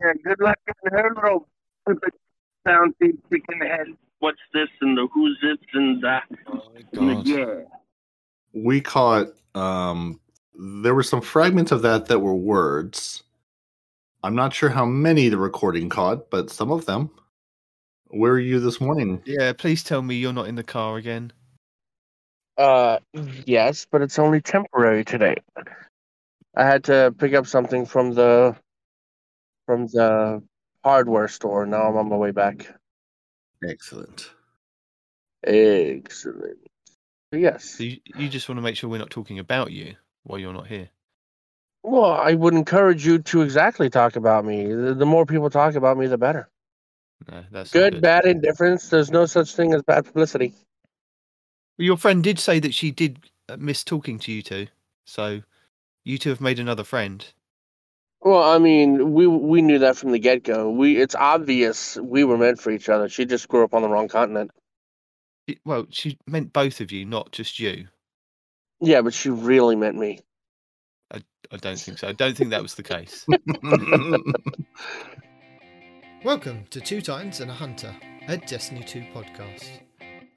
Yeah, good luck getting her little sound thing freaking head. What's this and the who's it and that? Yeah. We caught, there were some fragments of that were words. I'm not sure how many the recording caught, but some of them. Where are you this morning? Yeah, please tell me you're not in the car again. Yes, but it's only temporary today. I had to pick up something from the hardware store. Now I'm on my way back. Excellent. Yes. So you just want to make sure we're not talking about you while you're not here. Well, I would encourage you to exactly talk about me. The more people talk about me, the better. No, that's good, bad, indifference. There's no such thing as bad publicity. Your friend did say that she did miss talking to you two, so you two have made another friend. Well, I mean, we knew that from the get-go. It's obvious we were meant for each other. She just grew up on the wrong continent. Well, she meant both of you, not just you. Yeah, but she really meant me. I don't think so. I don't think that was the case. Welcome to Two Titans and a Hunter, a Destiny 2 podcast.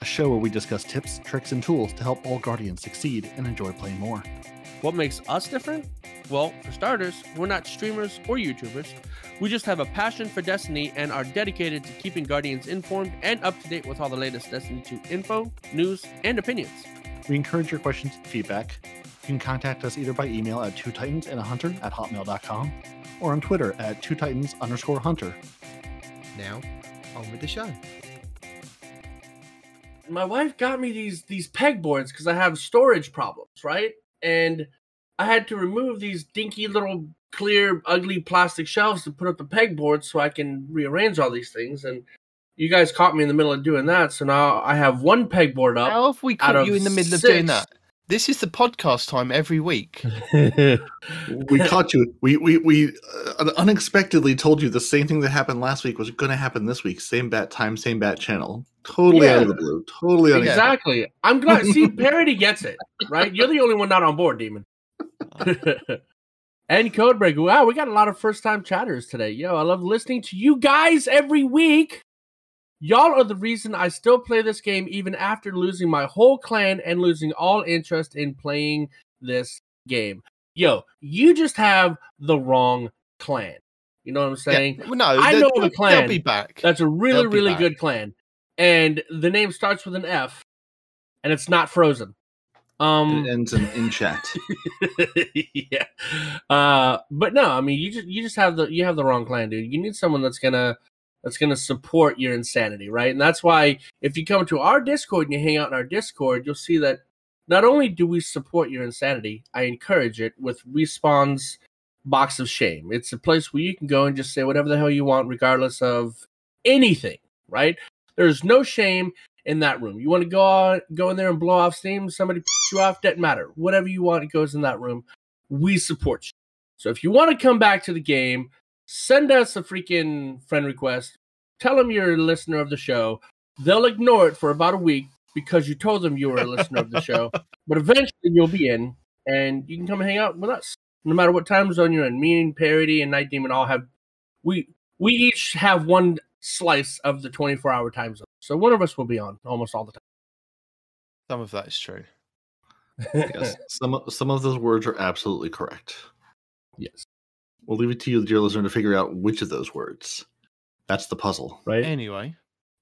A show where we discuss tips, tricks, and tools to help all Guardians succeed and enjoy playing more. What makes us different? Well, for starters, we're not streamers or YouTubers. We just have a passion for Destiny and are dedicated to keeping Guardians informed and up to date with all the latest Destiny 2 info, news, and opinions. We encourage your questions and feedback. You can contact us either by email at twotitansandahunter@hotmail.com or on Twitter at twotitans_hunter. Now, on with the show. My wife got me these pegboards because I have storage problems, right? And I had to remove these dinky little clear, ugly plastic shelves to put up the pegboards so I can rearrange all these things. And you guys caught me in the middle of doing that, so now I have one pegboard up. How have we caught you in the middle of doing that? This is the podcast time every week. We caught you. We unexpectedly told you the same thing that happened last week was going to happen this week. Same bat time, same bat channel. Totally out of the blue. Totally unexpected. Exactly. I'm glad. See, Parody gets it, right? You're the only one not on board, Demon. And Codebreaker. Wow, we got a lot of first-time chatters today. Yo, I love listening to you guys every week. Y'all are the reason I still play this game even after losing my whole clan and losing all interest in playing this game. Yo, you just have the wrong clan. You know what I'm saying? Yeah, no, I know the clan. They'll be back. That's a really, really good clan. And the name starts with an F, and it's not Frozen. It ends in chat. Yeah. But no, I mean, you just have the wrong clan, dude. You need someone that's gonna support your insanity, right? And that's why if you come to our Discord and you hang out in our Discord, you'll see that not only do we support your insanity, I encourage it with Respawn's Box of Shame. It's a place where you can go and just say whatever the hell you want, regardless of anything, right? There's no shame in that room. You want to go in there and blow off steam, somebody piss you off, doesn't matter. Whatever you want, it goes in that room. We support you. So if you want to come back to the game, send us a freaking friend request. Tell them you're a listener of the show. They'll ignore it for about a week because you told them you were a listener of the show. But eventually you'll be in, and you can come and hang out with us. No matter what time zone you're in, me and Parody and Night Demon all have... We each have one slice of the 24-hour time zone. So one of us will be on almost all the time. Some of that is true. Yes, some of those words are absolutely correct. Yes. We'll leave it to you, dear listener, to figure out which of those words. That's the puzzle, right? Anyway,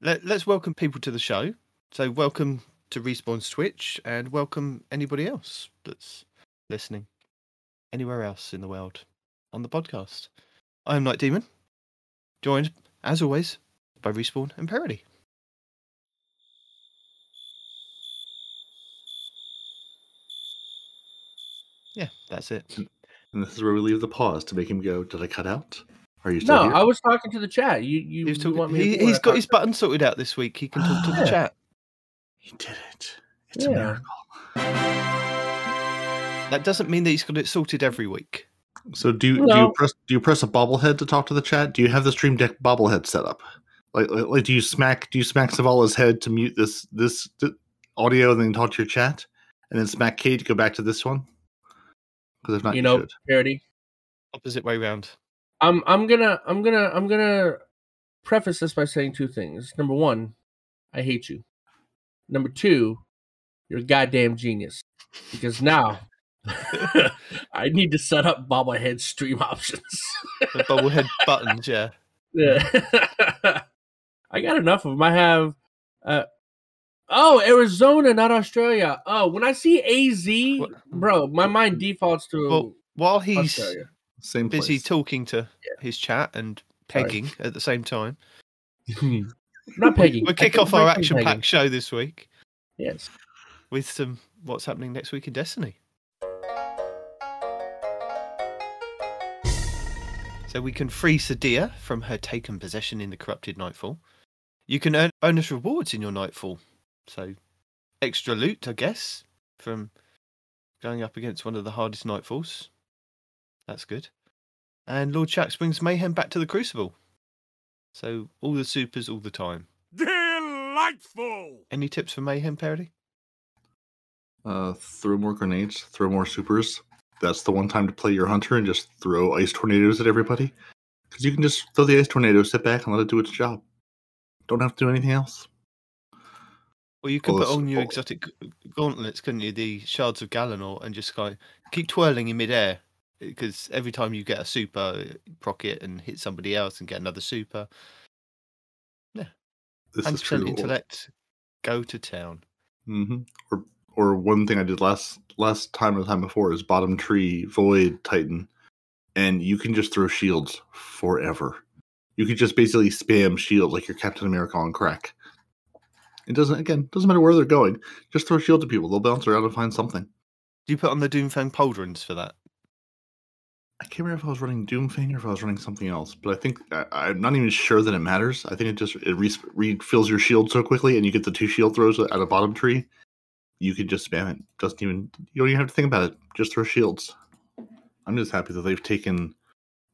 let's welcome people to the show. So welcome to Respawn's Twitch, and welcome anybody else that's listening anywhere else in the world on the podcast. I am Night Demon, joined, as always, by Respawn and Parody. Yeah, that's it. And this is where we leave the pause to make him go, did I cut out? Are you still here? I was talking to the chat. He's got his button sorted out this week. He can talk to the chat. He did it. It's a miracle. That doesn't mean that he's got it sorted every week. So do you press a bobblehead to talk to the chat? Do you have the Stream Deck bobblehead set up? Like do you smack Savala's head to mute this audio and then talk to your chat? And then smack Kate to go back to this one? Because if not, you know, Parody. Opposite way round. I'm gonna preface this by saying two things. Number one, I hate you. Number two, you're a goddamn genius. Because now I need to set up bobblehead stream options. The bobblehead buttons, yeah. Yeah. I got enough of them. I have oh, Arizona, not Australia. Oh, when I see AZ, bro, my mind defaults to while he's Australia. Same busy place. Talking to his chat and pegging at the same time. Not pegging. We'll kick off our action-packed show this week. Yes. With some what's happening next week in Destiny. So we can free Sadia from her taken possession in the corrupted Nightfall. You can earn bonus rewards in your Nightfall. So extra loot, I guess, from going up against one of the hardest Nightfalls. That's good. And Lord Shax brings Mayhem back to the Crucible. So all the supers all the time. Delightful! Any tips for Mayhem, Parody? Throw more grenades, throw more supers. That's the one time to play your hunter and just throw ice tornadoes at everybody. Because you can just throw the ice tornado, sit back, and let it do its job. Don't have to do anything else. Well, you could put on your exotic gauntlets, couldn't you? The Shards of Galanor, and just kind of keep twirling in midair. Because every time you get a super, proc it and hit somebody else and get another super. Yeah. This is true. Intellect, go to town. Mm-hmm. Or one thing I did last time or the time before is bottom tree, void, titan. And you can just throw shields forever. You could just basically spam shield like your Captain America on crack. It doesn't matter where they're going. Just throw shield to people. They'll bounce around and find something. Do you put on the Doomfang Pauldrons for that? I can't remember if I was running Doomfang or if I was running something else, but I think I'm not even sure that it matters. I think it refills your shield so quickly, and you get the two shield throws at a bottom tree. You can just spam it. You don't even have to think about it. Just throw shields. I'm just happy that they've taken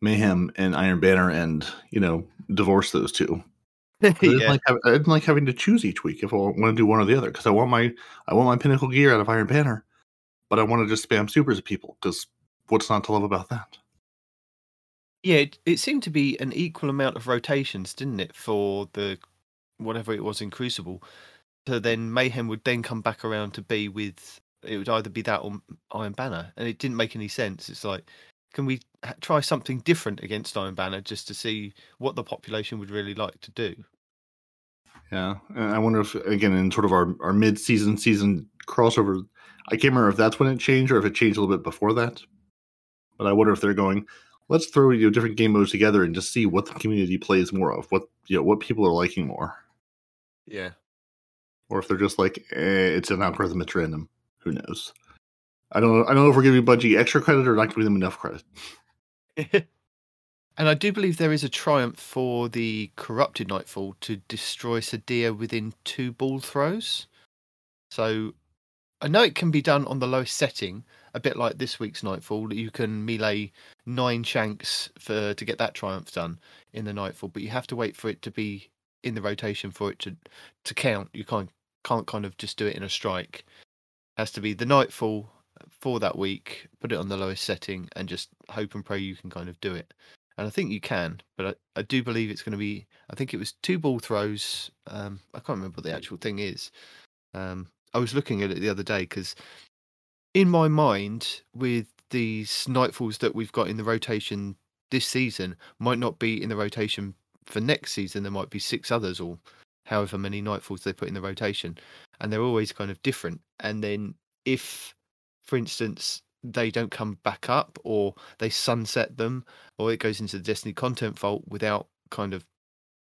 Mayhem and Iron Banner and divorced those two. I didn't like having to choose each week if I want to do one or the other because I want my pinnacle gear out of Iron Banner, but I want to just spam supers at people because. What's not to love about that? Yeah, it seemed to be an equal amount of rotations, didn't it, for the whatever it was in Crucible. So then Mayhem would then come back around to be with... It would either be that or Iron Banner, and it didn't make any sense. It's like, can we try something different against Iron Banner just to see what the population would really like to do? Yeah, and I wonder if, again, in sort of our mid-season crossover, I can't remember if that's when it changed or if it changed a little bit before that. But I wonder if they're going, let's throw different game modes together and just see what the community plays more of, what people are liking more. Yeah. Or if they're just like, it's an algorithm, it's random. Who knows? I don't know if we're giving Bungie extra credit or not giving them enough credit. And I do believe there is a triumph for the corrupted Nightfall to destroy Sadia within 2 ball throws. So I know it can be done on the lowest setting. A bit like this week's Nightfall, you can melee 9 shanks to get that triumph done in the Nightfall, but you have to wait for it to be in the rotation for it to count. You can't kind of just do it in a strike. It has to be the Nightfall for that week, put it on the lowest setting, and just hope and pray you can kind of do it. And I think you can, but I do believe it's going to be, I think it was 2 ball throws. I can't remember what the actual thing is. I was looking at it the other day because... In my mind, with these Nightfalls that we've got in the rotation this season, might not be in the rotation for next season. There might be 6 others or however many Nightfalls they put in the rotation. And they're always kind of different. And then if, for instance, they don't come back up or they sunset them or it goes into the Destiny content vault without kind of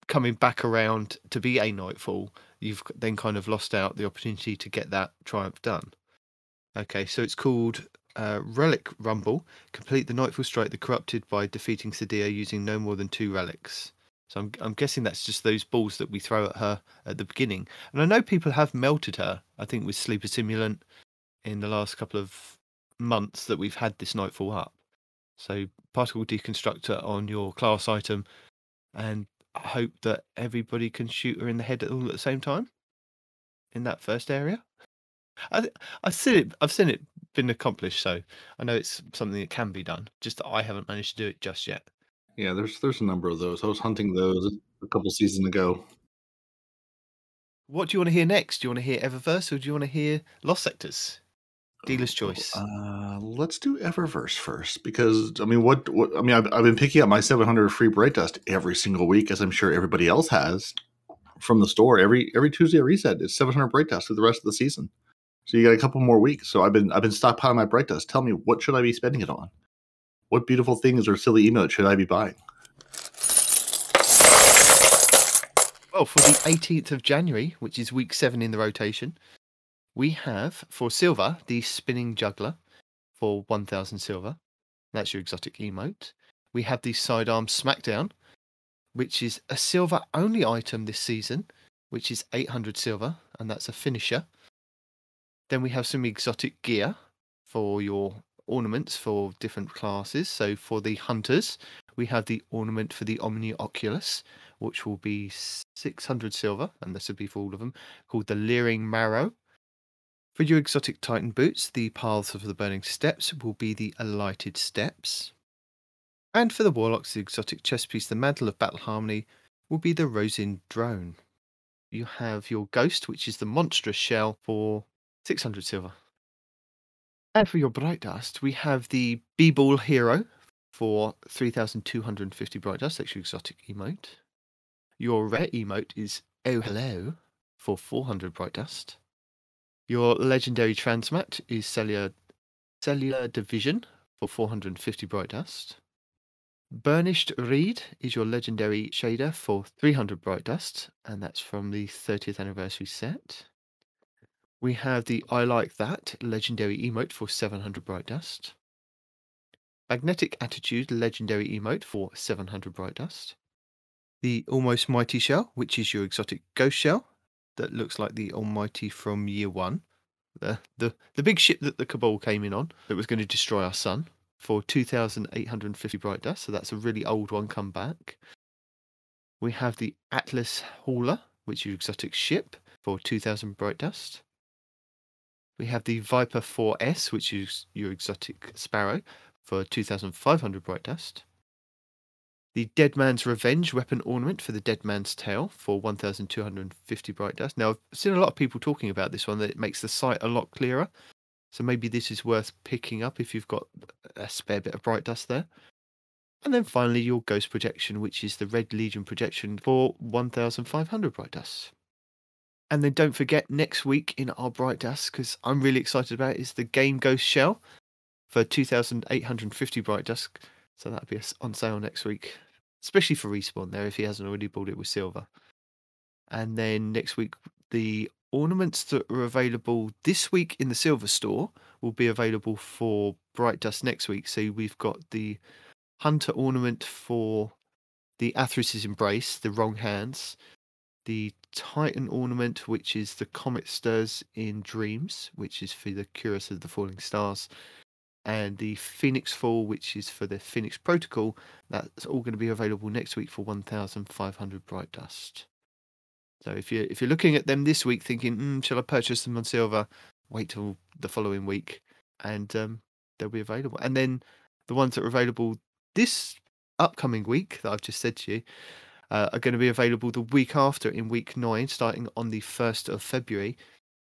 coming back around to be a Nightfall, you've then kind of lost out the opportunity to get that triumph done. Okay, so it's called Relic Rumble. Complete the Nightfall Strike, the Corrupted, by defeating Sadia using no more than 2 relics. So I'm guessing that's just those balls that we throw at her at the beginning. And I know people have melted her, I think, with Sleeper Simulant in the last couple of months that we've had this Nightfall up. So Particle Deconstructor on your class item and hope that everybody can shoot her in the head all at the same time in that first area. I've seen it been accomplished, so I know it's something that can be done. Just that I haven't managed to do it just yet. Yeah, there's a number of those. I was hunting those a couple seasons ago. What do you want to hear next? Do you want to hear Eververse or do you want to hear Lost Sectors? Dealer's choice. Let's do Eververse first, because I mean, what I mean, I've been picking up my 700 free bright dust every single week, as I'm sure everybody else has, from the store every Tuesday at reset. It's 700 bright dust through the rest of the season, so you got a couple more weeks. So I've been stockpiling my bright dust. Tell me, what should I be spending it on? What beautiful things or silly emotes should I be buying? Well, for the 18th of January, which is week 7 in the rotation, we have, for silver, the Spinning Juggler for 1,000 silver. That's your exotic emote. We have the Sidearm Smackdown, which is a silver-only item this season, which is 800 silver, and that's a finisher. Then we have some exotic gear for your ornaments for different classes. So for the Hunters, we have the ornament for the Omnioculus, which will be 600 silver, and this will be for all of them, called the Leering Marrow. For your exotic Titan boots, the Paths of the Burning Steps will be the Alighted Steps. And for the Warlocks, the exotic chess piece, the Mantle of Battle Harmony, will be the Rosin Drone. You have your Ghost, which is the Monstrous Shell, for 600 silver. And for your Bright Dust, we have the B-Ball Hero for 3,250 Bright Dust. That's your exotic emote. Your rare emote is Oh Hello for 400 Bright Dust. Your legendary transmat is Cellular Division for 450 bright dust. Burnished Reed is your legendary shader for 300 bright dust, and that's from the 30th anniversary set. We have the I Like That legendary emote for 700 bright dust. Magnetic Attitude legendary emote for 700 bright dust. The Almost Mighty Shell, which is your exotic ghost shell, that looks like the Almighty from Year One, the big ship that the Cabal came in on that was going to destroy our sun, for 2,850 bright dust. So that's a really old one come back. We have the Atlas Hauler, which is your exotic ship, for 2,000 bright dust. We have the Viper 4S, which is your exotic sparrow, for 2,500 bright dust. The Dead Man's Revenge weapon ornament for the Dead Man's Tail for 1,250 bright dust. Now, I've seen a lot of people talking about this one, that it makes the sight a lot clearer. So maybe this is worth picking up if you've got a spare bit of bright dust there. And then finally, your Ghost Projection, which is the Red Legion Projection for 1,500 bright dust. And then don't forget, next week in our bright dust, because I'm really excited about it, is the Game Ghost Shell for 2,850 bright dust. So that'll be on sale next week, especially for Respawn there if he hasn't already bought it with silver. And then next week, the ornaments that are available this week in the silver store will be available for bright dust next week. So we've got the Hunter ornament for the Atheris's Embrace, the Wrong Hands, the Titan ornament, which is the Comet Stirs in Dreams, which is for the Curious of the Falling Stars, and the Phoenix Fall, which is for the Phoenix Protocol. That's all going to be available next week for 1,500 bright dust. So if you're looking at them this week thinking, shall I purchase them on silver? Wait till the following week, and they'll be available. And then the ones that are available this upcoming week that I've just said to you are going to be available the week after in week 9, starting on the 1st of February.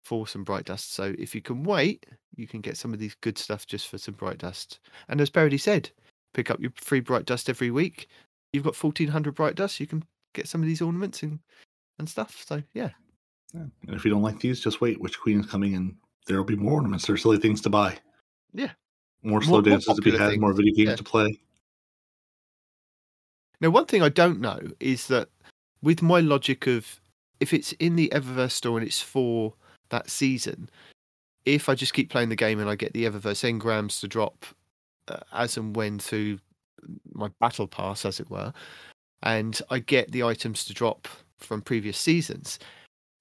For some bright dust. So if you can wait, you can get some of these good stuff just for some bright dust. And as Parody said, pick up your free bright dust every week. You've got 1,400 bright dust. You can get some of these ornaments and stuff. So yeah. And if you don't like these, just wait. Witch Queen is coming, and there will be more ornaments. There's silly things to buy. Yeah. More slow dances to be had. More video games to play. Now, one thing I don't know is that with my logic of if it's in the Eververse store and it's for that season, if I just keep playing the game and I get the Eververse engrams to drop as and when through my battle pass, as it were, and I get the items to drop from previous seasons,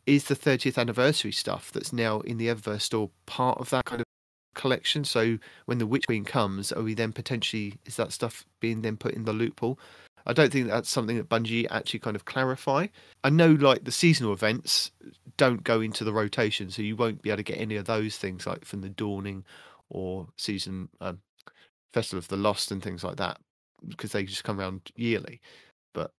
is the 30th anniversary stuff that's now in the Eververse store part of that kind of collection? So when the Witch Queen comes, are we then potentially, is that stuff being then put in the loophole? I don't think that's something that Bungie actually kind of clarify. I know, like, the seasonal events don't go into the rotation, so you won't be able to get any of those things, like from the Dawning or Festival of the Lost and things like that. because they just come around yearly. But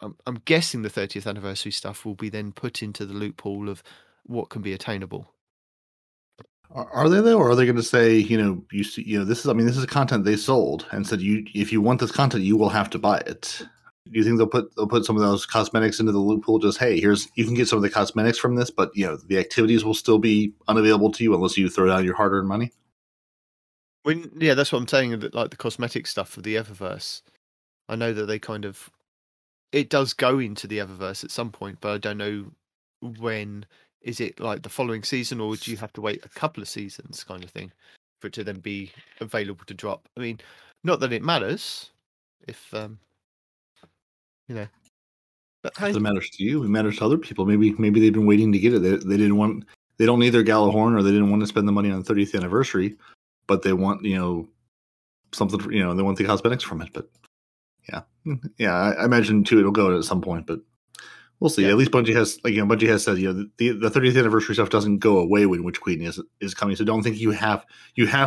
I'm guessing the 30th anniversary stuff will be then put into the loophole of what can be attainable. Are they though, or are they going to say, this is, this is content they sold and said, if you want this content, you will have to buy it. Do you think they'll put some of those cosmetics into the loophole? Just, hey, you can get some of the cosmetics from this, but the activities will still be unavailable to you unless you throw down your hard-earned money. Yeah, that's what I'm saying. That like the cosmetic stuff for the Eververse, I know that they it does go into the Eververse at some point, but I don't know when. Is it like the following season, or do you have to wait a couple of seasons, kind of thing, for it to then be available to drop? I mean, not that it matters, if But hey. It matters to you. It matters to other people. Maybe they've been waiting to get it. They didn't want. They don't need their Gjallarhorn, or they didn't want to spend the money on the 30th anniversary. But they want, something, they want the cosmetics from it. But yeah, I imagine too it'll go at some point, but we'll see. Yeah. At least Bungie has said, the 30th anniversary stuff doesn't go away when Witch Queen is coming. So don't think you have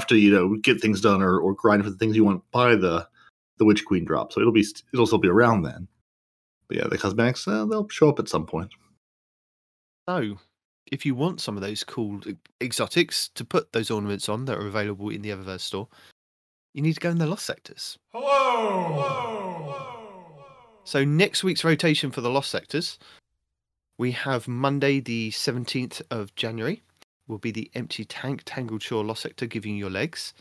to get things done or grind for the things you want by the Witch Queen drop. So it'll still be around then. But yeah, the cosmetics they'll show up at some point. So if you want some of those cool exotics to put those ornaments on that are available in the Eververse store, you need to go in the Lost Sectors. Hello! So next week's rotation for the Lost Sectors, we have Monday the 17th of January will be the Empty Tank Tangled Shore Lost Sector, Giving Your Legs.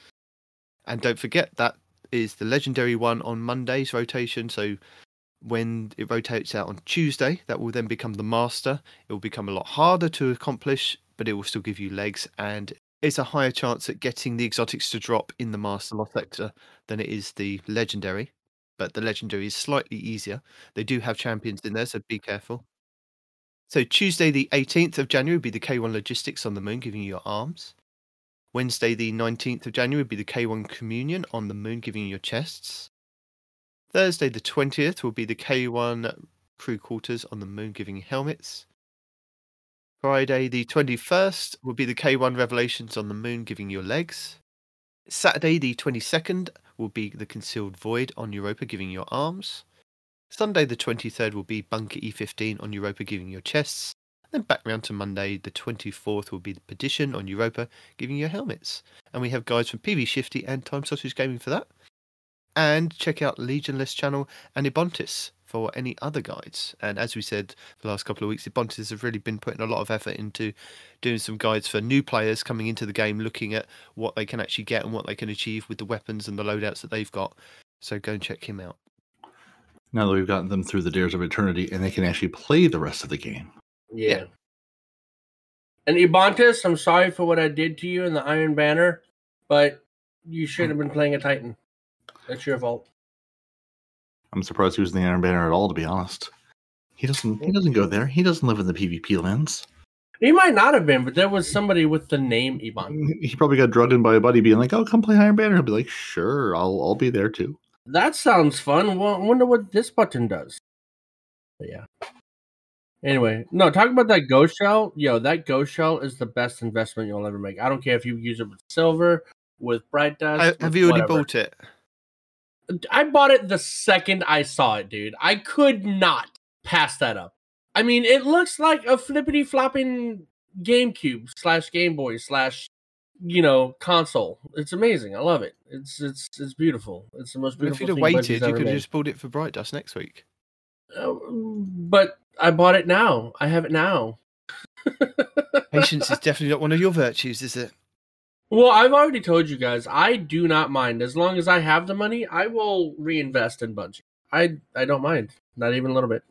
And don't forget, that is the legendary one on Monday's rotation, so when it rotates out on Tuesday, that will then become the master. It will become a lot harder to accomplish, but it will still give you legs, and it's a higher chance at getting the exotics to drop in the master lost sector than it is the legendary. But the legendary is slightly easier. They do have champions in there, so be careful. So Tuesday the 18th of January will be the K1 Logistics on the Moon, Giving You Your Arms. Wednesday the 19th of January will be the K1 Communion on the Moon, Giving You Your Chests. Thursday the 20th will be the K1 Crew Quarters on the Moon, Giving Helmets. Friday the 21st will be the K1 Revelations on the Moon, Giving Your Legs. Saturday the 22nd will be the Concealed Void on Europa, Giving Your Arms. Sunday the 23rd will be Bunker E15 on Europa, Giving Your Chests. And then back round to Monday the 24th will be the Perdition on Europa, Giving Your Helmets. And we have guys from PB Shifty and Time Sausage Gaming for that. And check out Legionless channel and Ebontis for any other guides. And as we said the last couple of weeks, Ebontis have really been putting a lot of effort into doing some guides for new players coming into the game, looking at what they can actually get and what they can achieve with the weapons and the loadouts that they've got. So go and check him out. Now that we've gotten them through the Dares of Eternity and they can actually play the rest of the game. Yeah. And Ebontis, I'm sorry for what I did to you in the Iron Banner, but you should have been playing a Titan. That's your fault. I'm surprised he was in the Iron Banner at all, to be honest. He doesn't go there. He doesn't live in the PvP lands. He might not have been, but there was somebody with the name Ebon. He probably got drugged in by a buddy being like, oh, come play Iron Banner. He'll be like, sure, I'll be there too. That sounds fun. Well, I wonder what this button does. But yeah. Anyway, no, talking about that ghost shell. Yo, that ghost shell is the best investment you'll ever make. I don't care if you use it with silver, with bright dust. Have you already bought it? I bought it the second I saw it, dude. I could not pass that up. I mean, it looks like a flippity-flopping GameCube / Game Boy / console. It's amazing. I love it. It's beautiful. It's the most beautiful thing I've ever made. If you'd have waited, you could have just bought it for Bright Dust next week. But I bought it now. I have it now. Patience is definitely not one of your virtues, is it? Well, I've already told you guys, I do not mind. As long as I have the money, I will reinvest in Bungie. I don't mind. Not even a little bit.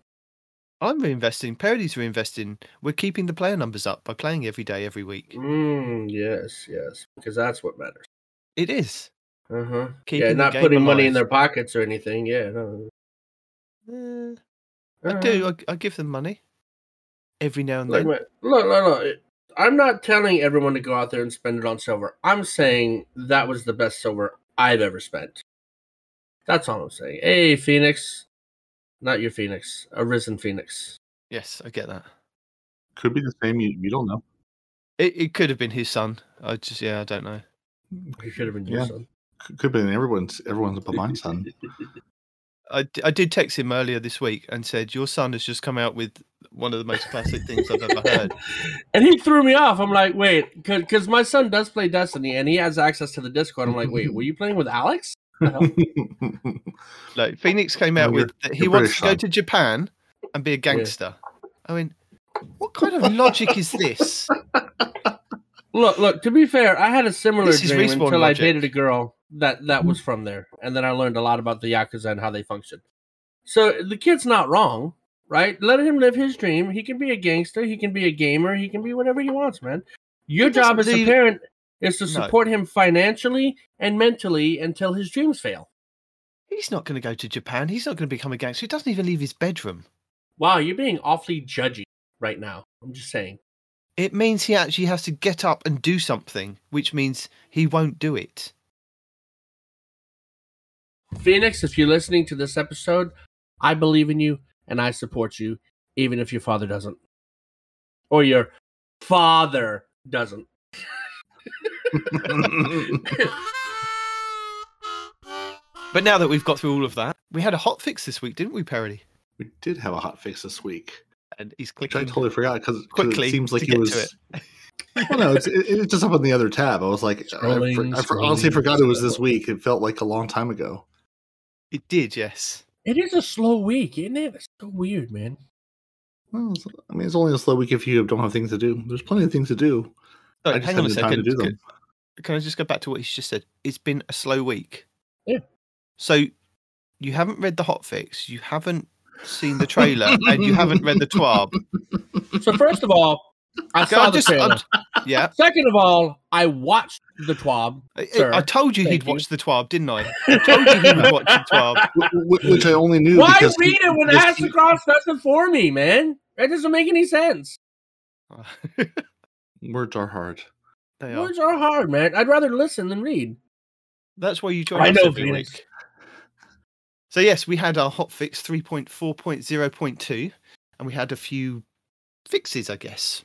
I'm reinvesting. Parody's reinvesting. We're keeping the player numbers up by playing every day, every week. Yes. Because that's what matters. It is. Uh-huh. Keeping not putting money in their pockets or anything. Yeah. No. I do. I give them money. Every now and then. Look. I'm not telling everyone to go out there and spend it on silver. I'm saying that was the best silver I've ever spent. That's all I'm saying. Hey, Phoenix. Not your Phoenix. A risen Phoenix. Yes, I get that. Could be the same. You don't know. It could have been his son. I don't know. It could have been your son. Could be in everyone's blind son. I did text him earlier this week and said, your son has just come out with one of the most classic things I've ever heard. And he threw me off. I'm like, wait, because my son does play Destiny and he has access to the Discord. I'm like, wait, were you playing with Alex? No. Like, Phoenix came out with that he wants to go to Japan and be a gangster. Yeah. I mean, what kind of logic is this? Look, to be fair, I had a similar dream until I dated a girl that was from there. And then I learned a lot about the Yakuza and how they function. So the kid's not wrong, right? Let him live his dream. He can be a gangster. He can be a gamer. He can be whatever he wants, man. Your job as a parent is to support him financially and mentally until his dreams fail. He's not going to go to Japan. He's not going to become a gangster. He doesn't even leave his bedroom. Wow, you're being awfully judgy right now. I'm just saying. It means he actually has to get up and do something, which means he won't do it. Phoenix, if you're listening to this episode, I believe in you and I support you, even if your father doesn't. Or your father doesn't. But now that we've got through all of that, we had a hot fix this week, didn't we, Parody? We did have a hot fix this week. And he's clicking. Which I totally forgot because it seems like he was. Well, no, it's just up on the other tab. I was like, I honestly forgot it was this week. It felt like a long time ago. It did, yes. It is a slow week, isn't it? It's so weird, man. Well, I mean, it's only a slow week if you don't have things to do. There's plenty of things to do. Sorry, I just haven't had time to do them. Can I just go back to what he's just said? It's been a slow week. Yeah. So you haven't read the hotfix. You haven't seen the trailer and you haven't read the TWAB. So first of all, I saw the trailer. Yeah. Second of all, I watched the TWAB. I told you he'd watch the TWAB, didn't I? I told you he'd watch the TWAB. Which I only knew. Why read it when Astacross doesn't for me, man? That doesn't make any sense. Words are hard. Words are hard, man. I'd rather listen than read. That's why you join us every week. So yes, we had our hotfix 3.4.0.2, and we had a few fixes, I guess.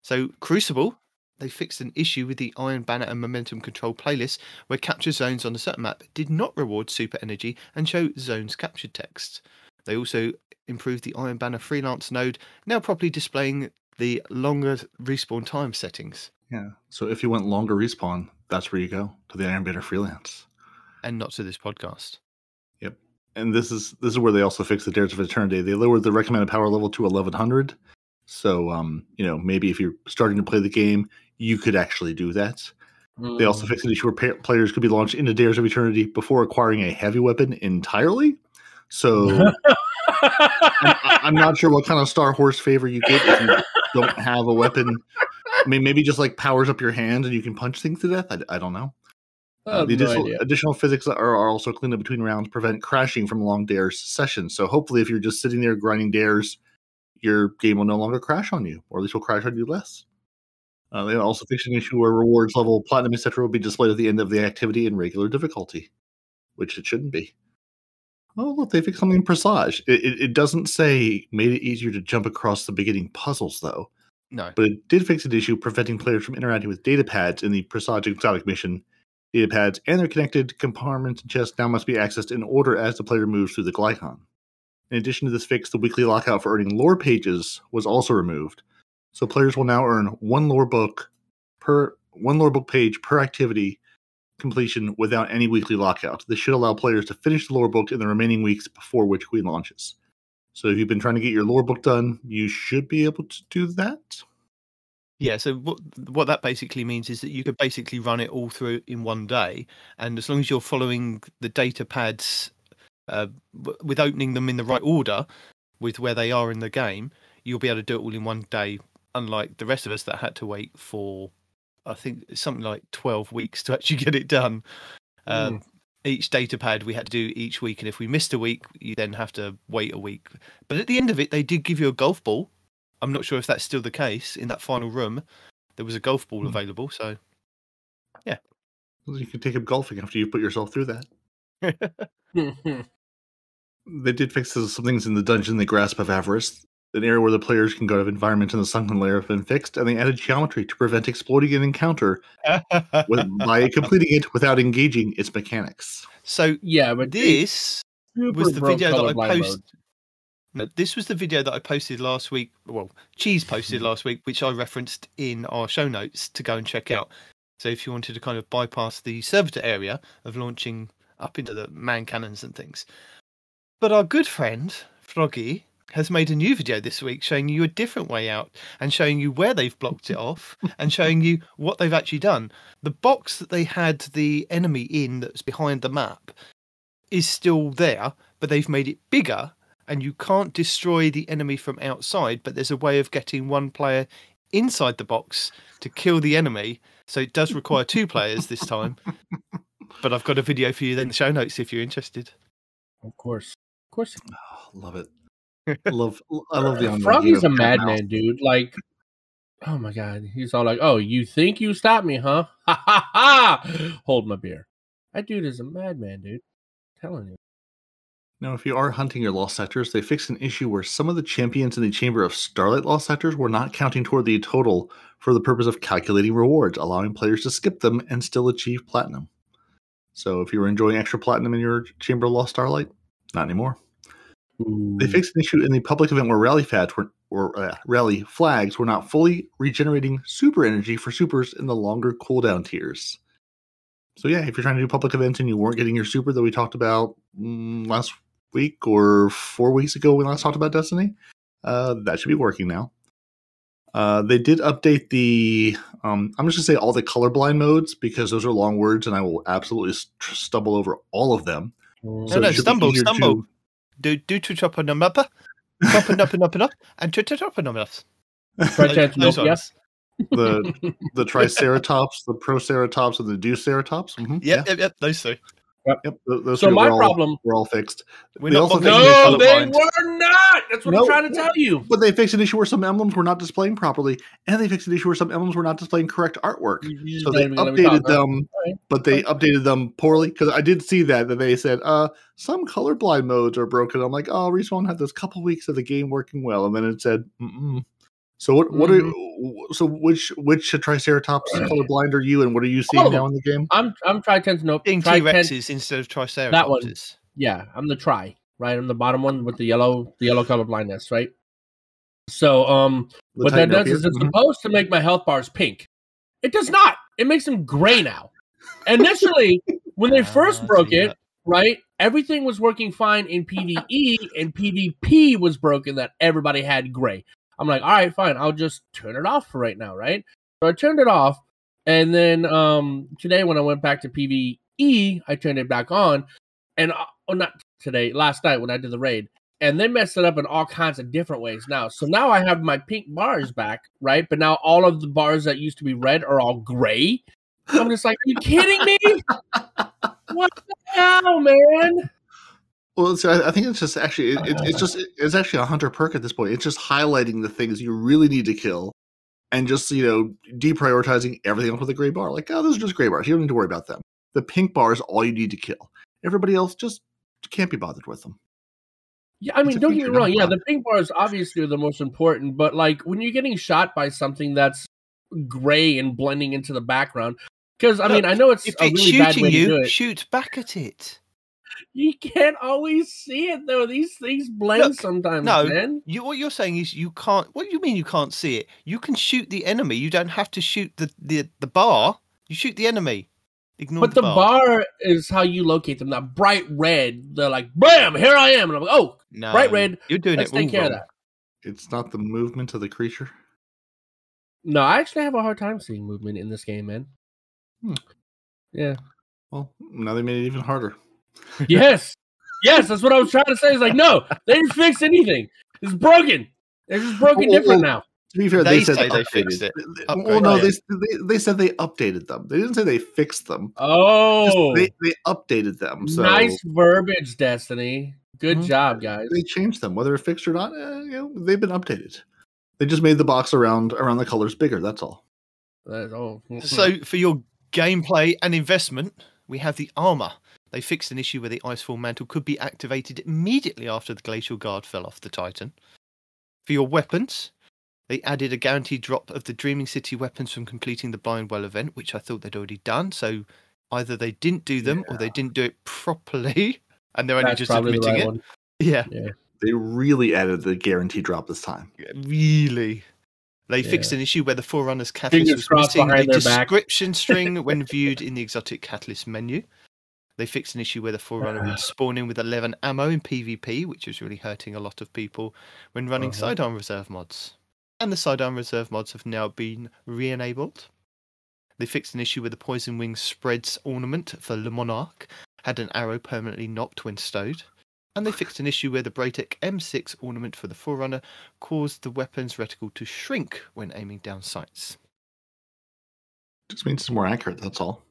So Crucible, they fixed an issue with the Iron Banner and Momentum Control playlist where capture zones on a certain map did not reward super energy and show zones captured text. They also improved the Iron Banner freelance node, now properly displaying the longer respawn time settings. Yeah, so if you want longer respawn, that's where you go, to the Iron Banner freelance. And not to this podcast. And this is where they also fixed the Dares of Eternity. They lowered the recommended power level to 1100. So, you know, maybe if you're starting to play the game, you could actually do that. They also fixed an issue where players could be launched into Dares of Eternity before acquiring a heavy weapon entirely. So I'm not sure what kind of Star Horse favor you get if you don't have a weapon. I mean, maybe just like powers up your hand and you can punch things to death. I don't know. The additional physics are also cleaned up between rounds, prevent crashing from long dares sessions. So hopefully if you're just sitting there grinding dares, your game will no longer crash on you, or at least will crash on you less. They also fixed an issue where rewards level, platinum, etc. will be displayed at the end of the activity in regular difficulty, which it shouldn't be. Oh, look, they fixed something in Presage. It doesn't say made it easier to jump across the beginning puzzles, though. No. But it did fix an issue preventing players from interacting with data pads in the Presage exotic mission. Data pads and their connected compartments and chests now must be accessed in order as the player moves through the Glykon. In addition to this fix, the weekly lockout for earning lore pages was also removed. So players will now earn one lore book page per activity completion without any weekly lockout. This should allow players to finish the lore book in the remaining weeks before Witch Queen launches. So if you've been trying to get your lore book done, you should be able to do that. Yeah, so what that basically means is that you could basically run it all through in one day, and as long as you're following the data pads with opening them in the right order with where they are in the game, you'll be able to do it all in one day, unlike the rest of us that had to wait for, I think, something like 12 weeks to actually get it done. Each data pad we had to do each week, and if we missed a week, you then have to wait a week. But at the end of it, they did give you a golf ball. I'm not sure if that's still the case. In that final room, there was a golf ball available, so yeah. Well, you can take up golfing after you put yourself through that. They did fix some things in the dungeon, the Grasp of Avarice. an area where the players can go to environment in the sunken layer have been fixed, and they added geometry to prevent exploiting an encounter by completing it without engaging its mechanics. So yeah, but this was the video that I posted. This was the video that I posted last week. Well, Cheese posted last week, which I referenced in our show notes to go and check out. So if you wanted to kind of bypass the servitor area of launching up into the man cannons and things. But our good friend, Froggy, has made a new video this week showing you a different way out and showing you where they've blocked it off and showing you what they've actually done. The box that they had the enemy in that's behind the map is still there, but they've made it bigger and you can't destroy the enemy from outside, but there's a way of getting one player inside the box to kill the enemy. So it does require two players this time. But I've got a video for you then in the show notes if you're interested. Of course. Of course. Oh, love it. I love the Froggy's a madman, dude. Like, oh my God. He's all like, oh, you think you stopped me, huh? Ha ha ha. Hold my beer. That dude is a madman, dude. I'm telling you. Now, if you are hunting your lost sectors, they fixed an issue where some of the champions in the Chamber of Starlight lost sectors were not counting toward the total for the purpose of calculating rewards, allowing players to skip them and still achieve platinum. So if you were enjoying extra platinum in your Chamber of Lost Starlight, not anymore. Ooh. They fixed an issue in the public event where rally flags were not fully regenerating super energy for supers in the longer cooldown tiers. So yeah, if you're trying to do public events and you weren't getting your super that we talked about last week or 4 weeks ago when we last talked about Destiny, that should be working now. They did update the, I'm just going to say all the colorblind modes because those are long words and I will absolutely stumble over all of them. So no, stumble. Do to chop on a mapper, chop and up and up and up, and to chop on a mapper. Yes. The Triceratops, the Proceratops, and the Deuceratops. Mm-hmm. Yep, those two. Yep, those so my problem. We're all fixed. They were not. That's what I'm trying to tell you. But they fixed an issue where some emblems were not displaying properly, and they fixed an issue where some emblems were not displaying correct artwork. So they updated them, but they updated them poorly because I did see that they said some colorblind modes are broken. I'm like, oh, Respawn had those couple weeks of the game working well, and then it said, So what are so which Triceratops colorblind are you and what are you seeing now in the game? I'm Tritentinope. Being T-Rexes instead of Triceratops. That one. Yeah, I'm the Tri, right? I'm the bottom one with the yellow colorblindness, right? So what that does is it's supposed to make my health bars pink. It does not. It makes them gray now. Initially, when they first broke it, right? Everything was working fine in PvE and PvP was broken that everybody had gray. I'm like, all right, fine. I'll just turn it off for right now, right? So I turned it off, and then today when I went back to PvE, I turned it back on, and last night when I did the raid, and they messed it up in all kinds of different ways now. So now I have my pink bars back, right? But now all of the bars that used to be red are all gray. I'm just like, are you kidding me? What the hell, man? Well, so I think it's just actually it's actually a hunter perk at this point. It's just highlighting the things you really need to kill, and just deprioritizing everything else with a gray bar. Like, oh, those are just gray bars. You don't need to worry about them. The pink bar is all you need to kill. Everybody else just can't be bothered with them. Yeah, I mean, don't get me wrong. Yeah, the pink bars obviously are the most important, but like when you're getting shot by something that's gray and blending into the background, because I mean, I know it's if a really bad way to do it. Shoot back at it. You can't always see it, though. These things blend sometimes, man. What you're saying is you can't... What do you mean you can't see it? You can shoot the enemy. You don't have to shoot the bar. You shoot the enemy. But the bar is how you locate them. That bright red, they're like, bam, here I am. And I'm like, oh, no, bright red. You're doing it wrong. Take care of that. It's not the movement of the creature? No, I actually have a hard time seeing movement in this game, man. Yeah. Well, now they made it even harder. Yes, that's what I was trying to say. It's like, no, they didn't fix anything. It's broken. It's just broken different now. To be fair, they said they fixed it. Well, no, they said they updated them. They didn't say they fixed them. Oh. They updated them. So. Nice verbiage, Destiny. Good job, guys. They changed them. Whether it's fixed or not, they've been updated. They just made the box around the colors bigger. That's all. That's all. So for your gameplay and investment, we have the armor. They fixed an issue where the Icefall Mantle could be activated immediately after the Glacial Guard fell off the Titan. For your weapons, they added a guaranteed drop of the Dreaming City weapons from completing the Blind Well event, which I thought they'd already done. So either they didn't do them or they didn't do it properly, and they're only just admitting it. Yeah. They really added the guarantee drop this time. Really? They fixed an issue where the Forerunner's catalyst was missing a description string when viewed in the exotic catalyst menu. They fixed an issue where the Forerunner would spawn in with 11 ammo in PvP, which was really hurting a lot of people when running sidearm reserve mods. And the sidearm reserve mods have now been re-enabled. They fixed an issue where the Poison Wing spreads ornament for Le Monarch had an arrow permanently knocked when stowed. And they fixed an issue where the Braytech M6 ornament for the Forerunner caused the weapon's reticle to shrink when aiming down sights. Just means it's more accurate, that's all.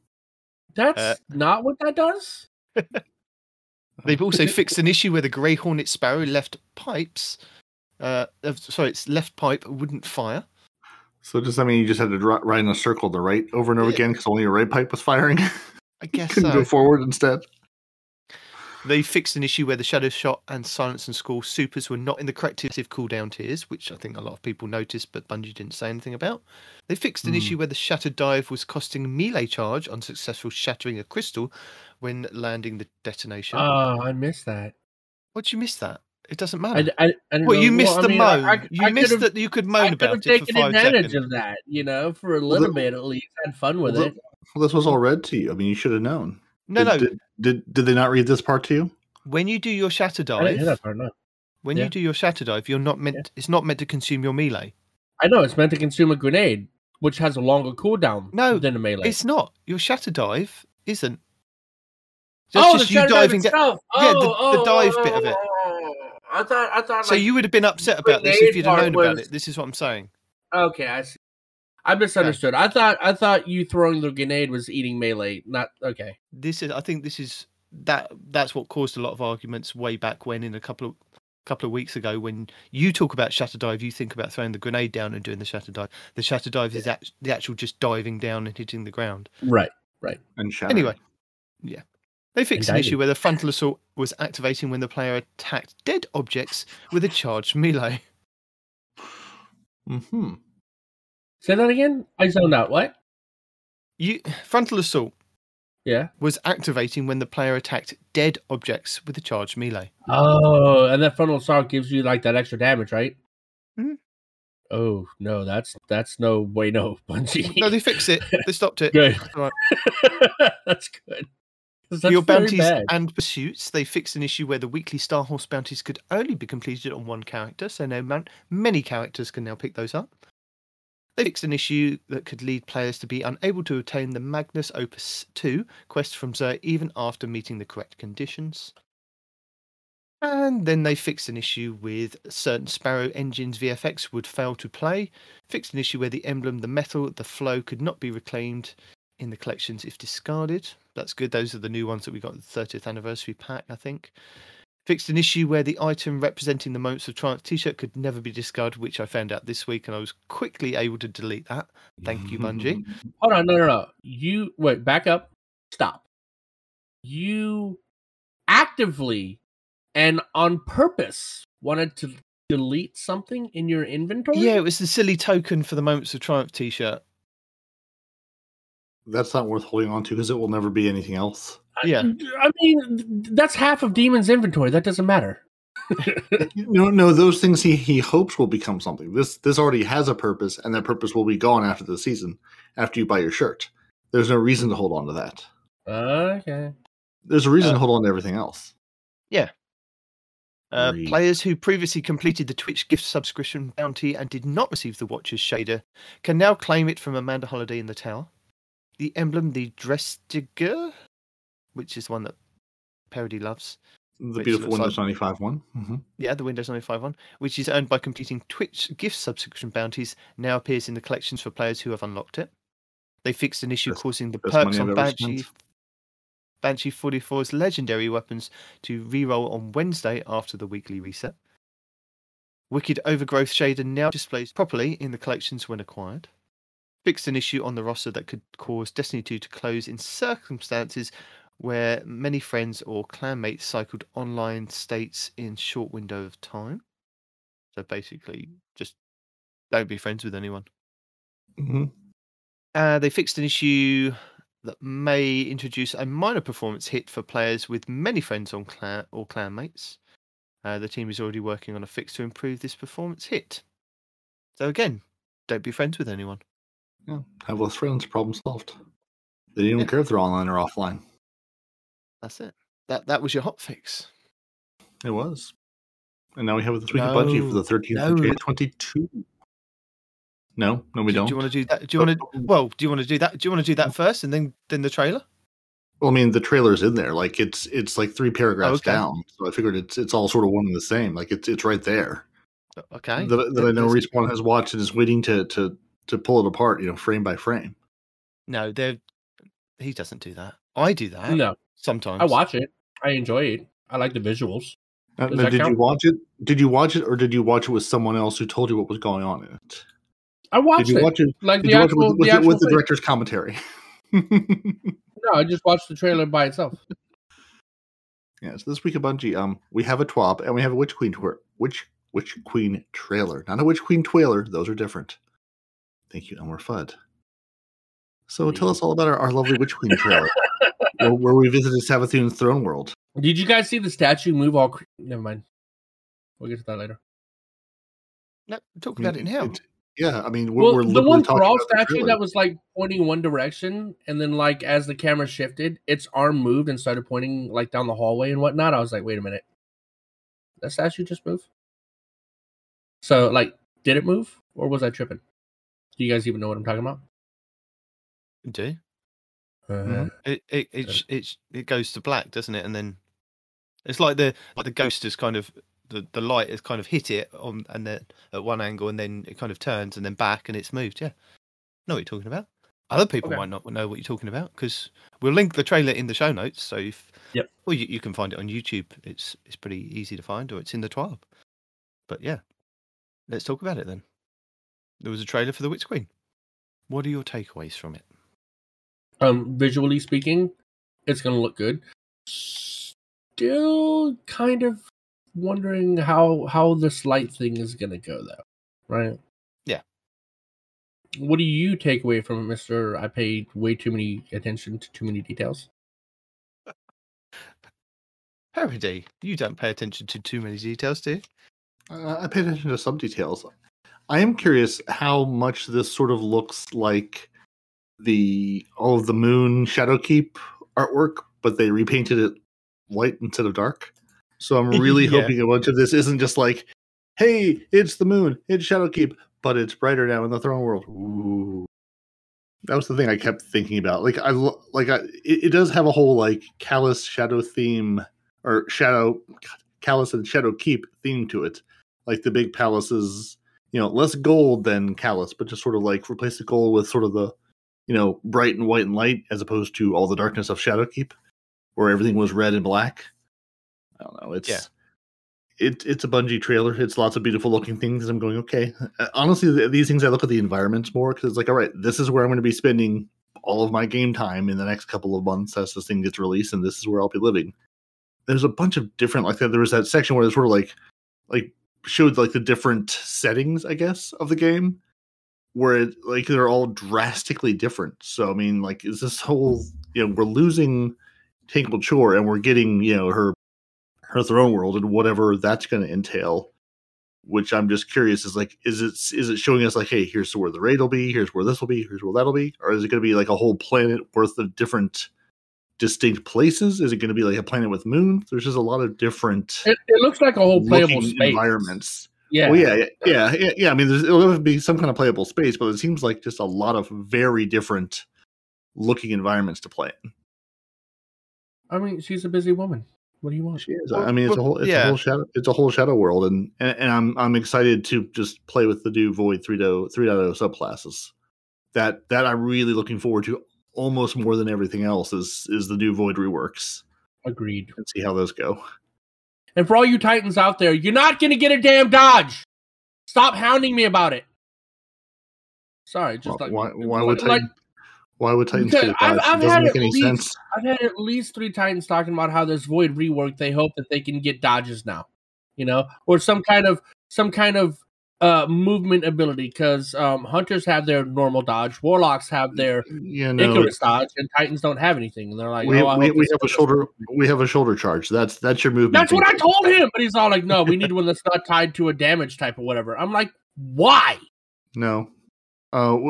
That's not what that does. They've also fixed an issue where the Grey Hornet Sparrow left pipes. Its left pipe wouldn't fire. So does that mean you just had to ride in a circle to right over and over again because only your right pipe was firing? I guess couldn't go forward instead. They fixed an issue where the Shadow Shot and Silence and Squall supers were not in the correct cooldown tiers, which I think a lot of people noticed, but Bungie didn't say anything about. They fixed an issue where the Shattered Dive was costing melee charge on successful shattering a crystal when landing the detonation. Oh, I missed that. What'd you miss that? It doesn't matter. I mean, moan. You missed that you could moan about it for 5 seconds. I could have taken advantage of that, you know, for a little bit at least. Had fun with it. Well, this was all read to you. I mean, you should have known. No. Did they not read this part to you? When you do your shatter dive, I didn't hear that part, no. When you do your shatter dive, you're not meant. Yeah. It's not meant to consume your melee. I know it's meant to consume a grenade, which has a longer cooldown than a melee. It's not. Your shatter dive isn't. That's just you diving itself. The dive bit of it. I thought. So you would have been upset about this if you'd have known about it. This is what I'm saying. Okay, I see. I misunderstood. Yeah. I thought you throwing the grenade was eating melee. Not okay. That's what caused a lot of arguments way back when. In a couple of weeks ago, when you talk about shatter dive, you think about throwing the grenade down and doing the shatter dive. The shatter dive is the actual just diving down and hitting the ground. Right. And shattering. Anyway, they fixed an issue where the frontal assault was activating when the player attacked dead objects with a charged melee. Mm-hmm. Say that again? I zoned out. What? Frontal assault was activating when the player attacked dead objects with a charged melee. Oh, and that frontal assault gives you like that extra damage, right? Mm-hmm. Oh, no, that's no way, no, Bungie. No, they fixed it. They stopped it. Good. Right. That's good. For your bounties and pursuits, they fixed an issue where the weekly Star Horse bounties could only be completed on one character, so many characters can now pick those up. They fixed an issue that could lead players to be unable to obtain the Magnus Opus 2 quest from Xur even after meeting the correct conditions. And then they fixed an issue with certain Sparrow engines VFX would fail to play. Fixed an issue where the emblem, the metal, the flow could not be reclaimed in the collections if discarded. That's good. Those are the new ones that we got in the 30th anniversary pack, I think. Fixed an issue where the item representing the Moments of Triumph t-shirt could never be discarded, which I found out this week, and I was quickly able to delete that. Thank you, Bungie. Hold on, no. You, wait, back up. Stop. You actively and on purpose wanted to delete something in your inventory? Yeah, it was the silly token for the Moments of Triumph t-shirt. That's not worth holding on to because it will never be anything else. Yeah, I mean that's half of Demon's inventory. That doesn't matter. No, those things he hopes will become something. This already has a purpose, and that purpose will be gone after the season. After you buy your shirt, there's no reason to hold on to that. Okay. There's a reason to hold on to everything else. Yeah. Players who previously completed the Twitch gift subscription bounty and did not receive the Watcher's shader can now claim it from Amanda Holiday in the Tower. The emblem, the Drestiger, which is the one that Parody loves. The beautiful Windows 95 one. Mm-hmm. Yeah, the Windows 95 one, which is earned by completing Twitch gift subscription bounties, now appears in the collections for players who have unlocked it. They fixed an issue causing the perks on Banshee 44's legendary weapons to reroll on Wednesday after the weekly reset. Wicked Overgrowth shader now displays properly in the collections when acquired. Fixed an issue on the roster that could cause Destiny 2 to close in circumstances where many friends or clanmates cycled online states in short window of time. So basically, just don't be friends with anyone. Mm-hmm. They fixed an issue that may introduce a minor performance hit for players with many friends on or clan mates. The team is already working on a fix to improve this performance hit. So again, don't be friends with anyone. Yeah, have less friends, problem solved. They didn't even care if they're online or offline. That's it. That was your hot fix. It was. And now we have a this week of budget for the 13th of January 22. No, no, we don't. Do you want to do that? Do you want to do that? Do you want to do that first, and then the trailer? Well, I mean, the trailer's in there. Like it's like 3 paragraphs down. So I figured it's all sort of one and the same. Like it's right there. Okay. That I know Respawn has watched and is waiting to pull it apart. You know, frame by frame. No, he doesn't do that. I do that. No, sometimes I watch it. I enjoy it. I like the visuals. Now, did you watch it? Did you watch it, or did you watch it with someone else who told you what was going on in it? I watched it. Like the actual with the director's commentary. No, I just watched the trailer by itself. Yeah, so this week at Bungie, we have a TWAB and we have a Witch Queen trailer. Not a Witch Queen trailer, those are different. Thank you, Elmer Fudd. So tell us all about our lovely Witch Queen trailer, where we visited Savathun's throne world. Did you guys see the statue move all... Never mind. We'll get to that later. No, we're talking about it now. Yeah, I mean, we're the one thrall statue that was like pointing one direction, and then like as the camera shifted, its arm moved and started pointing like down the hallway and whatnot. I was like, wait a minute, that statue just moved. So like, did it move or was I tripping? Do you guys even know what I'm talking about? Do it goes to black, doesn't it? And then it's like the ghost is kind of. The light has kind of hit it on and then at one angle and then it kind of turns and then back and it's moved. Yeah, know what you're talking about. Other people might not know what you're talking about because we'll link the trailer in the show notes. So you can find it on YouTube. It's pretty easy to find, or it's in the TWAB. But yeah, let's talk about it then. There was a trailer for the Witch Queen. What are your takeaways from it? Visually speaking, it's going to look good. Still kind of wondering how this light thing is gonna go though, right? Yeah. What do you take away from it, Mr. I paid way too many attention to too many details? Parody, you don't pay attention to too many details, do you? I pay attention to some details. I am curious how much this sort of looks like all of the Moon Shadowkeep artwork, but they repainted it white instead of dark. So I'm really hoping a bunch of this isn't just like, hey, it's the moon, it's Shadowkeep, but it's brighter now in the throne world. Ooh. That was the thing I kept thinking about. Like it does have a whole like Callous Shadow theme or Callous and Shadowkeep theme to it. Like the big palaces, you know, less gold than Callous, but just sort of like replace the gold with sort of the, you know, bright and white and light as opposed to all the darkness of Shadowkeep, where everything was red and black. I don't know. It's a Bungie trailer. It's lots of beautiful looking things. I'm going, okay. Honestly, these things, I look at the environments more because it's like, all right, this is where I'm going to be spending all of my game time in the next couple of months as this thing gets released, and this is where I'll be living. There's a bunch of different like that. There was that section where it sort of like showed like the different settings, I guess, of the game, where it, like they're all drastically different. So I mean, like, is this whole, you know, we're losing Tangled Shore and we're getting, you know, her throne world and whatever that's going to entail, which I'm just curious is like, is it showing us like, hey, here's where the raid will be, here's where this will be, here's where that'll be, or is it going to be like a whole planet worth of different distinct places? Is it going to be like a planet with moons? There's just a lot of different. It looks like a whole playable space environments. Yeah, well, yeah. I mean, it'll be some kind of playable space, but it seems like just a lot of very different looking environments to play in. I mean, she's a busy woman. What do you want? She is. I mean, it's a whole shadow world, and I'm excited to just play with the new Void 3.0 subclasses. That I'm really looking forward to, almost more than everything else. Is the new Void reworks? Agreed. Let's see how those go. And for all you Titans out there, you're not going to get a damn dodge. Stop hounding me about it. Sorry, just why would Titans do that? It doesn't make any sense. I've had at least 3 Titans talking about how this Void rework, they hope that they can get dodges now, you know, or some kind of some kind of movement ability, because hunters have their normal dodge, warlocks have their Icarus dodge, and titans don't have anything. And they're like, we have a shoulder charge. That's your movement. That's what I told him. But he's all like, no, we need one that's not tied to a damage type or whatever. I'm like, why? No,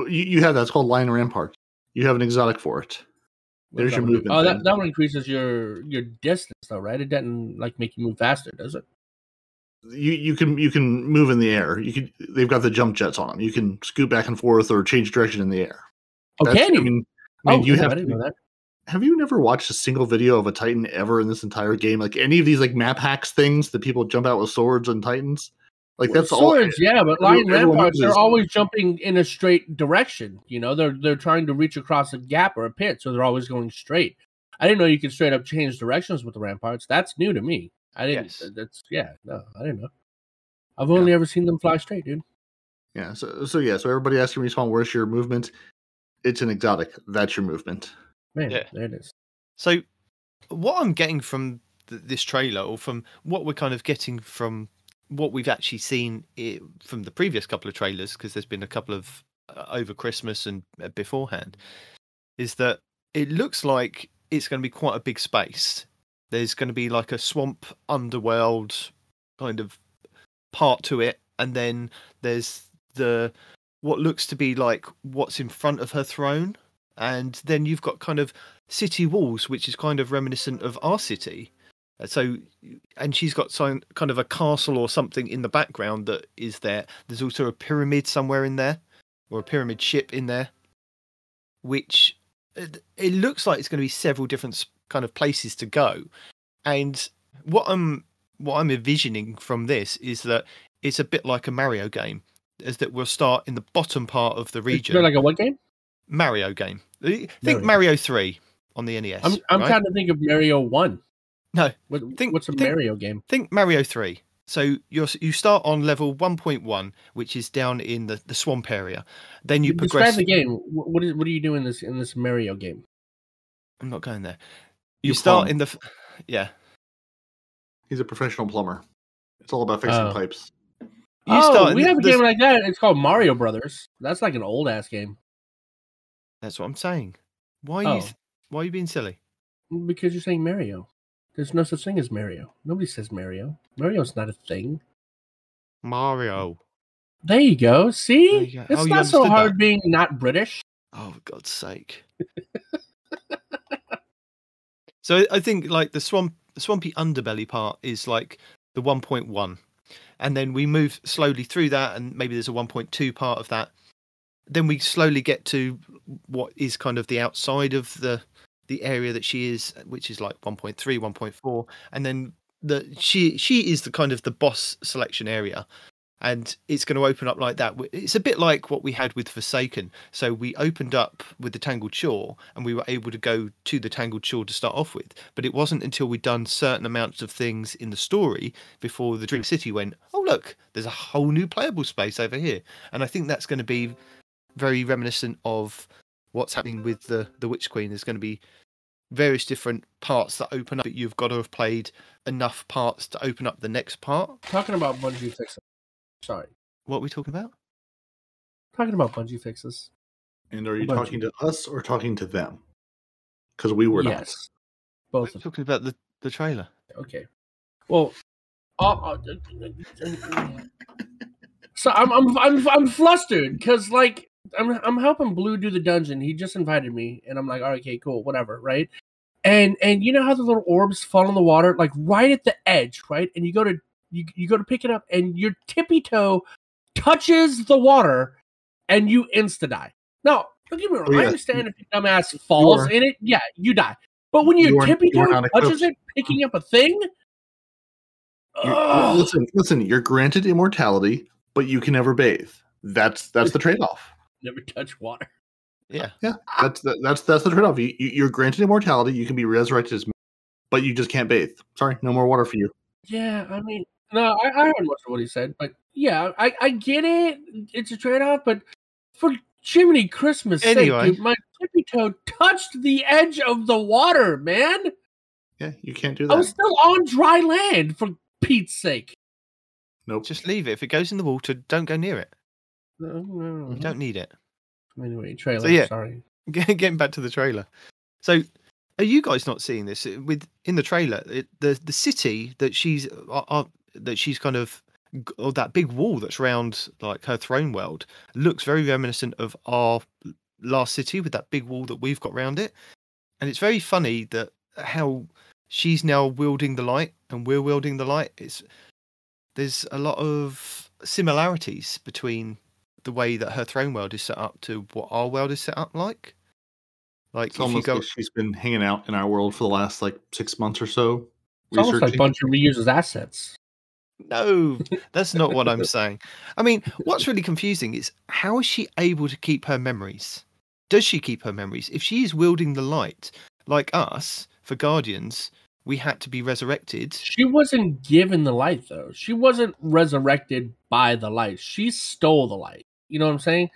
you have that. It's called Lion Rampart. You have an exotic for it. There's your movement. Oh, that one increases your distance, though, right? It doesn't like make you move faster, does it? You can move in the air. They've got the jump jets on them. You can scoot back and forth or change direction in the air. Okay. I didn't know that. Have you never watched a single video of a Titan ever in this entire game? Like any of these like map hacks things that people jump out with swords and Titans. Like that's all. Swords, yeah, but Lion Ramparts, they're always jumping in a straight direction. You know, they're trying to reach across a gap or a pit, so they're always going straight. I didn't know you could straight up change directions with the Ramparts. That's new to me. I didn't. Yes. I didn't know. I've only ever seen them fly straight, dude. Yeah. So everybody asking Respawn, where's your movement? It's an exotic. That's your movement. Man, there it is. So, what I'm getting from this trailer, or from what we're kind of getting from what we've actually seen from the previous couple of trailers, because there's been a couple of over Christmas and beforehand, is that it looks like it's going to be quite a big space. There's going to be like a swamp underworld kind of part to it. And then there's what looks to be like what's in front of her throne. And then you've got kind of city walls, which is kind of reminiscent of our city. So, and she's got some kind of a castle or something in the background that is there. There's also a pyramid somewhere in there, or a pyramid ship in there, which it looks like it's going to be several different kind of places to go. And what I'm envisioning from this is that it's a bit like a Mario game, is that we'll start in the bottom part of the region. It's like a what game? Mario game. Think Mario 3 on the NES. I'm right? Trying to think of Mario 1. No. What's a Mario game? Think Mario 3. So you start on level 1.1, which is down in the swamp area. Then you progress. Describe the game. What do you do in this Mario game? I'm not going there. You start in the... Yeah. He's a professional plumber. It's all about fixing pipes. We have a game like that. It's called Mario Brothers. That's like an old-ass game. That's what I'm saying. Why are you being silly? Because you're saying Mario. There's no such thing as Mario. Nobody says Mario. Mario's not a thing. Mario. There you go. See? You go. It's not so hard being not British. Oh, for God's sake. So I think like the swampy underbelly part is like the 1.1. And then we move slowly through that, and maybe there's a 1.2 part of that. Then we slowly get to what is kind of the outside of the area that she is, which is like 1.3, 1.4. And then she is the kind of the boss selection area. And it's going to open up like that. It's a bit like what we had with Forsaken. So we opened up with the Tangled Shore, and we were able to go to the Tangled Shore to start off with. But it wasn't until we'd done certain amounts of things in the story before the Dream City went, oh, look, there's a whole new playable space over here. And I think that's going to be very reminiscent of what's happening with the Witch Queen. There's going to be various different parts that open up, but you've got to have played enough parts to open up the next part. Talking about Bungie fixes. Sorry. What are we talking about? Talking about Bungie fixes. And are you talking to us or talking to them? Because we were not. Yes. Both. We're talking about the trailer. Okay. Well, so I'm flustered because like I'm helping Blue do the dungeon. He just invited me, and I'm like, all right, okay, cool, whatever, right? And you know how the little orbs fall in the water, like right at the edge, right? And you go to pick it up, and your tippy toe touches the water, and you insta-die. Now, don't get me wrong. Oh, yeah. I understand if your dumbass falls in it, yeah, you die. But when your tippy toe touches it, picking up a thing? Listen, you're granted immortality, but you can never bathe. That's the trade-off. Never touch water. Yeah. Yeah, that's the trade-off. You're granted immortality, you can be resurrected as man, but you just can't bathe. Sorry, no more water for you. Yeah, I mean... No, I heard most of what he said, but yeah, I get it. It's a trade-off, but for Jiminy Christmas sake, dude, my tippy toe touched the edge of the water, man. Yeah, you can't do that. I was still on dry land, for Pete's sake. Nope. Just leave it. If it goes in the water, don't go near it. No. You don't need it. Anyway, trailer. So, yeah, sorry. Getting back to the trailer. So, are you guys not seeing this? In the trailer, the city that she's kind of, or that big wall that's around like her throne world, looks very reminiscent of our last city with that big wall that we've got around it. And it's very funny that how she's now wielding the light and we're wielding the light. There's a lot of similarities between the way that her throne world is set up to what our world is set up like. Like it's almost like she's been hanging out in our world for the last like 6 months or so. It's almost like a bunch of reused assets. No, that's not what I'm saying. I mean, what's really confusing is how is she able to keep her memories? Does she keep her memories? If she is wielding the light, like us, for Guardians, we had to be resurrected. She wasn't given the light, though. She wasn't resurrected by the light. She stole the light. You know what I'm saying?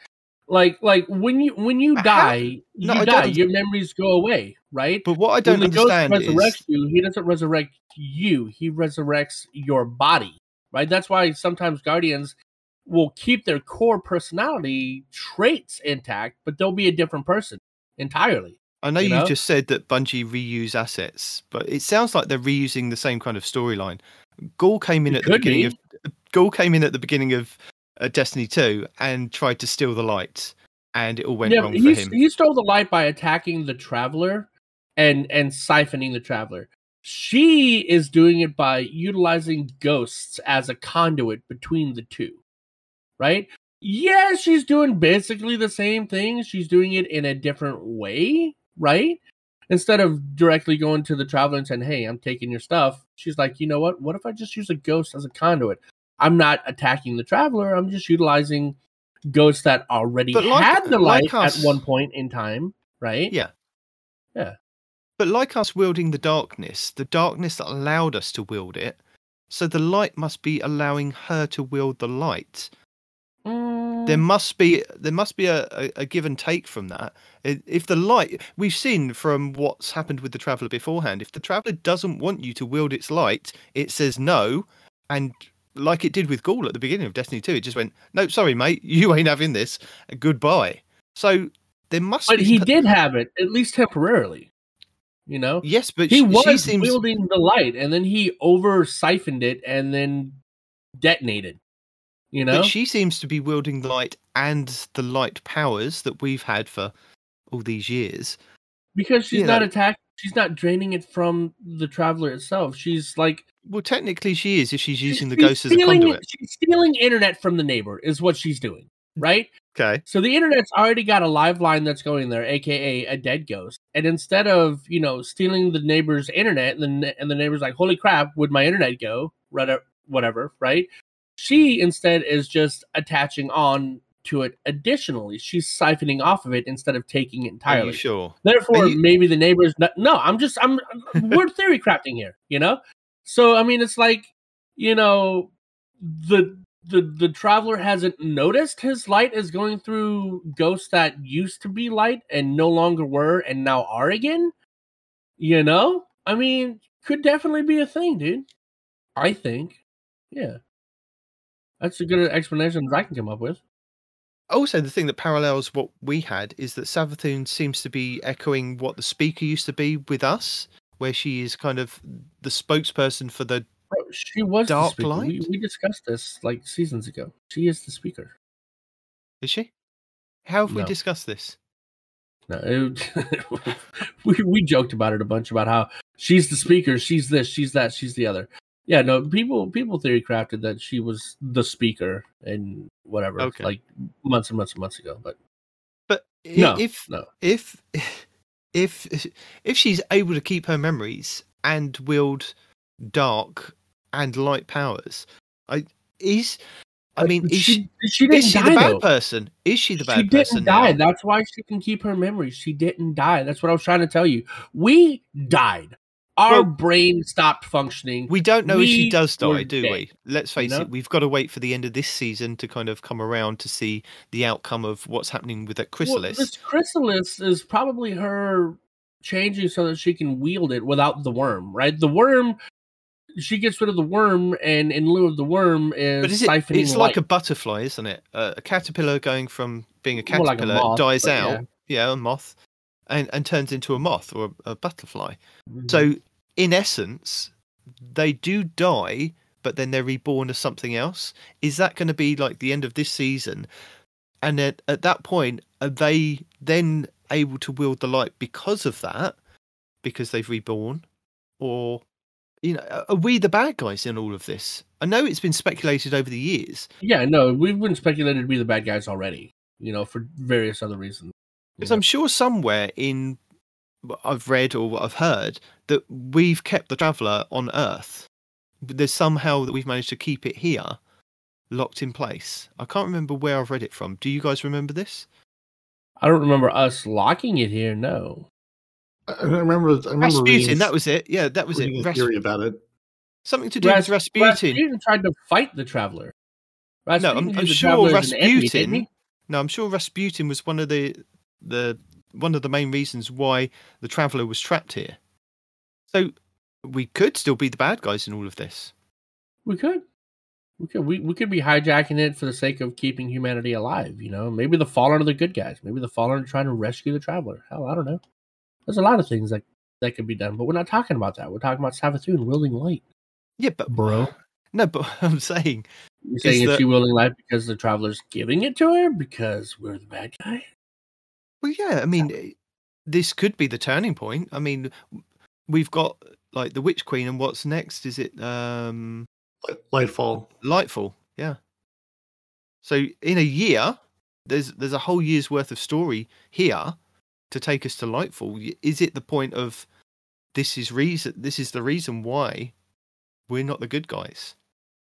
Like when you die, your memories go away, right? But what I don't understand is, when the ghost resurrects you, he doesn't resurrect you. He resurrects your body, right? That's why sometimes Guardians will keep their core personality traits intact, but they'll be a different person entirely. I know you just said that Bungie reuse assets, but it sounds like they're reusing the same kind of storyline. Ghoul came in at the beginning of Destiny 2 and tried to steal the light, and it all went wrong for him. He stole the light by attacking the Traveler and siphoning the Traveler. She is doing it by utilizing ghosts as a conduit between the two, right? Yeah, she's doing basically the same thing. She's doing it in a different way, right? Instead of directly going to the Traveler and saying, hey, I'm taking your stuff, she's like, you know what? What if I just use a ghost as a conduit? I'm not attacking the Traveler. I'm just utilizing ghosts that already had the light at one point in time, right? Yeah. But like us wielding the darkness that allowed us to wield it, so the light must be allowing her to wield the light. There must be a give and take from that. If the light, we've seen from what's happened with the Traveler beforehand, if the Traveler doesn't want you to wield its light, it says no, and like it did with Ghoul at the beginning of Destiny 2, it just went, no, sorry, mate, you ain't having this. Goodbye. So there must be... But he did have it, at least temporarily. You know? Yes, but he was wielding the light, and then he over-siphoned it and then detonated. You know? But she seems to be wielding the light and the light powers that we've had for all these years. Because she's not attacking, she's not draining it from the Traveler itself. She's like... Well, technically she is if she's using the ghost as a conduit. She's stealing internet from the neighbor is what she's doing, right? Okay. So the internet's already got a live line that's going there, a.k.a. a dead ghost. And instead of, you know, stealing the neighbor's internet, and the neighbor's like, holy crap, would my internet go? Whatever, right? She instead is just attaching on to it additionally. She's siphoning off of it instead of taking it entirely. Are you sure? Therefore, maybe the neighbor's... No, I'm word theory crafting here, you know? So, I mean, it's like, you know, the Traveler hasn't noticed his light is going through ghosts that used to be light and no longer were and now are again. You know? I mean, could definitely be a thing, dude. I think. Yeah. That's a good explanation that I can come up with. Also, the thing that parallels what we had is that Savathun seems to be echoing what the Speaker used to be with us, where she is kind of the spokesperson for the dark light. We discussed this like seasons ago. She is the Speaker. Is she? How have we discussed this? No, we joked about it a bunch about how she's the Speaker, she's this, she's that, she's the other. Yeah, no, people theory crafted that she was the Speaker and whatever, like months and months and months ago. If she's able to keep her memories and wield dark and light powers, is she the bad person? Is she the bad person? She didn't die. Now? That's why she can keep her memories. She didn't die. That's what I was trying to tell you. We died. Our brain stopped functioning. We don't know if she does die, do we? Let's face it. We've got to wait for the end of this season to kind of come around to see the outcome of what's happening with that chrysalis. Well, this chrysalis is probably her changing so that she can wield it without the worm, right? The worm she gets rid of the worm, and in lieu of the worm is siphoning. It's like a butterfly, isn't it? A caterpillar going from being a caterpillar, like a moth, dies out, a moth, and turns into a moth or a butterfly. Mm-hmm. So in essence, they do die, but then they're reborn as something else. Is that going to be like the end of this season? And at that point, are they then able to wield the light because of that? Because they've reborn? Or, are we the bad guys in all of this? I know it's been speculated over the years. Yeah, no, we've been speculated to be the bad guys already, for various other reasons. Because I'm sure somewhere in what I've read or what I've heard that we've kept the Traveller on Earth. There's somehow that we've managed to keep it here locked in place. I can't remember where I've read it from. Do you guys remember this? I don't remember us locking it here, no. I remember Rasputin, that was it. Yeah, that was it. Theory about it. Something to do with Rasputin. Rasputin tried to fight the Traveller. I'm sure Rasputin was one of the main reasons why the Traveller was trapped here. So we could still be the bad guys in all of this. We could be hijacking it for the sake of keeping humanity alive. Maybe the Fallen are the good guys. Maybe the Fallen are trying to rescue the Traveller. Hell, I don't know. There's a lot of things that could be done, but we're not talking about that. We're talking about Savathun wielding light. Yeah, but bro, no, but I'm saying you're saying that she wielding light because the Traveller's giving it to her because we're the bad guy. Well, yeah, I mean, this could be the turning point. I mean, we've got like the Witch Queen, and what's next? Is it Lightfall? Lightfall, yeah. So in a year, there's a whole year's worth of story here to take us to Lightfall. Is it the point of this is the reason why we're not the good guys?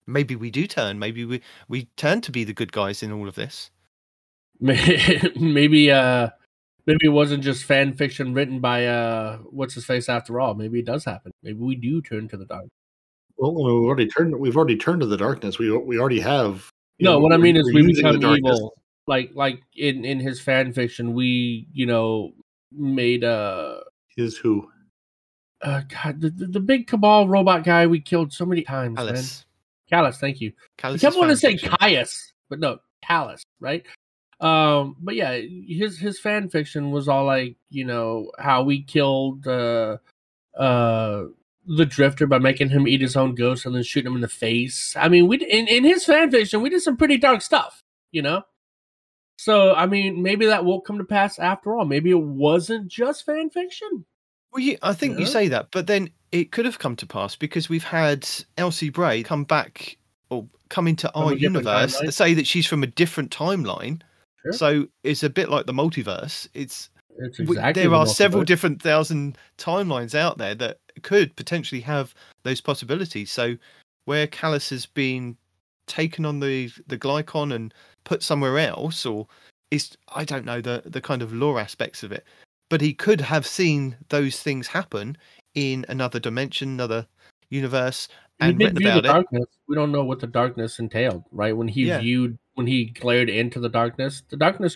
Maybe we do turn. Maybe we turn to be the good guys in all of this. Maybe it wasn't just fan fiction written by what's his face after all. Maybe it does happen. Maybe we do turn to the dark. Well, we've already turned to the darkness. We already have. No, what I mean is we become evil. Like in his fan fiction, we made his who? God, the big Cabal robot guy we killed so many times. Callus. Man. Callus, thank you. I kept wanting to say Caius, but no, Callus, right? But yeah, his fan fiction was all like, how we killed the Drifter by making him eat his own ghost and then shooting him in the face. I mean, in his fan fiction, we did some pretty dark stuff, So, I mean, maybe that will come to pass after all. Maybe it wasn't just fan fiction. Well, I think you say that, but then it could have come to pass because we've had Elsie Bray come back or come into our universe and say that she's from a different timeline. Sure. So it's a bit like the multiverse. It's exactly there are several different thousand timelines out there that could potentially have those possibilities. So where Callus has been taken on the Glykon and put somewhere else, or is I don't know the kind of lore aspects of it, but he could have seen those things happen in another dimension, another universe, and written about it. We don't know what the darkness entailed, right? When he viewed. When he glared into the darkness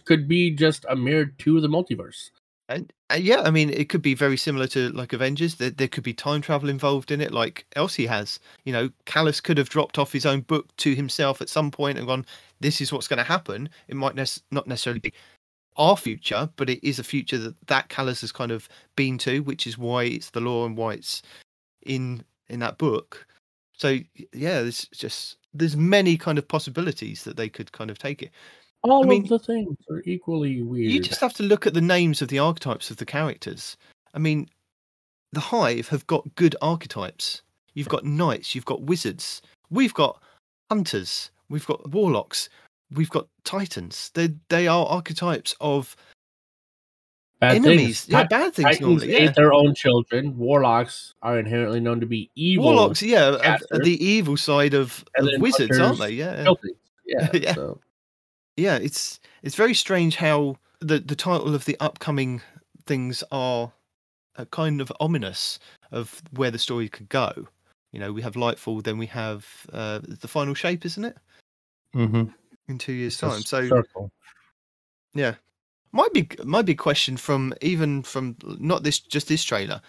could be just a mirror to the multiverse. And yeah, I mean, it could be very similar to like Avengers. There could be time travel involved in it, like Elsie has. Callus could have dropped off his own book to himself at some point and gone, "This is what's going to happen." It might not necessarily be our future, but it is a future that Callus has kind of been to, which is why it's the law and why it's in that book. So yeah, there's many kind of possibilities that they could kind of take it. All of the things are equally weird. You just have to look at the names of the archetypes of the characters. I mean, the Hive have got good archetypes. You've got knights, you've got wizards, we've got hunters, we've got warlocks, we've got titans. They are archetypes of bad enemies. Things. Yeah, bad things. Titans normally, ate their own children. Warlocks are inherently known to be evil. Warlocks, the evil side of wizards, aren't they? Yeah, yeah. Yeah. So. Yeah, it's very strange how the title of the upcoming things are a kind of ominous of where the story could go. We have Lightfall, then we have the Final Shape, isn't it? Mm-hmm. In 2 years' time. So, circle. Yeah. My big question from not this trailer,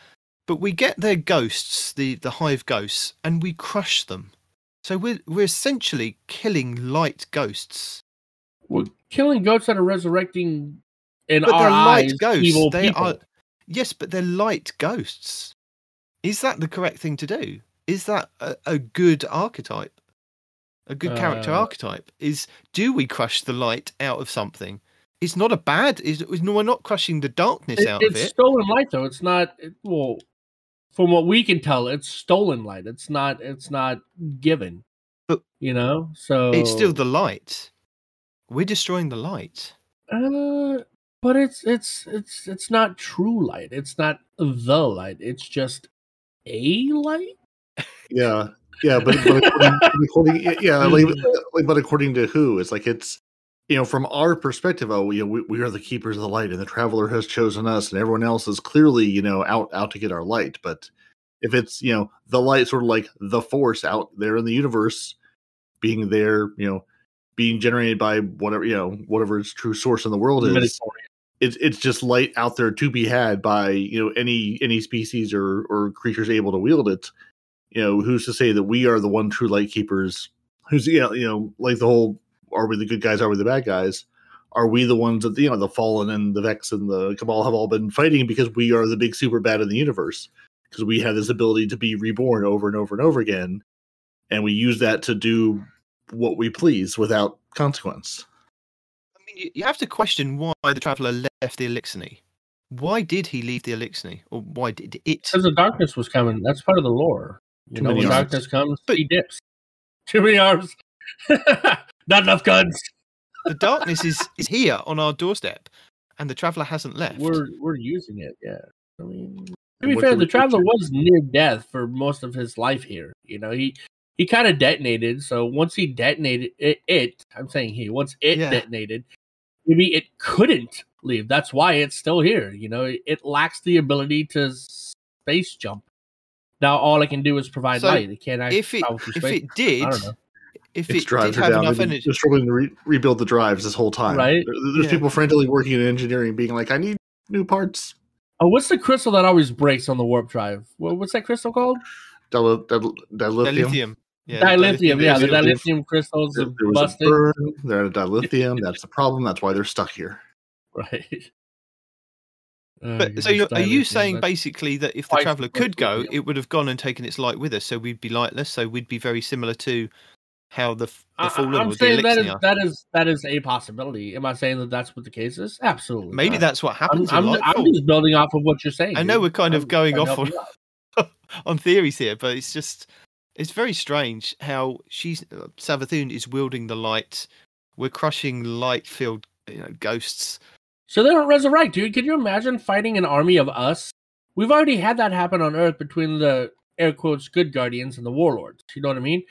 But we get their ghosts, the hive ghosts, and we crush them. So we're essentially killing light ghosts. We're killing ghosts that are resurrecting in our eyes evil people. Yes, but they're light ghosts. Is that the correct thing to do? Is that a good archetype? A good character archetype is, do we crush the light out of something? It's not a bad... we're not crushing the darkness out of it. It's stolen light, though. It's not... Well, from what we can tell, it's stolen light. It's not given. But, you know? So... It's still the light. We're destroying the light. But it's not true light. It's not the light. It's just a light? Yeah. Yeah, but according to who? It's like it's... You know, from our perspective, we are the keepers of the light, and the traveler has chosen us, and everyone else is clearly, you know, out to get our light. But if it's, you know, the light, sort of like the force out there in the universe, being there, you know, being generated by whatever, you know, whatever its true source in the world is, it's just light out there to be had by, you know, any species or creatures able to wield it. You know, who's to say that we are the one true light keepers? Who's, you know, like the whole. Are we the good guys? Are we the bad guys? Are we the ones that, you know, the Fallen and the Vex and the Cabal have all been fighting because we are the big super bad in the universe? Because we have this ability to be reborn over and over and over again. And we use that to do what we please without consequence. I mean, you have to question why the Traveler left the Elixir. Why did he leave the Elixir? Or why did it? Because the darkness was coming. That's part of the lore. You know, when darkness comes, but he dips. Too many arms. Not enough guns. The darkness is here on our doorstep, and the Traveler hasn't left. We're using it, yeah. I mean, to be fair, the Traveler was near death for most of his life here. You know, he kind of detonated. So once he detonated detonated, maybe it couldn't leave. That's why it's still here. You know, it lacks the ability to space jump. Now all it can do is provide light. It can't actually travel through space. If it did, I don't know. If its drives are down, they're struggling to rebuild the drives this whole time. Right? There's people frantically working in engineering, being like, "I need new parts." Oh, what's the crystal that always breaks on the warp drive? What's that crystal called? Dilithium. Yeah, dilithium. Yeah, the dilithium crystals are busted. They're at a dilithium. That's the problem. That's why they're stuck here. Right. So are you saying basically that if the Traveler could go, it would have gone and taken its light with us, so we'd be lightless, so we'd be very similar to how the Fallen I'm with saying the that is a possibility. Am I saying that that's what the case is? Absolutely. Maybe not. That's what happens. I'm just building off of what you're saying. I know we're kind of going off on theories here, but it's just very strange how Savathun is wielding the light. We're crushing light-filled, you know, ghosts. So they don't resurrect, dude. Can you imagine fighting an army of us? We've already had that happen on Earth between the air quotes good guardians and the warlords. You know what I mean?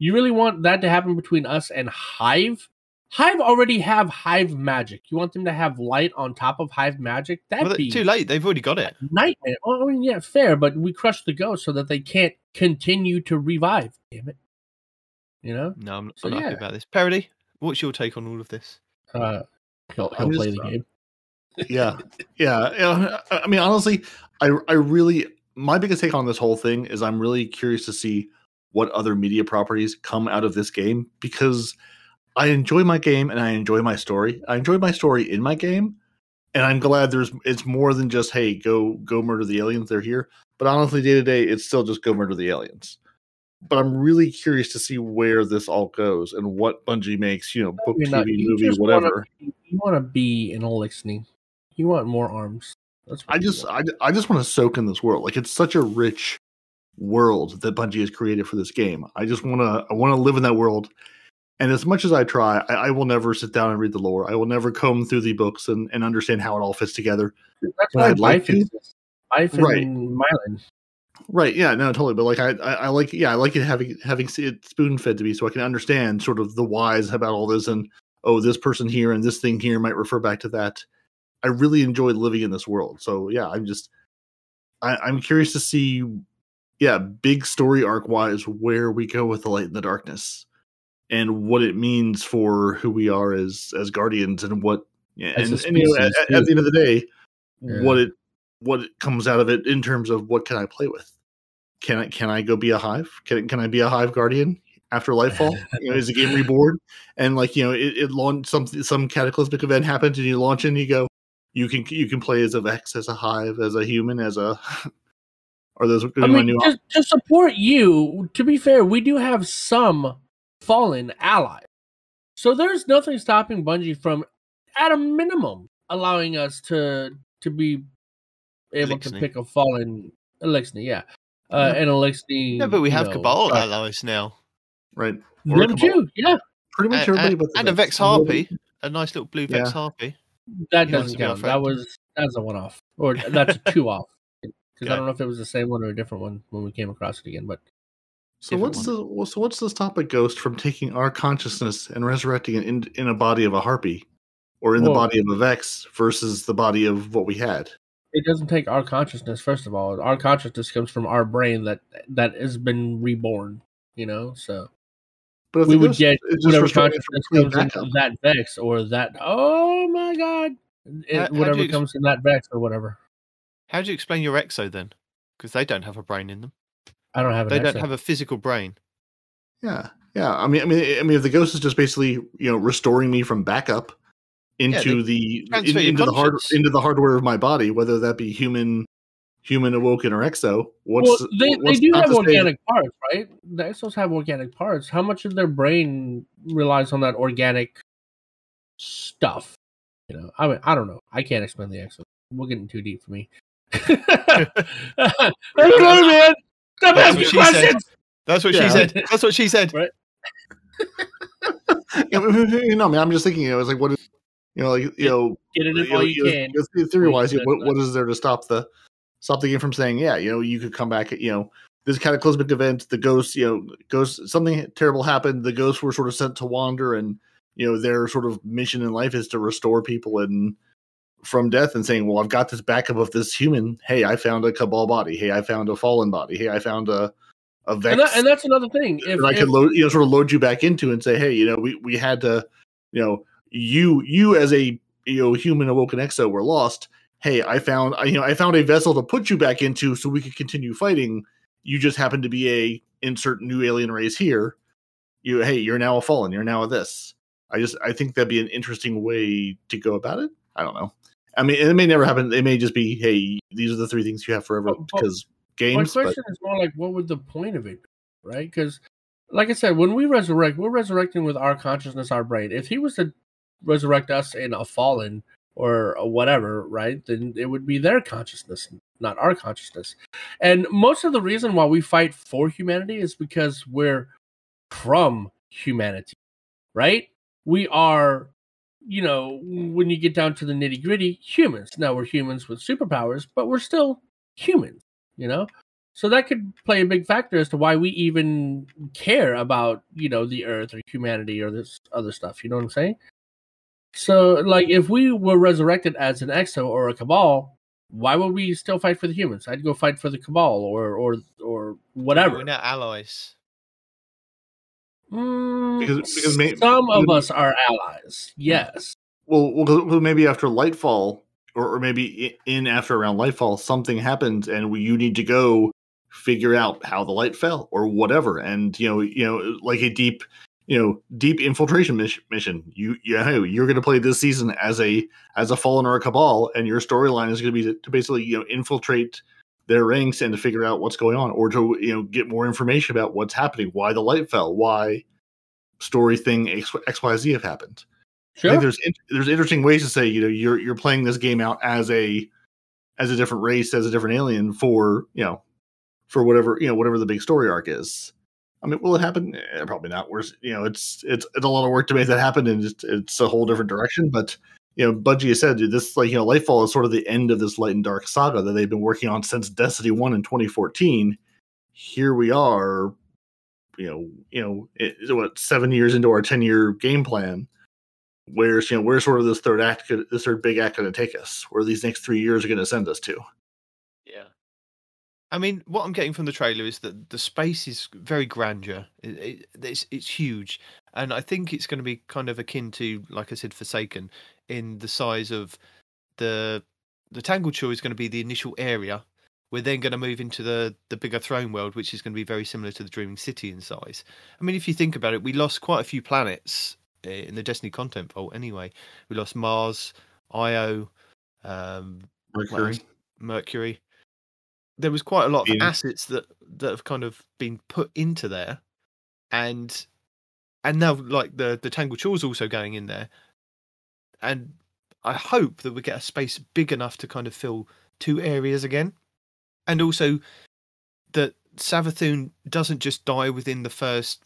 You really want that to happen between us and Hive? Hive already have Hive magic. You want them to have light on top of Hive magic? That'd be too late. They've already got it. Nightmare. Oh, yeah, fair. But we crushed the ghost so that they can't continue to revive. Damn it. You know? No, I'm not happy about this. Parody, what's your take on all of this? He'll play the game. Yeah. Yeah. I mean, honestly, I really... My biggest take on this whole thing is I'm really curious to see what other media properties come out of this game, because I enjoy my game and I enjoy my story. I enjoy my story in my game, and I'm glad it's more than just, hey, go murder the aliens, they're here. But honestly, day to day, it's still just go murder the aliens. But I'm really curious to see where this all goes and what Bungie makes, you know, book, TV, movie, whatever. You want to be an Elixir. You want more arms. I just want to soak in this world. Like, it's such a rich world that Bungie has created for this game. I want to live in that world, and as much as I try, I will never sit down and read the lore. I will never comb through the books and understand how it all fits together. That's why life is Mylan. Right? Yeah, no, totally. But like, I like it having it spoon fed to me, so I can understand sort of the whys about all this, and oh, this person here and this thing here might refer back to that. I really enjoy living in this world. So yeah, I'm curious to see. Yeah, big story arc-wise, where we go with the light and the darkness, and what it means for who we are as guardians, and what, and, species, and at the end of the day, what it what comes out of it in terms of what can I play with? Can I go be a hive? Can I be a hive guardian after Lightfall? You know, is the game reborn? And like, you know, it launched some cataclysmic event happens and you launch in, you go, you can play as a Vex, as a hive, as a human, as a are those going to be my new options? To support you, to be fair, we do have some fallen allies. So there's nothing stopping Bungie from, at a minimum, allowing us to be able Elixir. To pick a fallen Elixir, yeah. And Elixir. No, but we have Cabal allies now. Right. Number two, yeah. Pretty much everybody but the And Vex. A Vex Harpy. A nice little blue Vex Harpy. That doesn't count. That's a one-off. Or that's a two-off. Because I don't know if it was the same one or a different one when we came across it again, but... So what's to stop a ghost from taking our consciousness and resurrecting it in a body of a harpy, or in the body of a Vex versus the body of what we had? It doesn't take our consciousness. First of all, our consciousness comes from our brain that has been reborn. You know, so but we would get whatever consciousness comes from that Vex or that. Oh my God! Whatever comes from that Vex or whatever. How do you explain your Exo then? Because they don't have a brain in them. I don't have. They don't have a physical brain. Yeah. I mean, if the ghost is just basically, you know, restoring me from backup into into the hardware of my body, whether that be human awoken or exo. They do have organic parts, right? The exos have organic parts. How much of their brain relies on that organic stuff? You know, I mean, I don't know. I can't explain the exo. We're getting too deep for me. I don't know, man. That's what she said. Right? I mean, I'm just thinking. You know, it's like, what is, you know, like, you know, get it in all you can. Theory-wise, what is there to stop the game from saying, yeah, you know, you could come back. You know, this cataclysmic event, the ghosts, you know, something terrible happened. The ghosts were sort of sent to wander, and you know, their sort of mission in life is to restore people from death, and saying, well, I've got this backup of this human. Hey, I found a Cabal body. Hey, I found a fallen body. Hey, I found a Vex. And that's another thing. If I could load, you know, sort of load you back into and say, hey, you know, we had to, you know, you as a, you know, human awoken exo were lost. Hey, I found a vessel to put you back into so we could continue fighting. You just happen to be a insert new alien race here. You're now a fallen. You're now a this. I think that'd be an interesting way to go about it. I don't know. I mean, it may never happen. It may just be, hey, these are the three things you have forever because games. My question is more like, what would the point of it be, right? Because, like I said, when we resurrect, we're resurrecting with our consciousness, our brain. If he was to resurrect us in a fallen or a whatever, right, then it would be their consciousness, not our consciousness. And most of the reason why we fight for humanity is because we're from humanity, right? We are... You know, when you get down to the nitty gritty, humans. Now we're humans with superpowers, but we're still humans, you know? So that could play a big factor as to why we even care about, you know, the earth or humanity or this other stuff. You know what I'm saying? So, like, if we were resurrected as an Exo or a Cabal, why would we still fight for the humans? I'd go fight for the Cabal or whatever. We're not allies. Because some of us are allies, yes. Well, maybe after Lightfall, or maybe around Lightfall, something happens, and you need to go figure out how the light fell or whatever. And you know, like a deep infiltration mission. You're going to play this season as a Fallen or a Cabal, and your storyline is going to be to basically, you know, infiltrate their ranks and to figure out what's going on, or to, you know, get more information about what's happening, why the light fell, why story thing XYZ have happened. Sure. I think there's interesting ways to say, you know, you're playing this game out as a different race, as a different alien for whatever the big story arc is. I mean, will it happen? Probably not. It's a lot of work to make that happen, and it's a whole different direction, but you know, Bungie has said, dude, this, like, you know, Lightfall is sort of the end of this light and dark saga that they've been working on since Destiny 1 in 2014. Here we are, you know, what, 7 years into our 10-year game plan. Where's, you know, where's sort of this third big act going to take us? Where these next 3 years are going to send us to? Yeah, I mean, what I'm getting from the trailer is that the space is very grandeur. It's huge, and I think it's going to be kind of akin to, like I said, Forsaken, in the size of the the Tangled Shore is going to be the initial area. We're then going to move into the bigger throne world, which is going to be very similar to the Dreaming City in size. I mean, if you think about it, we lost quite a few planets in the Destiny content vault anyway. We lost Mars, Io, Mercury. There was quite a lot of assets that have kind of been put into there. And now, like, the Tangled Shore is also going in there. And I hope that we get a space big enough to kind of fill two areas again. And also that Savathun doesn't just die within the first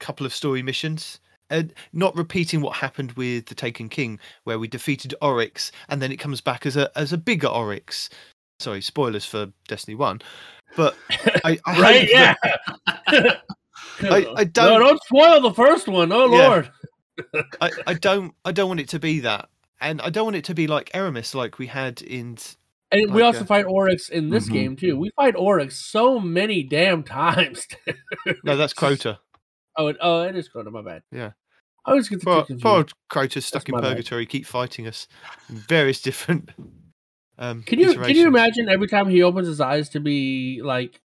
couple of story missions. And not repeating what happened with the Taken King, where we defeated Oryx, and then it comes back as a bigger Oryx. Sorry, spoilers for Destiny 1. But I right, yeah. I don't. No, don't spoil the first one. Oh yeah. Lord. I don't want it to be that, and I don't want it to be like Eramis, like we had in. And like we also fight Oryx in this game too. We fight Oryx so many damn times. No, that's Crota. Oh, it is Crota. My bad. Yeah, I always get the poor Crota's stuck in purgatory, keep fighting us, in various different. Can you imagine every time he opens his eyes to be like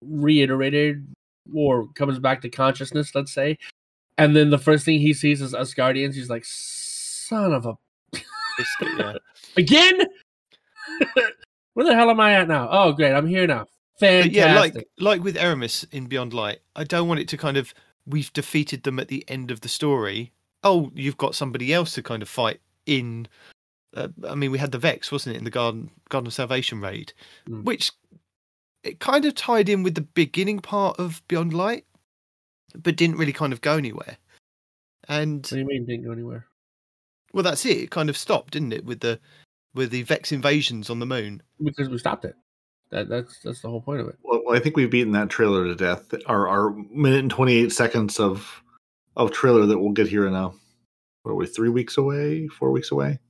reiterated or comes back to consciousness? Let's say. And then the first thing he sees is us Guardians. He's like, son of a... Again? Where the hell am I at now? Oh, great. I'm here now. Fantastic. Yeah, like with Eramis in Beyond Light, I don't want it to kind of... We've defeated them at the end of the story. Oh, you've got somebody else to kind of fight in... I mean, we had the Vex, wasn't it, in the Garden of Salvation raid, which it kind of tied in with the beginning part of Beyond Light, but didn't really kind of go anywhere. And what do you mean didn't go anywhere? Well, that's it. It kind of stopped, didn't it, with the Vex invasions on the moon? Because we stopped it. That's the whole point of it. Well, I think we've beaten that trailer to death. Our minute and 28 seconds of trailer that we'll get here now. What are we, 3 weeks away? 4 weeks away?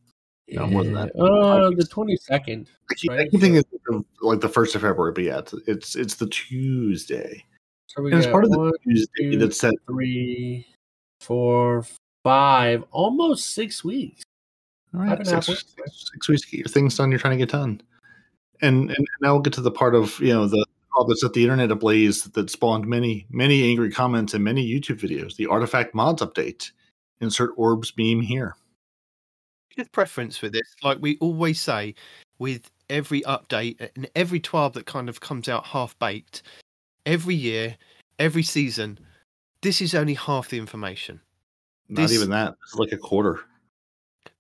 Yeah. No, more than that. The 22nd. Right? I think it's like the 1st of February, but yeah, it's the Tuesday. So we got part of the one, Tuesday two, that said 3, 4, 5, almost 6 weeks. All right, 6 weeks to get your things done. You're trying to get done, and now we'll get to the part of all that set the internet ablaze that spawned many angry comments and many YouTube videos. The artifact mods update. Insert orbs beam here. Just preference with this, like we always say, with every update and every TWAB that kind of comes out half baked. Every year, every season, this is only half the information. Not even that. It's like a quarter.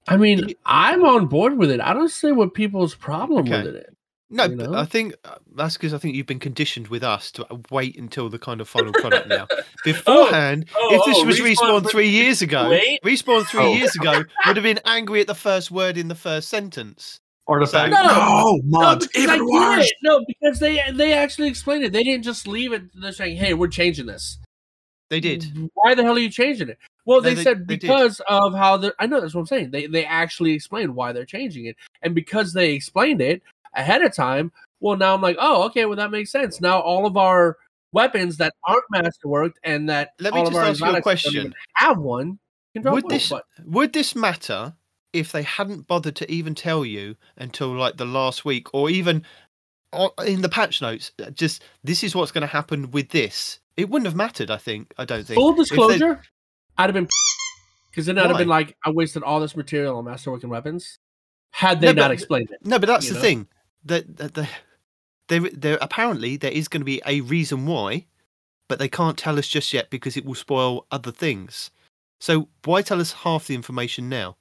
I mean, I'm on board with it. I don't see what people's problem with it. No, you know? But I think that's because I think you've been conditioned with us to wait until the kind of final product now. Beforehand, if this was Respawn 3 years ago, Respawn 3 years ago would have been angry at the first word in the first sentence. Artifact. No, mods, even worse. No, because they actually explained it. They didn't just leave it. They're saying, "Hey, we're changing this." They did. Why the hell are you changing it? Well, no, they said because of how the. I know that's what I'm saying. They actually explained why they're changing it, and because they explained it ahead of time. Well, now I'm like, oh, okay. Well, that makes sense. Now all of our weapons that aren't masterworked and that let me all just of our ask you a question. Have one. Would this matter? If they hadn't bothered to even tell you until like the last week or even in the patch notes, just this is what's going to happen with this, it wouldn't have mattered, I think. I don't think. Full disclosure, I'd have been... Because then I'd have been like, I wasted all this material on masterworking weapons had they not explained it. No, but that's the thing. That apparently there is going to be a reason why, but they can't tell us just yet because it will spoil other things. So why tell us half the information now?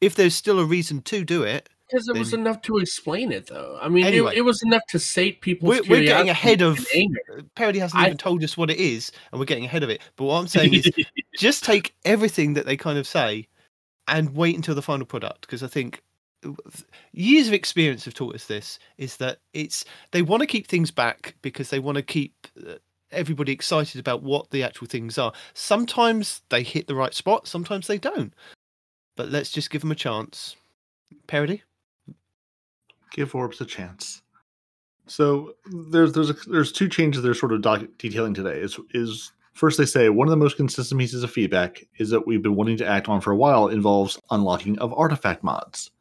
If there's still a reason to do it, because it was enough to explain it, though. I mean, anyway, it was enough to sate people's curiosity. We're getting ahead of anger. Parody hasn't even told us what it is, and we're getting ahead of it. But what I'm saying is, just take everything that they kind of say, and wait until the final product. Because I think years of experience have taught us this: is that they want to keep things back because they want to keep everybody excited about what the actual things are. Sometimes they hit the right spot, sometimes they don't. But let's just give them a chance. Parody? Give orbs a chance. So there's two changes they're sort of detailing today. Is first they say one of the most consistent pieces of feedback is that we've been wanting to act on for a while involves unlocking of artifact mods.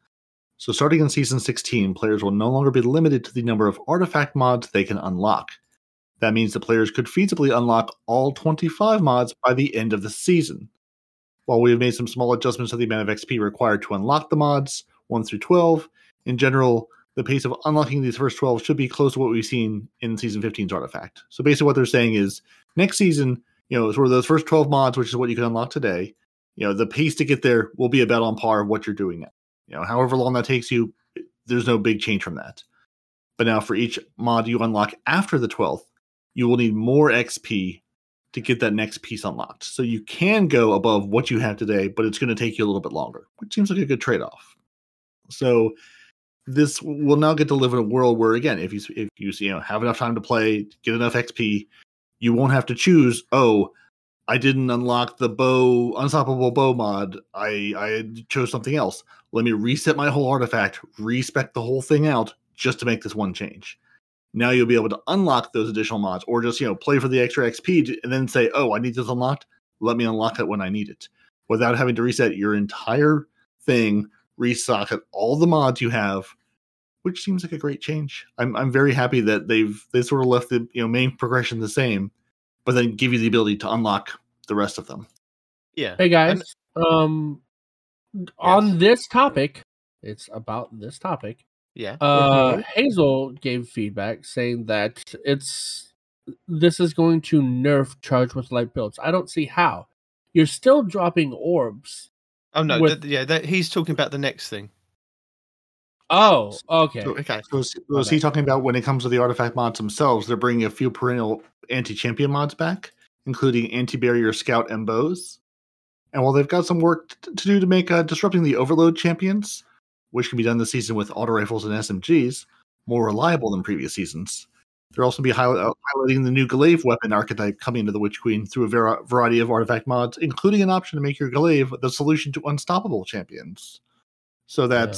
So starting in Season 16, players will no longer be limited to the number of artifact mods they can unlock. That means the players could feasibly unlock all 25 mods by the end of the season. While we have made some small adjustments to the amount of XP required to unlock the mods, 1 through 12, in general, the pace of unlocking these first 12 should be close to what we've seen in Season 15's Artifact. So basically what they're saying is, next season, sort of those first 12 mods, which is what you can unlock today, the pace to get there will be about on par of what you're doing now. However long that takes you, there's no big change from that. But now for each mod you unlock after the 12th, you will need more XP to get that next piece unlocked. So you can go above what you have today, but it's going to take you a little bit longer, which seems like a good trade-off. So this will now get to live in a world where, again, if you have enough time to play, get enough XP, you won't have to choose, I didn't unlock the bow, unstoppable bow mod. I chose something else. Let me reset my whole artifact, respec the whole thing out just to make this one change. Now you'll be able to unlock those additional mods, or just play for the extra XP and then say, I need this unlocked. Let me unlock it when I need it, without having to reset your entire thing, restock all the mods you have, which seems like a great change. I'm very happy that they sort of left the main progression the same, but then give you the ability to unlock the rest of them. Yeah. Hey guys, on this topic, it's about this topic. Yeah. Hazel gave feedback saying that this is going to nerf Charged with Light builds. I don't see how. You're still dropping orbs. Oh no! He's talking about the next thing. Oh, okay. So was he talking about when it comes to the artifact mods themselves, they're bringing a few perennial anti-champion mods back, including anti-barrier scout and bows. And while they've got some work to do to make disrupting the overload champions, which can be done this season with auto rifles and SMGs, more reliable than previous seasons, they'll also be highlighting the new Glaive weapon archetype coming into the Witch Queen through a variety of artifact mods, including an option to make your Glaive the solution to unstoppable champions. So they're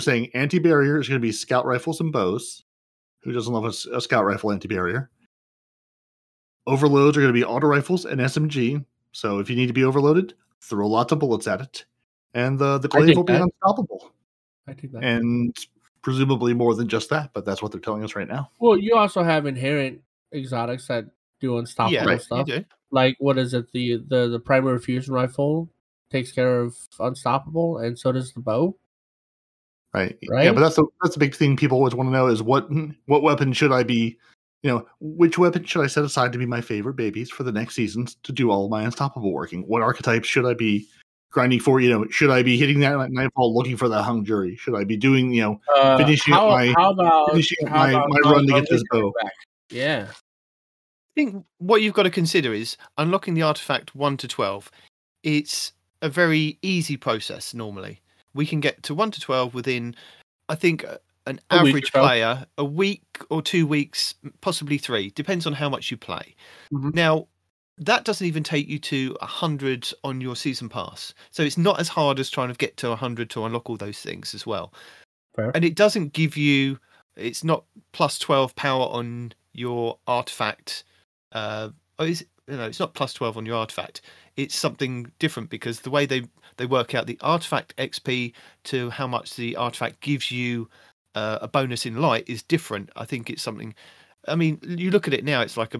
saying anti-barrier is going to be scout rifles and bows. Who doesn't love a scout rifle anti-barrier? Overloads are going to be auto rifles and SMG. So if you need to be overloaded, throw lots of bullets at it. And the Glaive will be unstoppable. I think that. And presumably more than just that, but that's what they're telling us right now. Well, you also have inherent exotics that do unstoppable stuff. You do. Like, what is it? The primary fusion rifle takes care of unstoppable, and so does the bow. Right. Yeah, but that's the big thing people always want to know is what weapon should I be, which weapon should I set aside to be my favorite babies for the next seasons to do all of my unstoppable working? What archetype should I be grinding for? Should I be hitting that Nightfall looking for that hung jury? Should I be doing, finishing my run to get this bow? Yeah. I think what you've got to consider is unlocking the artifact 1 to 12. It's a very easy process normally. We can get to 1 to 12 within, I think, an average player, a week or 2 weeks, possibly 3. Depends on how much you play. Mm-hmm. Now, that doesn't even take you to 100 on your season pass. So it's not as hard as trying to get to 100 to unlock all those things as well. Fair. And it doesn't give you, it's not plus 12 power on your artifact. It's not plus 12 on your artifact. It's something different because the way they work out the artifact XP to how much the artifact gives you a bonus in light is different. I think it's something. I mean, you look at it now. It's like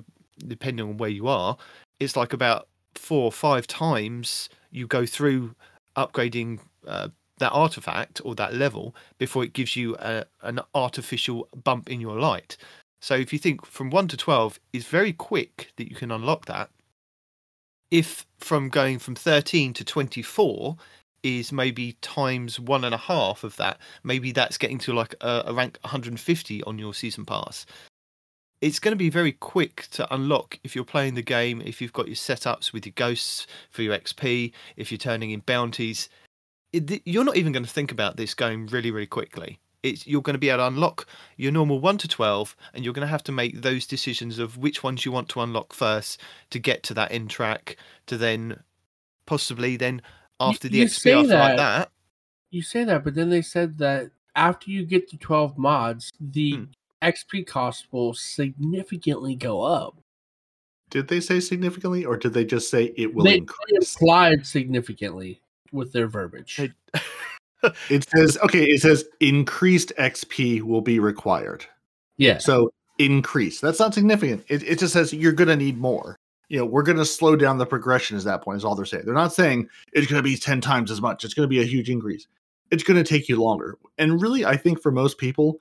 depending on where you are, it's like about 4 or 5 times you go through upgrading that artifact or that level before it gives you an artificial bump in your light. So if you think from 1 to 12 is very quick that you can unlock that. If from going from 13 to 24 is maybe times 1.5 of that, maybe that's getting to like a rank 150 on your season pass. It's going to be very quick to unlock if you're playing the game, if you've got your setups with your ghosts for your XP, if you're turning in bounties. You're not even going to think about this going really, really quickly. You're going to be able to unlock your normal 1 to 12, and you're going to have to make those decisions of which ones you want to unlock first to get to that end track, to then possibly then after the XP after like that. You say that, but then they said that after you get to 12 mods, the XP cost will significantly go up. Did they say significantly, or did they just say it will increase? They implied significantly with their verbiage. It says, okay, it says increased XP will be required. Yeah. So increase. That's not significant. It just says you're going to need more. You know, we're going to slow down the progression at that point is all they're saying. They're not saying it's going to be 10 times as much. It's going to be a huge increase. It's going to take you longer. And really, I think for most people,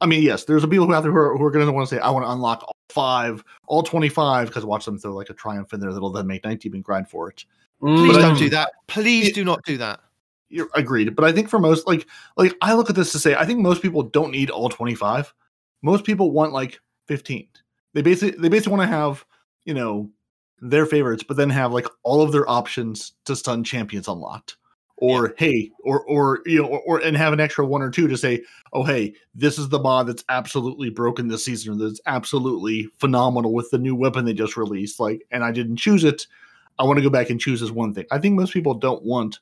I mean, yes, there's people out there who are going to want to say, I want to unlock all 5, all 25, because watch them throw like a triumph in there that'll then make Night Demon grind for it. Please don't do that. Please do not do that. You're agreed. But I think for most, like I look at this to say, I think most people don't need all 25. Most people want like 15. They basically want to have, you know, their favorites, but then have like all of their options to stun champions unlocked. Or hey, or you know, or and have an extra one or two to say, oh hey, this is the mod that's absolutely broken this season, that's absolutely phenomenal with the new weapon they just released. Like, and I didn't choose it. I want to go back and choose this one thing. I think most people don't want,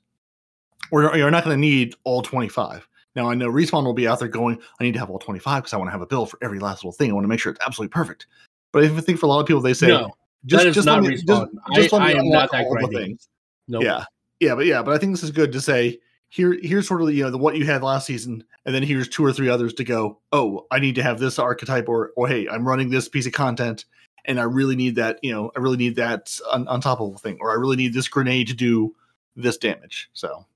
or you're not going to need all 25. Now I know Respawn will be out there going, I need to have all 25 because I want to have a build for every last little thing. I want to make sure it's absolutely perfect. But I think for a lot of people, they say, no, just not Respawn. I am not that grindy. No. Nope. Yeah, but I think this is good to say. Here's sort of the, you know, the what you had last season, and then here's 2 or 3 others to go. Oh, I need to have this archetype, or hey, I'm running this piece of content, and I really need that. You know, I really need that untoppable thing, or I really need this grenade to do this damage. So,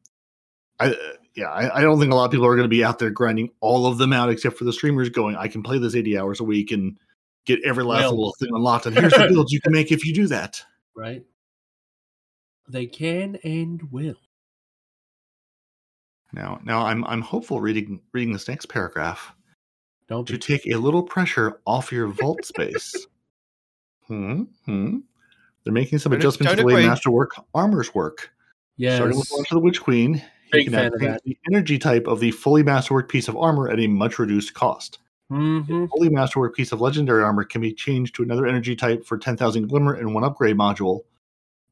I don't think a lot of people are going to be out there grinding all of them out, except for the streamers going, I can play this 80 hours a week and get every last little thing unlocked, and here's the build you can make if you do that. Right. They can and will. Now I'm hopeful reading this next paragraph. Don't to take a little pressure off your vault space. They're making some adjustments to the way Masterwork armors work. Yes. Starting with launch of the Witch Queen, you can activate the energy type of the fully Masterwork piece of armor at a much reduced cost. The fully Masterwork piece of legendary armor can be changed to another energy type for 10,000 glimmer in one upgrade module.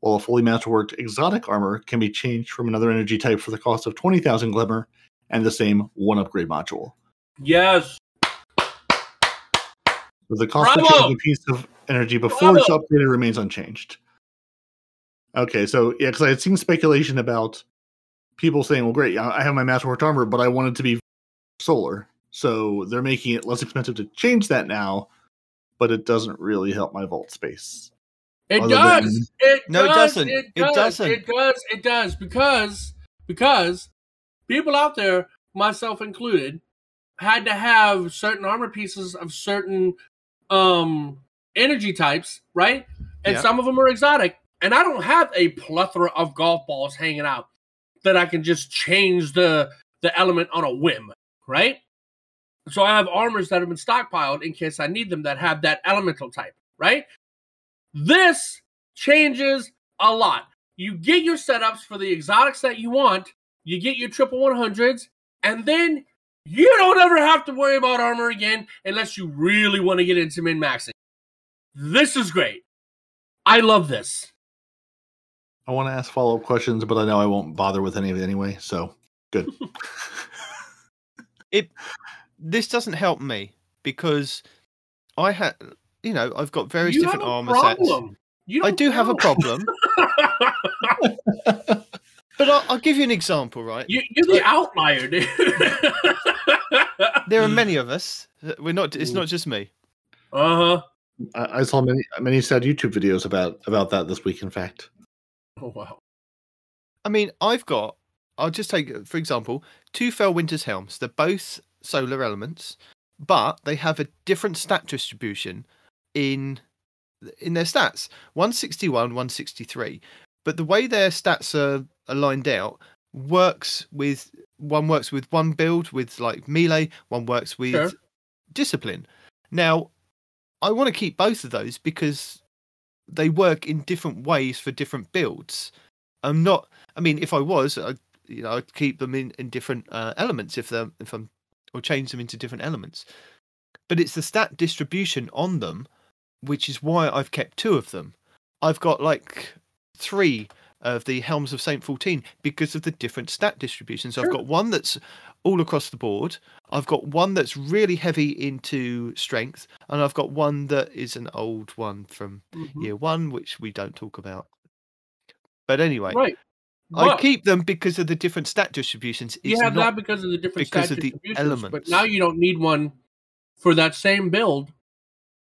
While a fully masterworked exotic armor can be changed from another energy type for the cost of 20,000 glimmer and the same one upgrade module. Yes. So the cost of changing a piece of energy before it's upgraded remains unchanged. Okay, so yeah, because I had seen speculation about people saying, "Well, great, I have my masterworked armor, but I want it to be solar," so they're making it less expensive to change that now, but it doesn't really help my vault space. It does. Because people out there, myself included, had to have certain armor pieces of certain energy types, right? And some of them are exotic. And I don't have a plethora of golf balls hanging out that I can just change the element on a whim, right? So I have armors that have been stockpiled in case I need them that have that elemental type, right? This changes a lot. You get your setups for the exotics that you want, you get your triple 100s, and then you don't ever have to worry about armor again unless you really want to get into min-maxing. This is great. I love this. I want to ask follow-up questions, but I know I won't bother with any of it anyway, so good. This doesn't help me because I had... You know, I've got various different armor sets. I do have a problem. But I'll give you an example, right? You're the outlier, dude. There are many of us. We're not. It's not just me. Uh-huh. I saw many sad YouTube videos about that this week, in fact. Oh, wow. I mean, I'll just take, for example, 2 Fell Winter's Helms. They're both solar elements, but they have a different stat distribution in their stats, 161, 163. But the way their stats are lined out works with one build with like melee, one works with discipline. Now, I want to keep both of those because they work in different ways for different builds. I'd keep them in different elements or change them into different elements. But it's the stat distribution on them, which is why I've kept 2 of them. I've got like 3 of the Helms of Saint 14 because of the different stat distributions. I've got one that's all across the board. I've got one that's really heavy into strength. And I've got one that is an old one from year 1, which we don't talk about. But anyway, But I keep them because of the different stat distributions. It's you have that because of the different stat distributions, the elements. But now you don't need one for that same build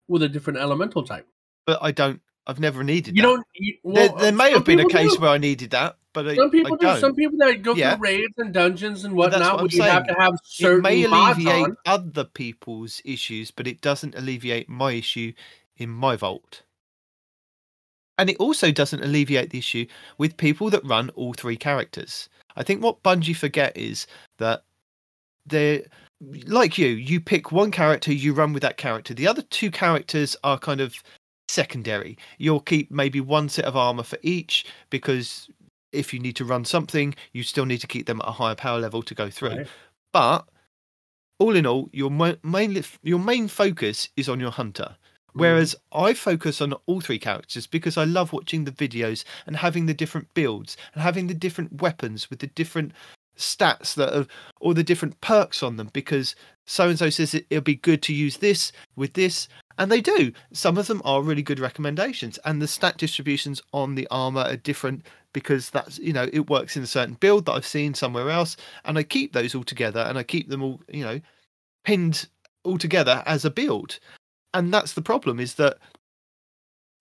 with a different elemental type. But I don't. I've never needed that. There may have been a case where I needed that, but some people do. Some people that go through raids and dungeons and whatnot would have to have certain mods. It may alleviate other people's issues, but it doesn't alleviate my issue in my vault. And it also doesn't alleviate the issue with people that run all three characters. I think what Bungie forget is that they're like you pick one character, you run with that character. The other two characters are kind of secondary. You'll keep maybe one set of armor for each, because if you need to run something, you still need to keep them at a higher power level to go through. Right. But all in all, your main focus is on your hunter. Whereas I focus on all three characters because I love watching the videos and having the different builds and having the different weapons with the different stats or the different perks on them, because so-and-so says it'll be good to use this with this, and they do. Some of them are really good recommendations, and the stat distributions on the armor are different because that's, it works in a certain build that I've seen somewhere else, and I keep those all together and I keep them all, pinned all together as a build. And that's the problem, is that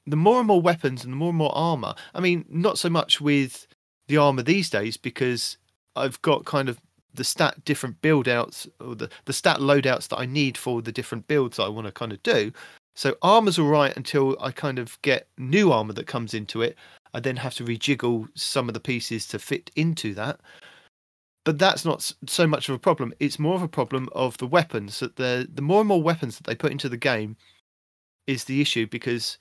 the more and more weapons and the more and more armor, I mean, not so much with the armor these days because I've got kind of the stat different build outs or the stat loadouts that I need for the different builds that I want to kind of do. So armor's all right until I kind of get new armor that comes into it. I then have to rejiggle some of the pieces to fit into that. But that's not so much of a problem. It's more of a problem of the weapons. That the more and more weapons that they put into the game is the issue, because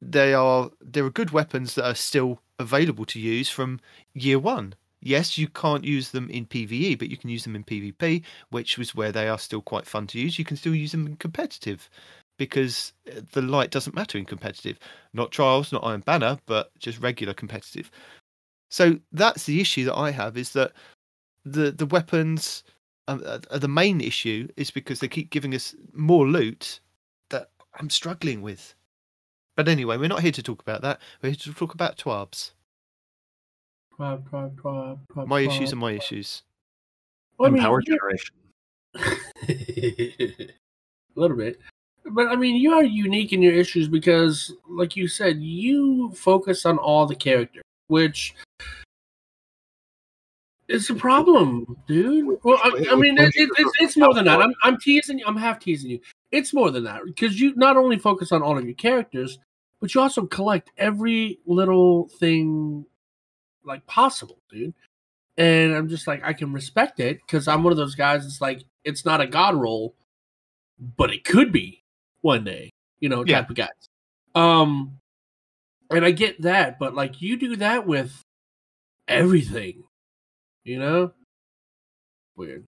there are good weapons that are still available to use from year one. Yes, you can't use them in PvE, but you can use them in PvP, which was where they are still quite fun to use. You can still use them in competitive, because the light doesn't matter in competitive. Not trials, not Iron Banner, but just regular competitive. So that's the issue that I have, is that the weapons are the main issue, is because they keep giving us more loot that I'm struggling with. But anyway, we're not here to talk about that. We're here to talk about TWABs. My issues are my issues. And power generation. A little bit. But, I mean, you are unique in your issues because, like you said, you focus on all the characters, which... It's a problem, dude. Well, I mean, it's more than that. I'm teasing you. I'm half teasing you. It's more than that, because you not only focus on all of your characters, but you also collect every little thing like possible, dude. And I'm just like, I can respect it, because I'm one of those guys. It's like, it's not a god roll, but it could be one day, type of guys. And I get that, but like, you do that with everything. Weird.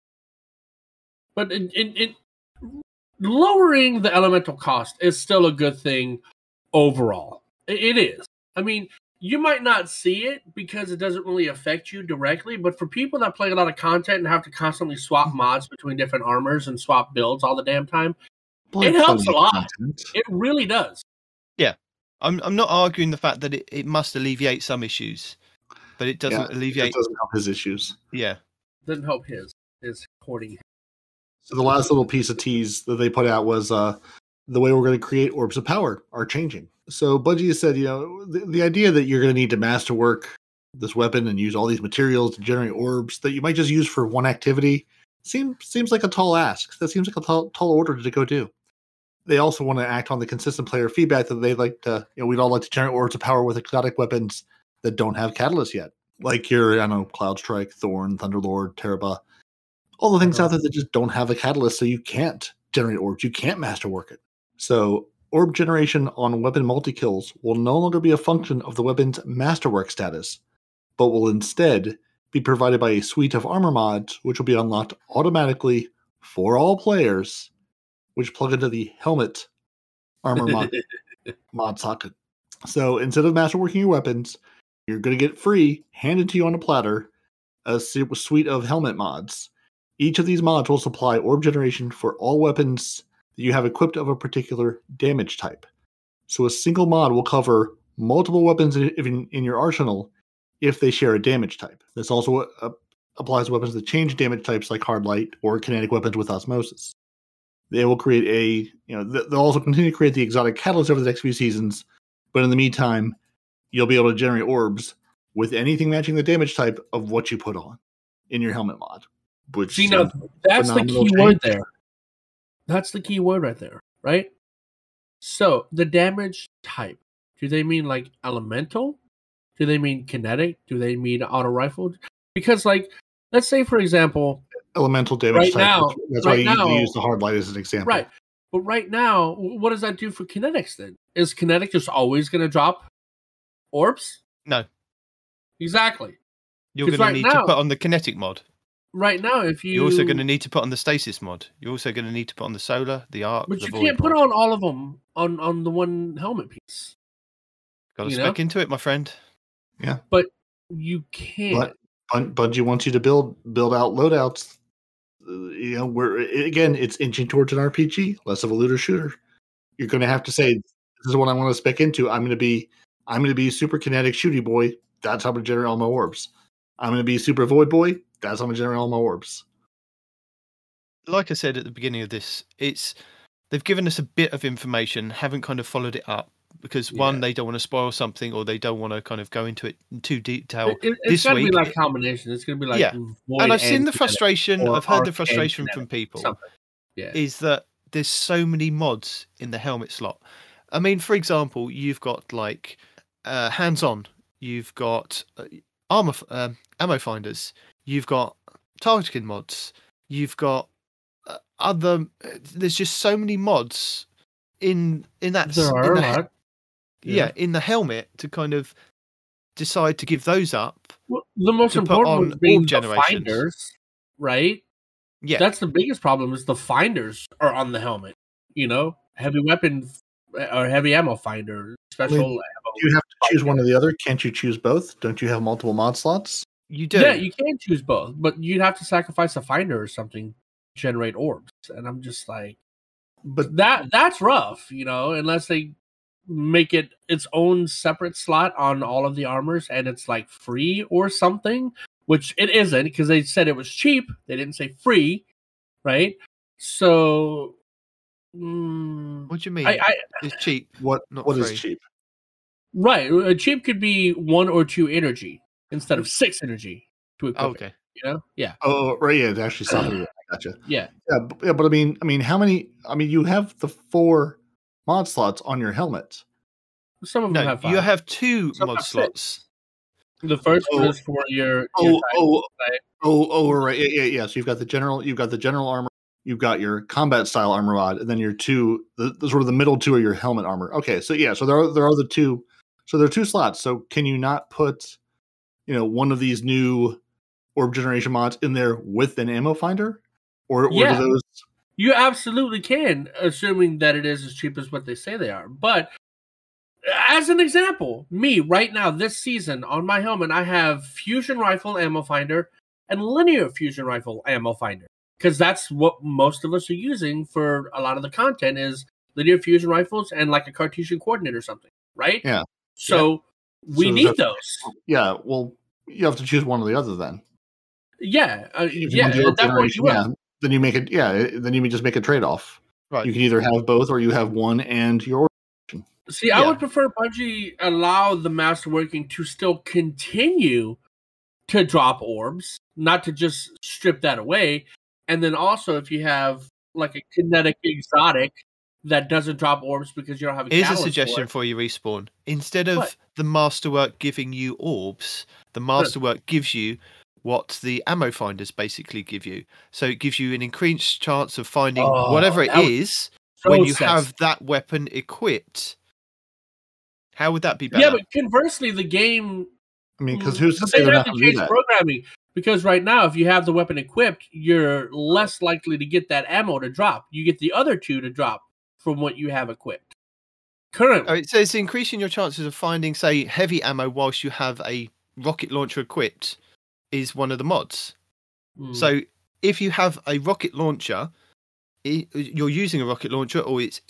But lowering the elemental cost is still a good thing overall. It is. I mean, you might not see it because it doesn't really affect you directly, but for people that play a lot of content and have to constantly swap mods between different armors and swap builds all the damn time, it helps a lot. It really does. Yeah. I'm not arguing the fact that it must alleviate some issues. But it doesn't alleviate. It doesn't help his issues. Yeah, it doesn't help his. It's hoarding. So the last little piece of tease that they put out was the way we're going to create orbs of power are changing. So Bungie said, the idea that you're going to need to masterwork this weapon and use all these materials to generate orbs that you might just use for one activity seems like a tall ask. That seems like a tall order to go do. They also want to act on the consistent player feedback that they like to. We'd all like to generate orbs of power with exotic weapons that don't have catalysts yet, like your, Cloud Strike, Thorn, Thunderlord, Teraba, all the things out there that just don't have a catalyst, so you can't generate orbs, you can't masterwork it. So orb generation on weapon multi-kills will no longer be a function of the weapon's masterwork status, but will instead be provided by a suite of armor mods, which will be unlocked automatically for all players, which plug into the helmet armor mod socket. So instead of masterworking your weapons, you're going to get free, handed to you on a platter, a suite of helmet mods. Each of these mods will supply orb generation for all weapons that you have equipped of a particular damage type. So a single mod will cover multiple weapons in your arsenal, if they share a damage type. This also applies to weapons that change damage types like Hard Light or kinetic weapons with Osmosis. They will create they'll also continue to create the exotic catalyst over the next few seasons, but in the meantime, you'll be able to generate orbs with anything matching the damage type of what you put on in your helmet mod. Which See, now, that's the key word there. That's the key word right there, right? So, the damage type. Do they mean, like, elemental? Do they mean kinetic? Do they mean auto-rifled? Because, like, let's say, for example... Elemental damage right type. Now, that's right why you use the Hard Light as an example. Right. But right now, what does that do for kinetics, then? Is kinetic just always going to drop orbs? No. Exactly. You're going to need to put on the kinetic mod. Right now, if you... You're also going to need to put on the stasis mod. You're also going to need to put on the solar, the arc, but the you can't put on all of them on the one helmet piece. Got to spec into it, my friend. Yeah. But you can't. Bungie wants you to build out loadouts. Where again, it's inching towards an RPG, less of a looter shooter. You're going to have to say, this is what I want to spec into. I'm going to be super kinetic shooty boy. That's how I'm going to generate all my orbs. I'm going to be super void boy. That's how I'm going to generate all my orbs. Like I said at the beginning of this, they've given us a bit of information, haven't kind of followed it up. Because one, they don't want to spoil something, or they don't want to kind of go into it in too detail. It's going to be like a combination. It's going to be like And I've seen the frustration. I've heard the frustration from people. Is that there's so many mods in the helmet slot. I mean, for example, you've got like hands-on. You've got ammo finders. You've got targeting mods. You've got other. There's just so many mods in that. There are a lot. Yeah, in the helmet to kind of decide to give those up. Well, the most important one being the finders, right? Yeah, that's the biggest problem is the finders are on the helmet. Heavy weapon or heavy ammo finder, special. I mean, you have to choose one or the other. Can't you choose both? Don't you have multiple mod slots? You do. Yeah, you can choose both, but you'd have to sacrifice a finder or something to generate orbs. And I'm just like, but that's rough, unless they make it its own separate slot on all of the armors and it's like free or something, which it isn't because they said it was cheap. They didn't say free, right? So what do you mean? It's cheap. What is cheap? Right. Cheap could be 1 or 2 energy instead of 6 energy to equip. Oh, okay. It, Yeah. Oh, right. Yeah. It's actually something. Gotcha. Yeah. Yeah. But I mean, how many? I mean, you have the 4 mod slots on your helmet. Some of them have 5. You have 2 some mod slots. The first one is for your right. Yeah. So you've got the general armor, you've got your combat style armor mod, and then your 2 the sort of the middle 2 are your helmet armor. Okay, so yeah, so there are the 2. So there are 2 slots. So can you not put, one of these new orb generation mods in there with an ammo finder? Or do those You absolutely can, assuming that it is as cheap as what they say they are. But as an example, me right now, this season, on my helmet, I have Fusion Rifle Ammo Finder and Linear Fusion Rifle Ammo Finder. Because that's what most of us are using for a lot of the content is Linear Fusion Rifles and like a Cartesian Coordinate or something, right? Yeah. So we need those. Yeah, well, you have to choose one or the other then. Yeah, at that point you will. Then you make it. Yeah, then you just make a trade-off. Right. You can either have both, or you have one and your. See, I would prefer Bungie allow the masterworking to still continue to drop orbs, not to just strip that away. And then also, if you have like a kinetic exotic that doesn't drop orbs because you don't have a catalyst. Here's a suggestion for you, Respawn. Instead of the masterwork giving you orbs, the masterwork gives you what the ammo finders basically give you. So it gives you an increased chance of finding whatever it is when you have that weapon equipped. How would that be better? Yeah, but conversely, the game... I mean, because who's to say they're not going to do that? Programming, because right now, if you have the weapon equipped, you're less likely to get that ammo to drop. You get the other 2 to drop from what you have equipped. Currently. Oh, so it's increasing your chances of finding, say, heavy ammo whilst you have a rocket launcher equipped. Is one of the mods. So if you have a rocket launcher, you're using a rocket launcher, or it's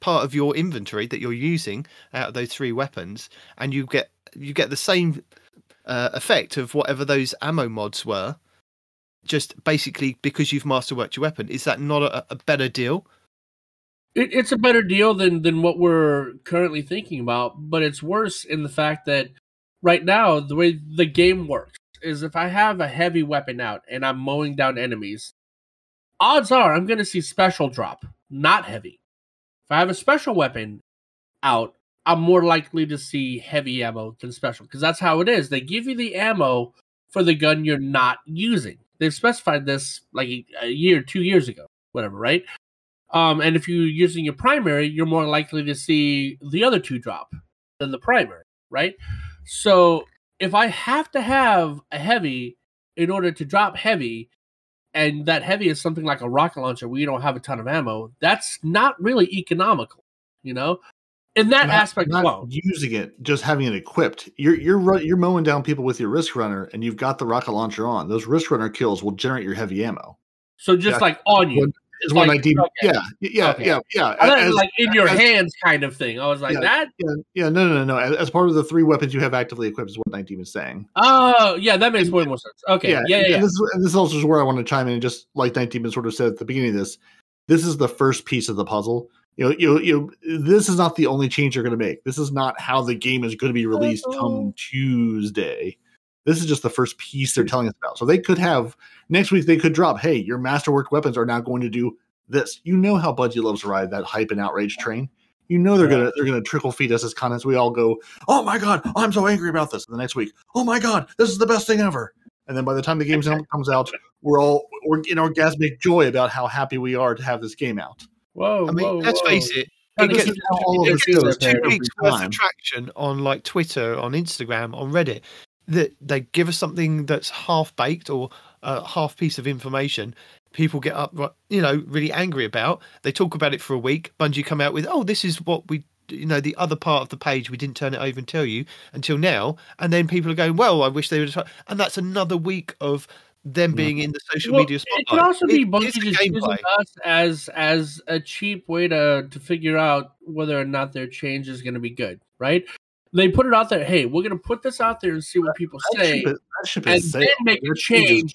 part of your inventory that you're using out of those 3 weapons, and you get the same effect of whatever those ammo mods were, just basically because you've masterworked your weapon. Is that not a better deal? It's a better deal than what we're currently thinking about, but it's worse in the fact that right now, the way the game works is if I have a heavy weapon out and I'm mowing down enemies, odds are I'm going to see special drop, not heavy. If I have a special weapon out, I'm more likely to see heavy ammo than special, because that's how it is. They give you the ammo for the gun you're not using. They've specified this like a year, 2 years ago, whatever, right? And if you're using your primary, you're more likely to see the other two drop than the primary, right? So if I have to have a heavy in order to drop heavy, and that heavy is something like a rocket launcher where you don't have a ton of ammo, that's not really economical, you know? In that aspect alone. Using it, just having it equipped. You're mowing down people with your wrist runner, and you've got the rocket launcher on. Those wrist runner kills will generate your heavy ammo. So just like on you. Is like, yeah. As, like in your hands kind of thing. I was like, No. As part of the three weapons you have actively equipped is what Night Demon is saying. Oh, yeah, that makes way more sense. Okay, yeah. And this also is where I want to chime in, and just like Night Demon sort of said at the beginning of this, this is the first piece of the puzzle. You know, this is not the only change you're going to make. This is not how the game is going to be released come Tuesday. This is just the first piece they're telling us about. So they could have, next week they could drop, hey, your masterwork weapons are now going to do this. You know how Budgie loves to ride that hype and outrage train. You know they're gonna trickle feed us as comments. We all go, oh my God, I'm so angry about this. And the next week, oh my God, this is the best thing ever. And then by the time the game comes out, we're in orgasmic joy about how happy we are to have this game out. Whoa, I mean, let's face it. It gets 2 weeks worth of traction on like Twitter, on Instagram, on Reddit. That they give us something that's half baked or a half piece of information, people get up, you know, really angry about. They talk about it for a week. Bungie come out with, oh, this is what we, you know, the other part of the page we didn't turn it over and tell you until now. And then people are going, well, I wish they would have. And that's another week of them being in the social media spotlight. It could also be Bungie just using us as a cheap way to figure out whether or not their change is going to be good, right? They put it out there. Hey, we're going to put this out there and see what people say, and then make a change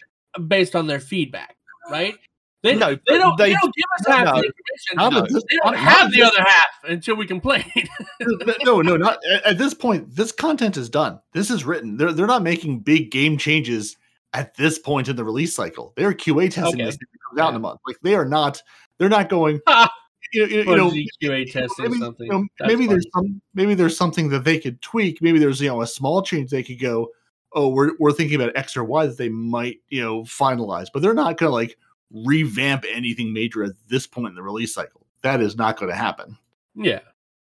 based on their feedback, right? They don't give us half the information. They don't have the other half until we complain. Not at this point. This content is done. This is written. They're not making big game changes at this point in the release cycle. They are QA testing this thing that comes out in a month. Like they are not. They're not going. You know, testing something. Maybe there's something that they could tweak. Maybe there's a small change they could go. Oh, we're thinking about X or Y that they might finalize, but they're not going to like revamp anything major at this point in the release cycle. That is not going to happen. Yeah,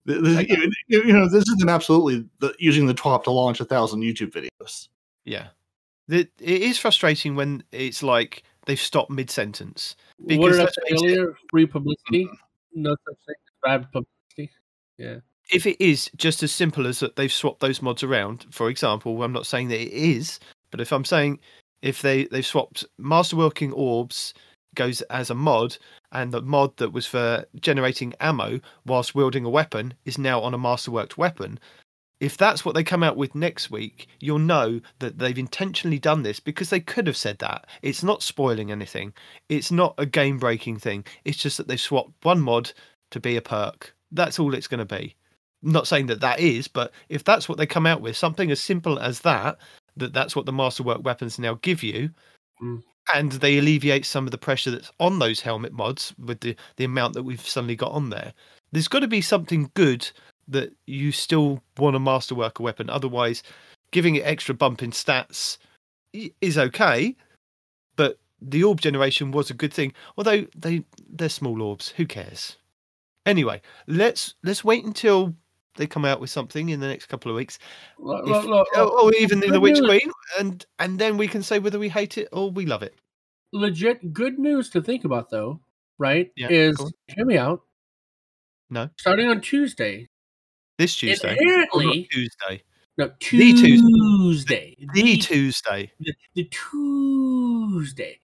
this isn't absolutely using the twop to launch 1,000 YouTube videos. Yeah, it is frustrating when it's like they've stopped mid sentence. What did I say earlier? Free publicity. Mm-hmm. No such thing as bad publicity. Yeah. If it is just as simple as that they've swapped those mods around, for example, I'm not saying that it is, but if I'm saying if they've swapped masterworking orbs goes as a mod, and the mod that was for generating ammo whilst wielding a weapon is now on a masterworked weapon, if that's what they come out with next week, you'll know that they've intentionally done this because they could have said that. It's not spoiling anything. It's not a game-breaking thing. It's just that they've swapped one mod to be a perk. That's all it's going to be. I'm not saying that that is, but if that's what they come out with, something as simple as that that's what the masterwork weapons now give you, and they alleviate some of the pressure that's on those helmet mods with the amount that we've suddenly got on there. There's got to be something good that you still want to masterwork a weapon. Otherwise, giving it extra bump in stats is okay, but the orb generation was a good thing. Although they're small orbs, who cares? Anyway, let's wait until they come out with something in the next couple of weeks, or even in the Witch Queen, and then we can say whether we hate it or we love it. Legit good news to think about, though, right? Yeah, is hear me out. No, starting on Tuesday. This Tuesday. Apparently, Tuesday. No, Tuesday. The Tuesday. The Tuesday.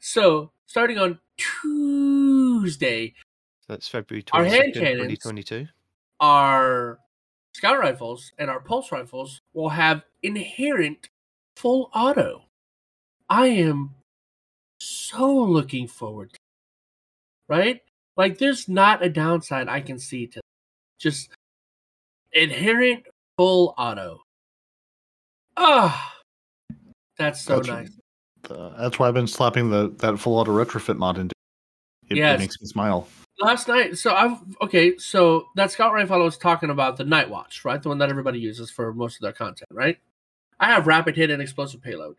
So, starting on Tuesday. So that's February 22nd, our hand cannons, 2022. Our scout rifles and our pulse rifles will have inherent full auto. I am so looking forward to it, right? Like, there's not a downside I can see to just inherent full auto. Ah, oh, that's so nice. That's why I've been slapping that full auto retrofit mod into it. Yes. It makes me smile. Last night, so that Scott Rainfellow was talking about the Nightwatch, right? The one that everybody uses for most of their content, right? I have rapid hit and explosive payload,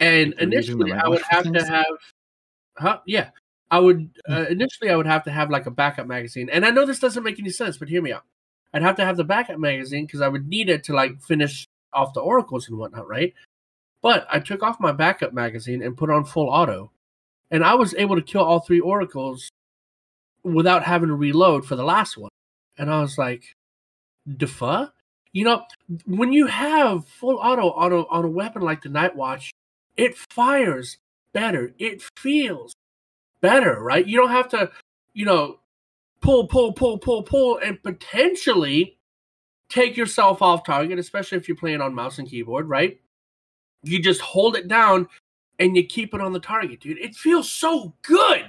and initially I would have to have, I would have to have like a backup magazine, and I know this doesn't make any sense, but hear me out. I'd have to have the backup magazine because I would need it to like finish off the oracles and whatnot, right? But I took off my backup magazine and put on full auto, and I was able to kill all three oracles without having to reload for the last one. And I was like, defuh? You know, when you have full auto on a weapon like the Nightwatch, it fires better. It feels better, right? You don't have to, you know, pull, and potentially take yourself off target, especially if you're playing on mouse and keyboard, right? You just hold it down, and you keep it on the target, dude. It feels so good.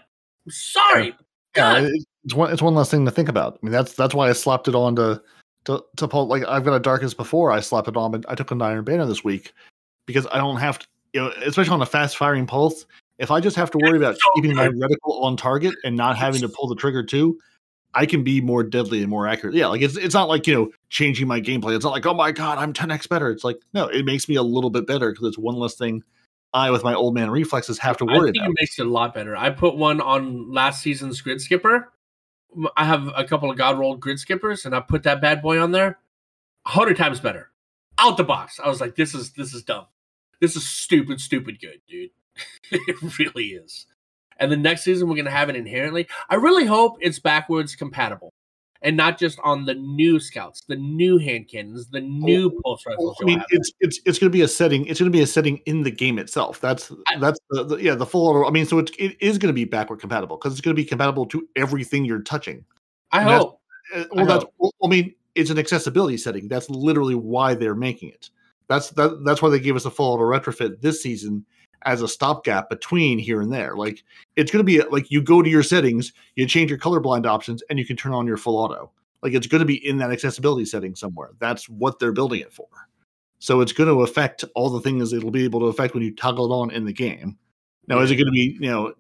I'm sorry. Yeah, it's one less thing to think about. I mean, that's why I slapped it on to pull. Like, I've got a Darkest Before. I slapped it on, but I took an Iron Banner this week because I don't have to, you know, especially on a fast firing pulse. If I just have to worry about keeping my reticle on target and not having to pull the trigger too, I can be more deadly and more accurate. Yeah, like it's not like, you know, changing my gameplay. It's not like, oh my god, I'm 10x better. It's like, no, it makes me a little bit better because it's one less thing I, with my old man reflexes, have to worry about. I think it makes it a lot better. I put one on last season's Grid Skipper. I have a couple of God rolled Grid Skippers, and I put that bad boy on there. 100 times better. Out the box. I was like, this is dumb. This is stupid good, dude. It really is. And the next season, we're going to have it inherently. I really hope it's backwards compatible. And not just on the new scouts, the new hand cannons, the new pulse rifles. I mean, it's going to be a setting. It's going to be a setting in the game itself. That's the full order. I mean, so it is going to be backward compatible because it's going to be compatible to everything you're touching. I hope. I mean, it's an accessibility setting. That's literally why they're making it. That's why they gave us a full order retrofit this season as a stopgap between here and there. Like, it's going to be like you go to your settings, you change your colorblind options, and you can turn on your full auto. Like, it's going to be in that accessibility setting somewhere. That's what they're building it for. So it's going to affect all the things it'll be able to affect when you toggle it on in the game. Now, is it going to be, you know,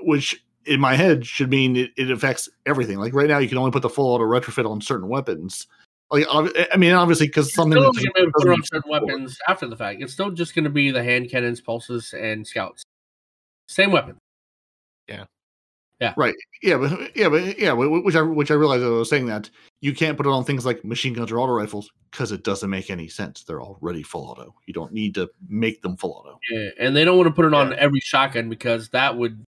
which in my head should mean it affects everything. Like, right now, you can only put the full auto retrofit on certain weapons. Like, I mean, obviously, because something still only going to put on certain weapons after the fact. It's still just going to be the hand cannons, pulses, and scouts. Same weapon. Yeah. Right. Yeah. Which I realized I was saying that you can't put it on things like machine guns or auto rifles because it doesn't make any sense. They're already full auto. You don't need to make them full auto. Yeah, and they don't want to put it on every shotgun because that would.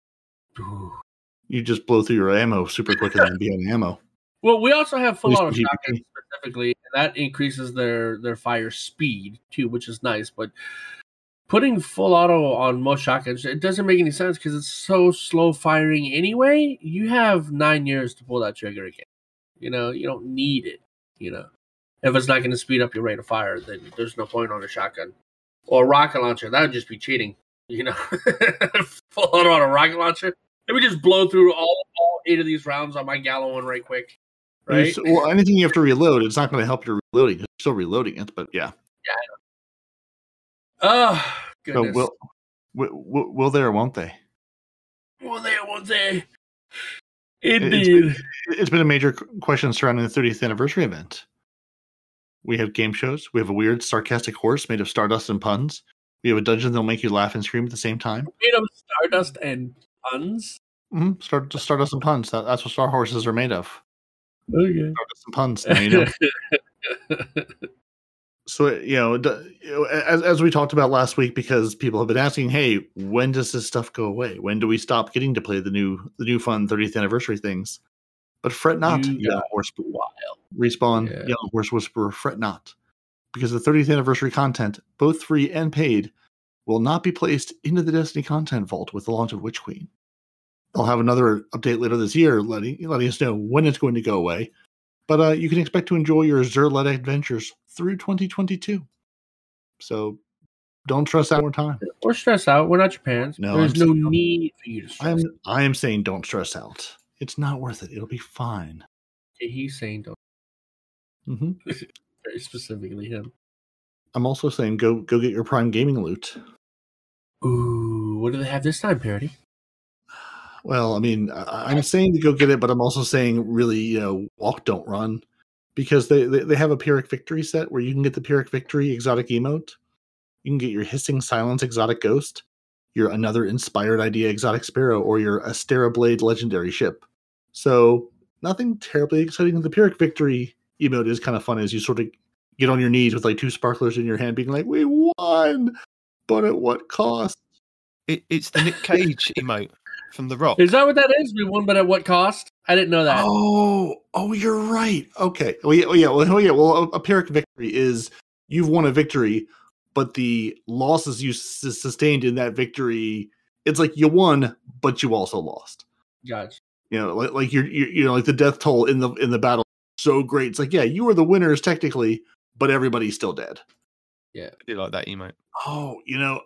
You just blow through your ammo super quick and then be on ammo. Well, we also have full auto shotguns specifically, and that increases their fire speed too, which is nice. But putting full auto on most shotguns, it doesn't make any sense because it's so slow firing anyway. You have 9 years to pull that trigger again. You know, you don't need it. You know, if it's not going to speed up your rate of fire, then there's no point on a shotgun or a rocket launcher. That would just be cheating. You know, full auto on a rocket launcher. Let me just blow through all 8 of these rounds on my Gallo one right quick. Right? Well, anything you have to reload, it's not going to help your reloading. You're still reloading it, but yeah. Yeah. Oh, goodness. So will they or won't they? Will they or won't they? Indeed. It's been a major question surrounding the 30th anniversary event. We have game shows. We have a weird, sarcastic horse made of stardust and puns. We have a dungeon that'll make you laugh and scream at the same time. Made of stardust and puns? Mm-hmm. Stardust and puns. That's what star horses are made of. Okay. Some puns now, you know. So, you know, as we talked about last week, because people have been asking, hey, when does this stuff go away? When do we stop getting to play the new fun 30th anniversary things? But fret not, Horse Respawn, Horse Whisperer, fret not. Because the 30th anniversary content, both free and paid, will not be placed into the Destiny content vault with the launch of Witch Queen. They'll have another update later this year, letting us know when it's going to go away. But you can expect to enjoy your Xur-led adventures through 2022. So Don't stress out more time. Or stress out. We're not your parents. No, there's no need for you to stress out. I am saying don't stress out. It's not worth it. It'll be fine. Yeah, he's saying don't. Mm-hmm. Very specifically him. I'm also saying go get your Prime Gaming loot. Ooh, what do they have this time, Parody? Well, I mean, I'm saying to go get it, but I'm also saying really, walk, don't run. Because they have a Pyrrhic Victory set where you can get the Pyrrhic Victory exotic emote. You can get your Hissing Silence exotic ghost, your Another Inspired Idea exotic sparrow, or your Astera Blade legendary ship. So nothing terribly exciting. The Pyrrhic Victory emote is kind of fun as you sort of get on your knees with like two sparklers in your hand being like, we won, but at what cost? It's the Nick Cage emote from The Rock. Is that what that is? We won, but at what cost? I didn't know that. Oh, you're right. Okay. Well, yeah. Well, a Pyrrhic Victory is you've won a victory, but the losses you sustained in that victory, it's like you won, but you also lost. Gotcha. You know, like you're like the death toll in the battle is so great. It's like, yeah, you were the winners technically, but everybody's still dead. Yeah, I did like that emote. Oh,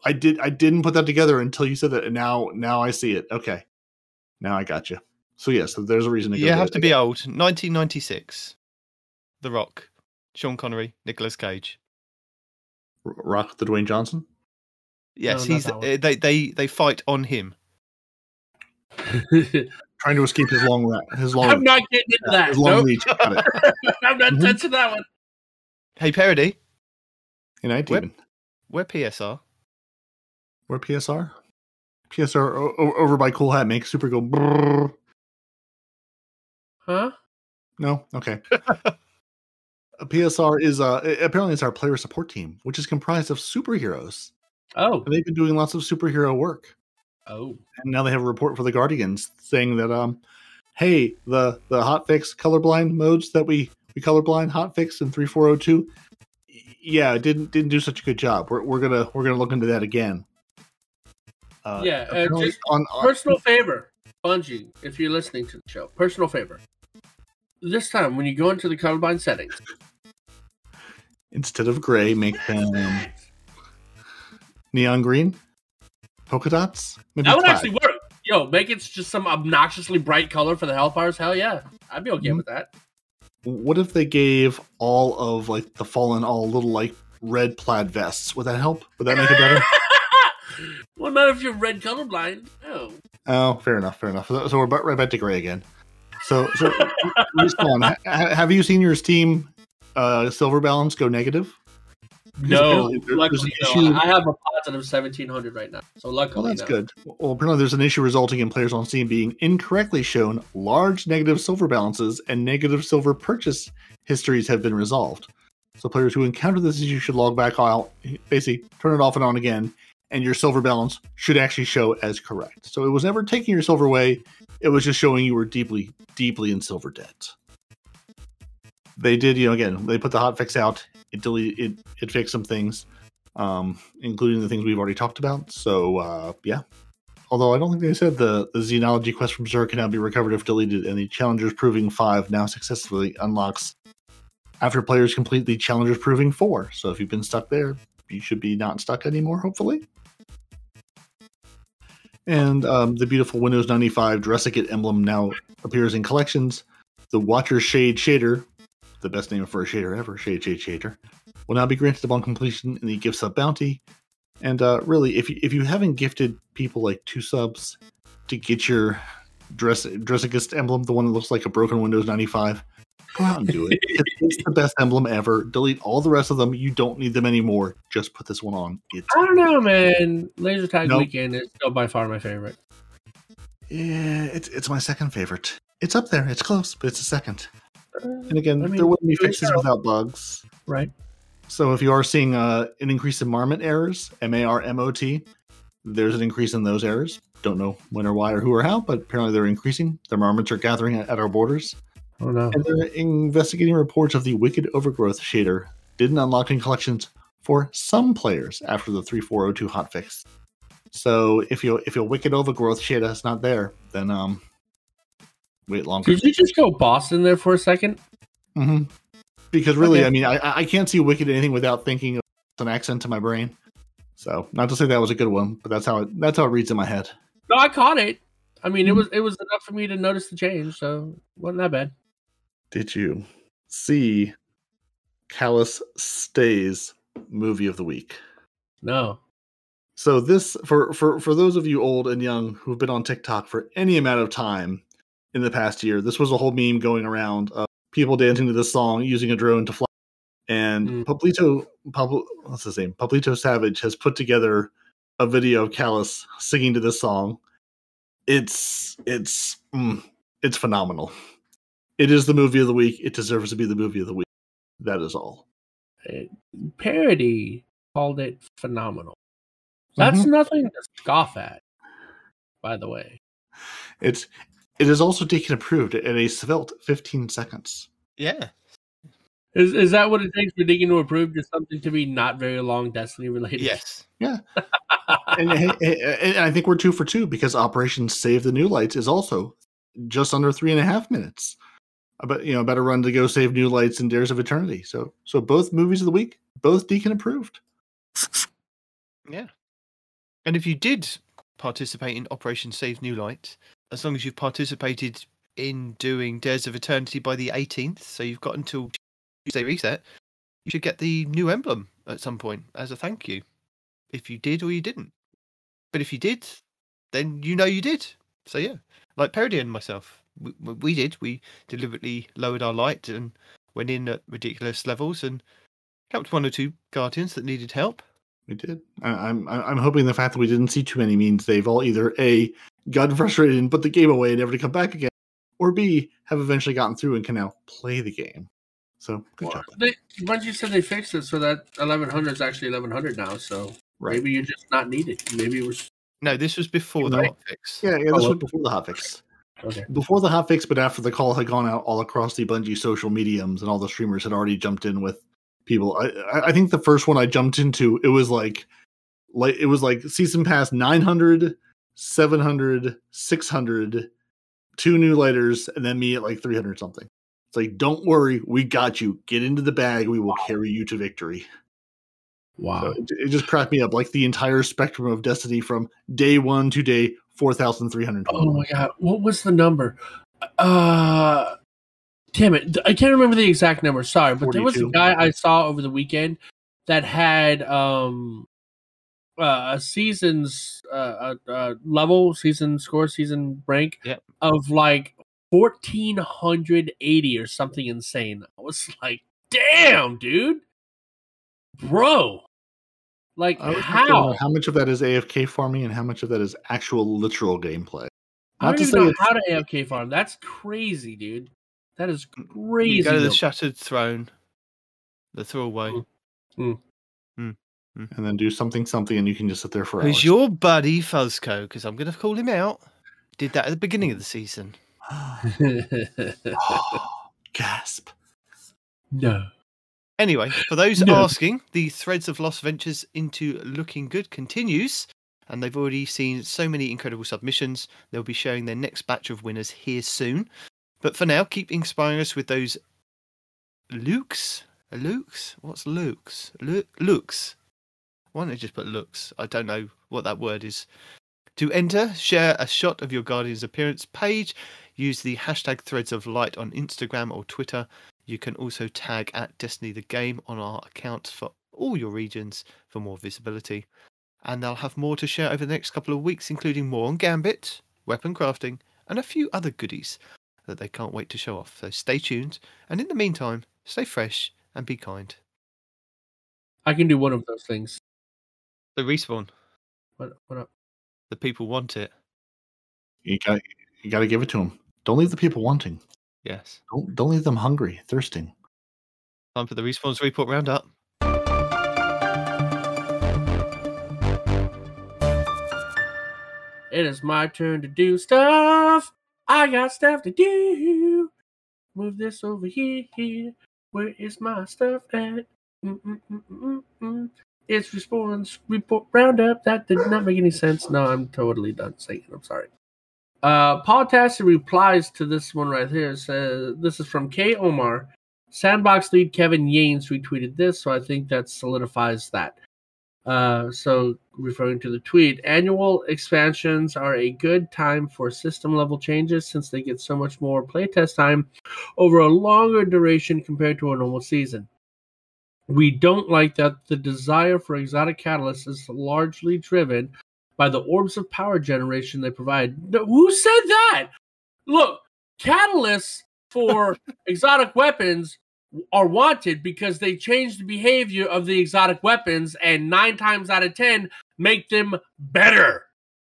I didn't put that together until you said that, and now I see it. Okay, now I got you. So yeah, so there's a reason to go. You have to be old. 1996. The Rock, Sean Connery, Nicolas Cage. Rock the Dwayne Johnson? Yes, no, they fight on him. Trying to escape his long rat. I'm not getting into that. His long reach. Got it. I'm not touching that one. Hey, Parody. You know, we're PSR. We're PSR? PSR over by Cool Hat makes Super go brrr. Huh? No? Okay. PSR is apparently it's our player support team, which is comprised of superheroes. Oh, and they've been doing lots of superhero work. Oh, and now they have a report for the Guardians saying that hey, the hotfix colorblind modes that we colorblind hotfix in 3.4.02, yeah, didn't do such a good job. We're gonna look into that again. Just personal favor, Bungie, if you're listening to the show, personal favor. This time, when you go into the colorblind settings, instead of gray, make them neon green, polka dots. Maybe that would actually work. Yo, make it just some obnoxiously bright color for the Hellfires. Hell yeah, I'd be okay with that. What if they gave all of like the Fallen all little like red plaid vests? Would that help? Would that make it better? Well, not if you're red colorblind. No. Oh, fair enough. So we're right back to gray again. So Respawn, have you seen your Steam silver balance go negative? No, luckily no. I have a positive 1,700 right now, so luckily that's good. Well, apparently there's an issue resulting in players on Steam being incorrectly shown large negative silver balances, and negative silver purchase histories have been resolved. So players who encounter this issue should log back out, basically turn it off and on again, and your silver balance should actually show as correct. So it was never taking your silver away. It was just showing you were deeply, deeply in silver debt. They did, again, they put the hotfix out. It deleted, it fixed some things, including the things we've already talked about. So, yeah. Although I don't think they said the Xenology quest from Xur can now be recovered if deleted, and the Challenger's Proving 5 now successfully unlocks after players complete the Challenger's Proving 4. So if you've been stuck there, you should be not stuck anymore, hopefully. And the beautiful Windows 95 Dressicket emblem now appears in collections. The Watcher Shade Shader, the best name for a shader ever, Shader, will now be granted upon completion in the Gift Sub Bounty. And really, if you haven't gifted people like 2 subs to get your Dressicket emblem, the one that looks like a broken Windows 95, go out and do it. It's the best emblem ever. Delete all the rest of them. You don't need them anymore. Just put this one on. I don't know, man. Laser Tag Weekend is still by far my favorite. Yeah, it's my second favorite. It's up there. It's close, but it's a second. And again, there wouldn't be fixes without bugs. Right. So if you are seeing an increase in marmot errors, MARMOT, there's an increase in those errors. Don't know when or why or who or how, but apparently they're increasing. The marmots are gathering at our borders. Oh, no. And they're investigating reports of the Wicked Overgrowth shader didn't unlock in collections for some players after the 3.4.02 hotfix. So if your Wicked Overgrowth shader is not there, then wait longer. Did you just go Boston there for a second? Mm-hmm. Because really, okay. I mean, I can't see Wicked anything without thinking of an accent to my brain. So not to say that was a good one, but that's how it reads in my head. No, I caught it. I mean, it was enough for me to notice the change, so it wasn't that bad. Did you see Callous Stays movie of the week? No. So this, for those of you old and young who've been on TikTok for any amount of time in the past year, this was a whole meme going around of people dancing to this song using a drone to fly. And Pablito Savage has put together a video of Callous singing to this song. It's phenomenal. It is the movie of the week. It deserves to be the movie of the week. That is all. Parody called it phenomenal. That's nothing to scoff at, by the way. It is also Deacon approved at a svelte 15 seconds. Yeah. Is that what it takes for Deacon to approve? Just something to be not very long Destiny related? Yes. Yeah. and I think we're 2 for 2 because Operation Save the New Lights is also just under 3.5 minutes. About a run to go save New Lights and Dares of Eternity. So both movies of the week, both Deacon approved. Yeah. And if you did participate in Operation Save New Light, as long as you've participated in doing Dares of Eternity by the 18th, so you've got until Tuesday reset, you should get the new emblem at some point as a thank you, if you did or you didn't. But if you did, then you know you did. So yeah, like Parody and myself, we deliberately lowered our light and went in at ridiculous levels and helped 1 or 2 guardians that needed help. We did. I'm hoping the fact that we didn't see too many means they've all either A, gotten frustrated and put the game away and never to come back again, or B, have eventually gotten through and can now play the game. So good job. Bungie said they fixed it so that 1100 is actually 1100 now. So right. Maybe you're just not needed. Maybe it was. No, this was before the hotfix. Yeah, this was before the hotfix. Okay. Before the hotfix, but after the call had gone out all across the Bungie social mediums and all the streamers had already jumped in with people. I think the first one I jumped into, it was like season pass 900, 700, 600, 2 new lighters, and then me at like 300 something. It's like, don't worry, we got you. Get into the bag. We will carry you to victory. Wow! So it just cracked me up. Like the entire spectrum of Destiny from day 1 to day 4,300. Oh my god! What was the number? Damn it! I can't remember the exact number. Sorry, but 42. There was a guy I saw over the weekend that had a season's level, season score, season rank of like 1,480 or something insane. I was like, "Damn, dude, bro!" Like, how much of that is AFK farming and how much of that is actual literal gameplay? I don't even know how to AFK farm. That's crazy, dude. That is crazy. You go to the Shattered Throne, the throwaway, and then do something, and you can just sit there for hours. Who's your buddy Fuzco? Because I'm going to call him out. Did that at the beginning of the season. Gasp! No. Anyway, for those asking, the Threads of Lost Ventures into Looking Good continues, and they've already seen so many incredible submissions. They'll be sharing their next batch of winners here soon. But for now, keep inspiring us with those looks? What's looks? Looks. Why don't I just put looks? I don't know what that word is. To enter, share a shot of your Guardian's appearance page. Use the hashtag Threads of Light on Instagram or Twitter. You can also tag at Destiny the Game on our account for all your regions for more visibility. And they'll have more to share over the next couple of weeks, including more on Gambit, weapon crafting, and a few other goodies that they can't wait to show off. So stay tuned, and in the meantime, stay fresh and be kind. I can do one of those things. The Respawn. What up? The people want it. You gotta give it to them. Don't leave the people wanting. Yes. Don't leave them hungry, thirsting. Time for the Respawn's Report Roundup. It is my turn to do stuff. I got stuff to do. Move this over here. Where is my stuff at? It's Respawn's Report Roundup. That did not make any sense. No, I'm totally done saying it. I'm sorry. Paul Tassi replies to this one right here. It says, this is from K. Omar. Sandbox lead Kevin Yanes retweeted this, so I think that solidifies that. So referring to the tweet, annual expansions are a good time for system level changes since they get so much more playtest time over a longer duration compared to a normal season. We don't like that the desire for exotic catalysts is largely driven by the orbs of power generation they provide. No, who said that? Look, catalysts for exotic weapons are wanted because they change the behavior of the exotic weapons and 9 times out of 10 make them better.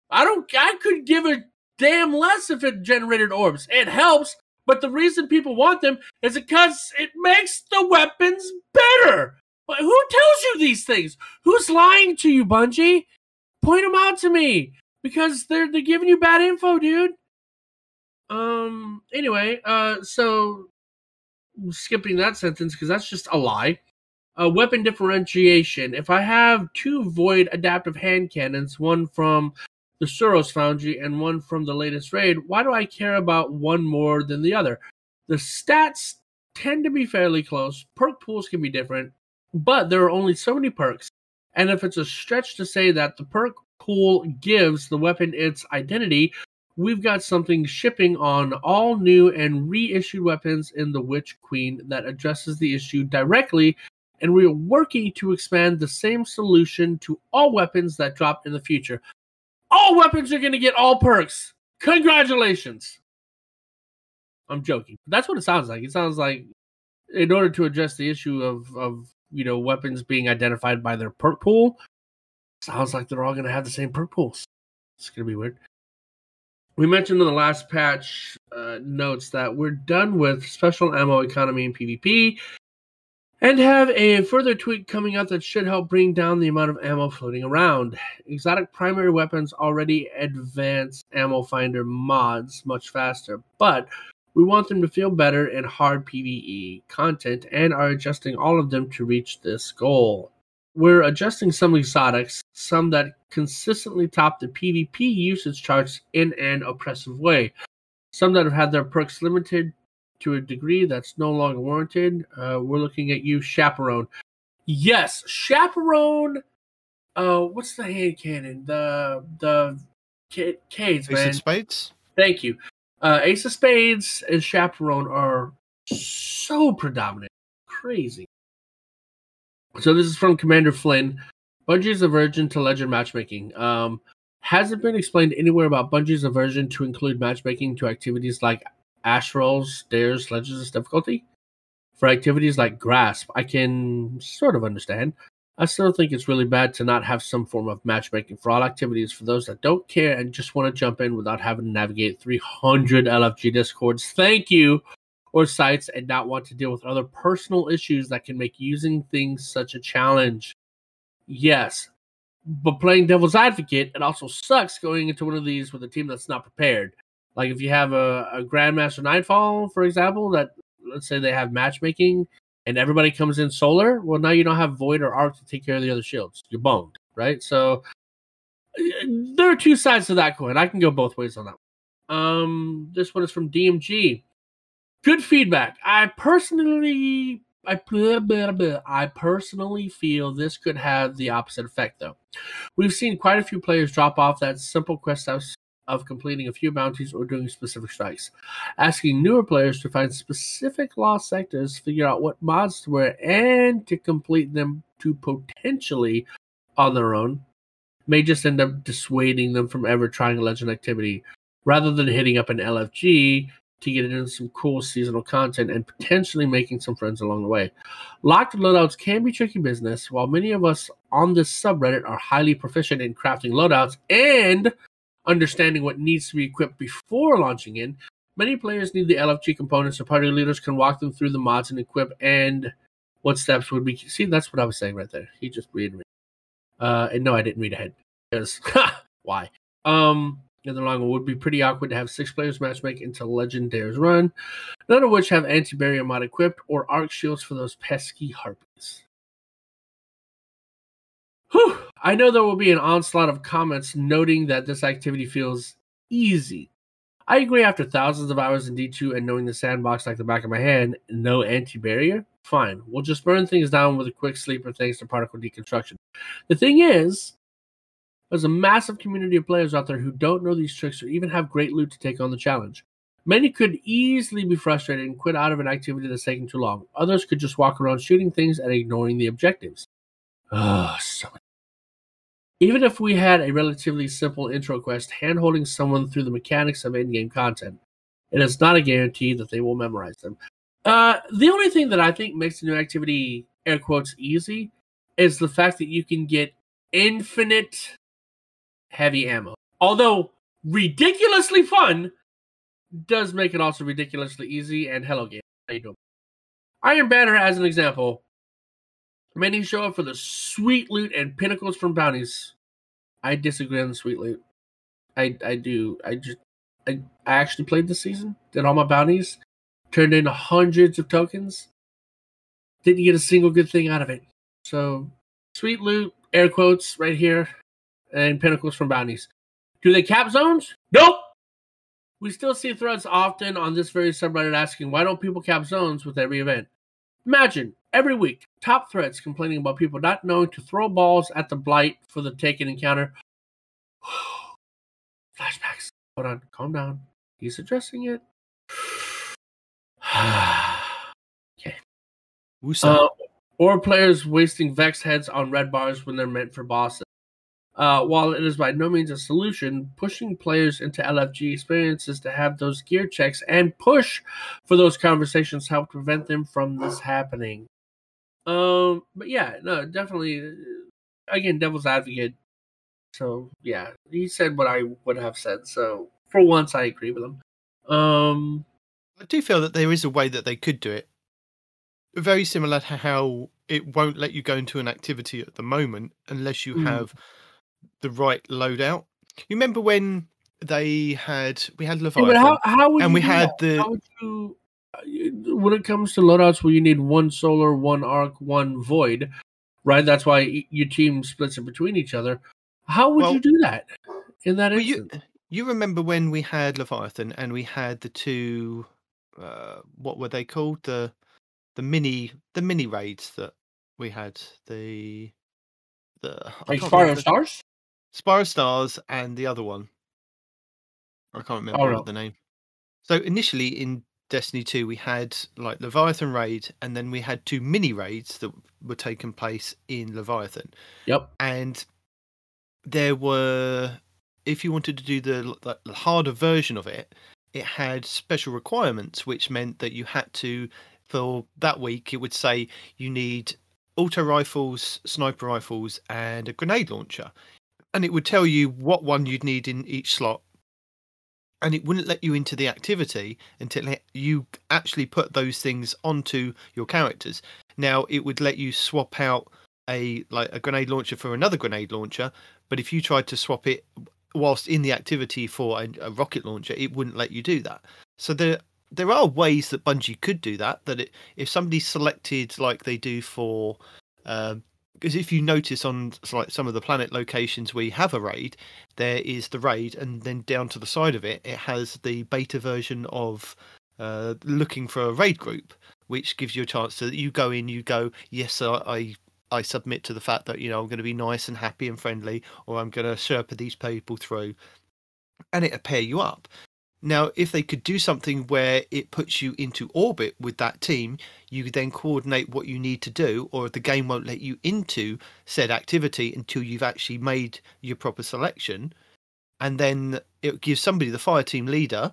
I could give a damn less if it generated orbs. It helps, but the reason people want them is because it makes the weapons better. But who tells you these things? Who's lying to you, Bungie? Point them out to me because they're giving you bad info, dude. Anyway, so skipping that sentence because that's just a lie. Weapon differentiation. If I have 2 void adaptive hand cannons, one from the Suros Foundry and one from the latest raid, why do I care about one more than the other? The stats tend to be fairly close. Perk pools can be different, but there are only so many perks. And if it's a stretch to say that the perk pool gives the weapon its identity, we've got something shipping on all new and reissued weapons in the Witch Queen that addresses the issue directly, and we are working to expand the same solution to all weapons that drop in the future. All weapons are going to get all perks. Congratulations. I'm joking. That's what it sounds like. It sounds like in order to address the issue of weapons being identified by their perk pool, sounds like they're all going to have the same perk pools. It's going to be weird. We mentioned in the last patch notes that we're done with special ammo economy and PvP and have a further tweak coming up that should help bring down the amount of ammo floating around. Exotic primary weapons already advance ammo finder mods much faster, but we want them to feel better in hard PvE content and are adjusting all of them to reach this goal. We're adjusting some exotics, some that consistently top the PvP usage charts in an oppressive way, some that have had their perks limited to a degree that's no longer warranted. We're looking at you, Chaperone. Yes, Chaperone. What's the hand cannon? The cades, man. Ace of Spades? Thank you. Ace of Spades and Chaperone are so predominant. Crazy. So this is from Commander Flynn. Bungie's aversion to legend matchmaking. Hasn't been explained anywhere about Bungie's aversion to include matchmaking to activities like Ash Rolls, Dares, Legends difficulty. For activities like Grasp, I can sort of understand. I still think it's really bad to not have some form of matchmaking for all activities for those that don't care and just want to jump in without having to navigate 300 LFG discords. Thank you. Or sites and not want to deal with other personal issues that can make using things such a challenge. Yes, but playing devil's advocate, it also sucks going into one of these with a team that's not prepared. Like if you have a Grandmaster Nightfall, for example, that let's say they have matchmaking and everybody comes in solar, well, now you don't have Void or Arc to take care of the other shields. You're boned, right? So there are two sides to that coin. I can go both ways on that one. This one is from DMG. Good feedback. I personally feel this could have the opposite effect, though. We've seen quite a few players drop off that simple quest of completing a few bounties or doing specific strikes. Asking newer players to find specific lost sectors, figure out what mods to wear, and to complete them to potentially on their own may just end up dissuading them from ever trying a legend activity. Rather than hitting up an LFG, to get into some cool seasonal content and potentially making some friends along the way. Locked loadouts can be tricky business. While many of us on this subreddit are highly proficient in crafting loadouts and understanding what needs to be equipped before launching in, many players need the LFG components so party leaders can walk them through the mods and equip and what steps would be... See, that's what I was saying right there. He just read me. And no, I didn't read ahead. Because, why? In the long run, it would be pretty awkward to have 6 players matchmake into Legend Dares run, none of which have anti-barrier mod equipped or arc shields for those pesky harpies. Whew! I know there will be an onslaught of comments noting that this activity feels easy. I agree after thousands of hours in D2 and knowing the sandbox like the back of my hand, no anti-barrier, fine. We'll just burn things down with a quick sleeper thanks to particle deconstruction. The thing is, there's a massive community of players out there who don't know these tricks or even have great loot to take on the challenge. Many could easily be frustrated and quit out of an activity that's taking too long. Others could just walk around shooting things and ignoring the objectives. Oh, so many. Even if we had a relatively simple intro quest, hand-holding someone through the mechanics of in-game content, it is not a guarantee that they will memorize them. The only thing that I think makes the new activity, air quotes, easy, is the fact that you can get infinite heavy ammo. Although ridiculously fun, does make it also ridiculously easy. And hello, game. How you doing? Iron Banner, as an example, many show up for the sweet loot and pinnacles from bounties. I disagree on the sweet loot. I actually played this season, did all my bounties, turned in hundreds of tokens, didn't get a single good thing out of it. So, sweet loot, air quotes right here, and pinnacles from bounties. Do they cap zones? Nope! We still see threads often on this very subreddit asking, why don't people cap zones with every event? Imagine, every week, top threads complaining about people not knowing to throw balls at the blight for the taken encounter. Flashbacks. Hold on, calm down. He's addressing it. Okay. Or players wasting Vex heads on red bars when they're meant for bosses. While it is by no means a solution, pushing players into LFG experiences to have those gear checks and push for those conversations help prevent them from this happening. But yeah, no, definitely. Again, devil's advocate. So yeah, he said what I would have said. So for once, I agree with him. I do feel that there is a way that they could do it. Very similar to how it won't let you go into an activity at the moment unless you have the right loadout. You remember when they had Leviathan, yeah, how would and we had that? How would you, when it comes to loadouts, where you need one solar, one arc, one void, right? That's why your team splits in between each other. How would you do that in that instance? You remember when we had Leviathan and we had the two, what were they called? The mini raids that we had, like Spiral Stars? Spiral Stars and the other one. I can't remember the name. So initially in Destiny 2 we had like Leviathan raid and then we had two mini raids that were taking place in Leviathan. Yep. And there were, if you wanted to do the harder version of it, it had special requirements which meant that you had to, for that week, it would say you need auto rifles, sniper rifles, and a grenade launcher. And it would tell you what one you'd need in each slot. And it wouldn't let you into the activity until you actually put those things onto your characters. Now, it would let you swap out a grenade launcher for another grenade launcher. But if you tried to swap it whilst in the activity for a rocket launcher, it wouldn't let you do that. So there are ways that Bungie could do that. That if somebody selected, like they do for, because if you notice on like some of the planet locations where you have a raid, there is the raid, and then down to the side of it, it has the beta version of looking for a raid group, which gives you a chance so that you go in, you go, yes, I submit to the fact that I'm going to be nice and happy and friendly, or I'm going to Sherpa these people through, and it'll pair you up. Now, if they could do something where it puts you into orbit with that team, you then coordinate what you need to do, or the game won't let you into said activity until you've actually made your proper selection. And then it gives somebody, the fire team leader,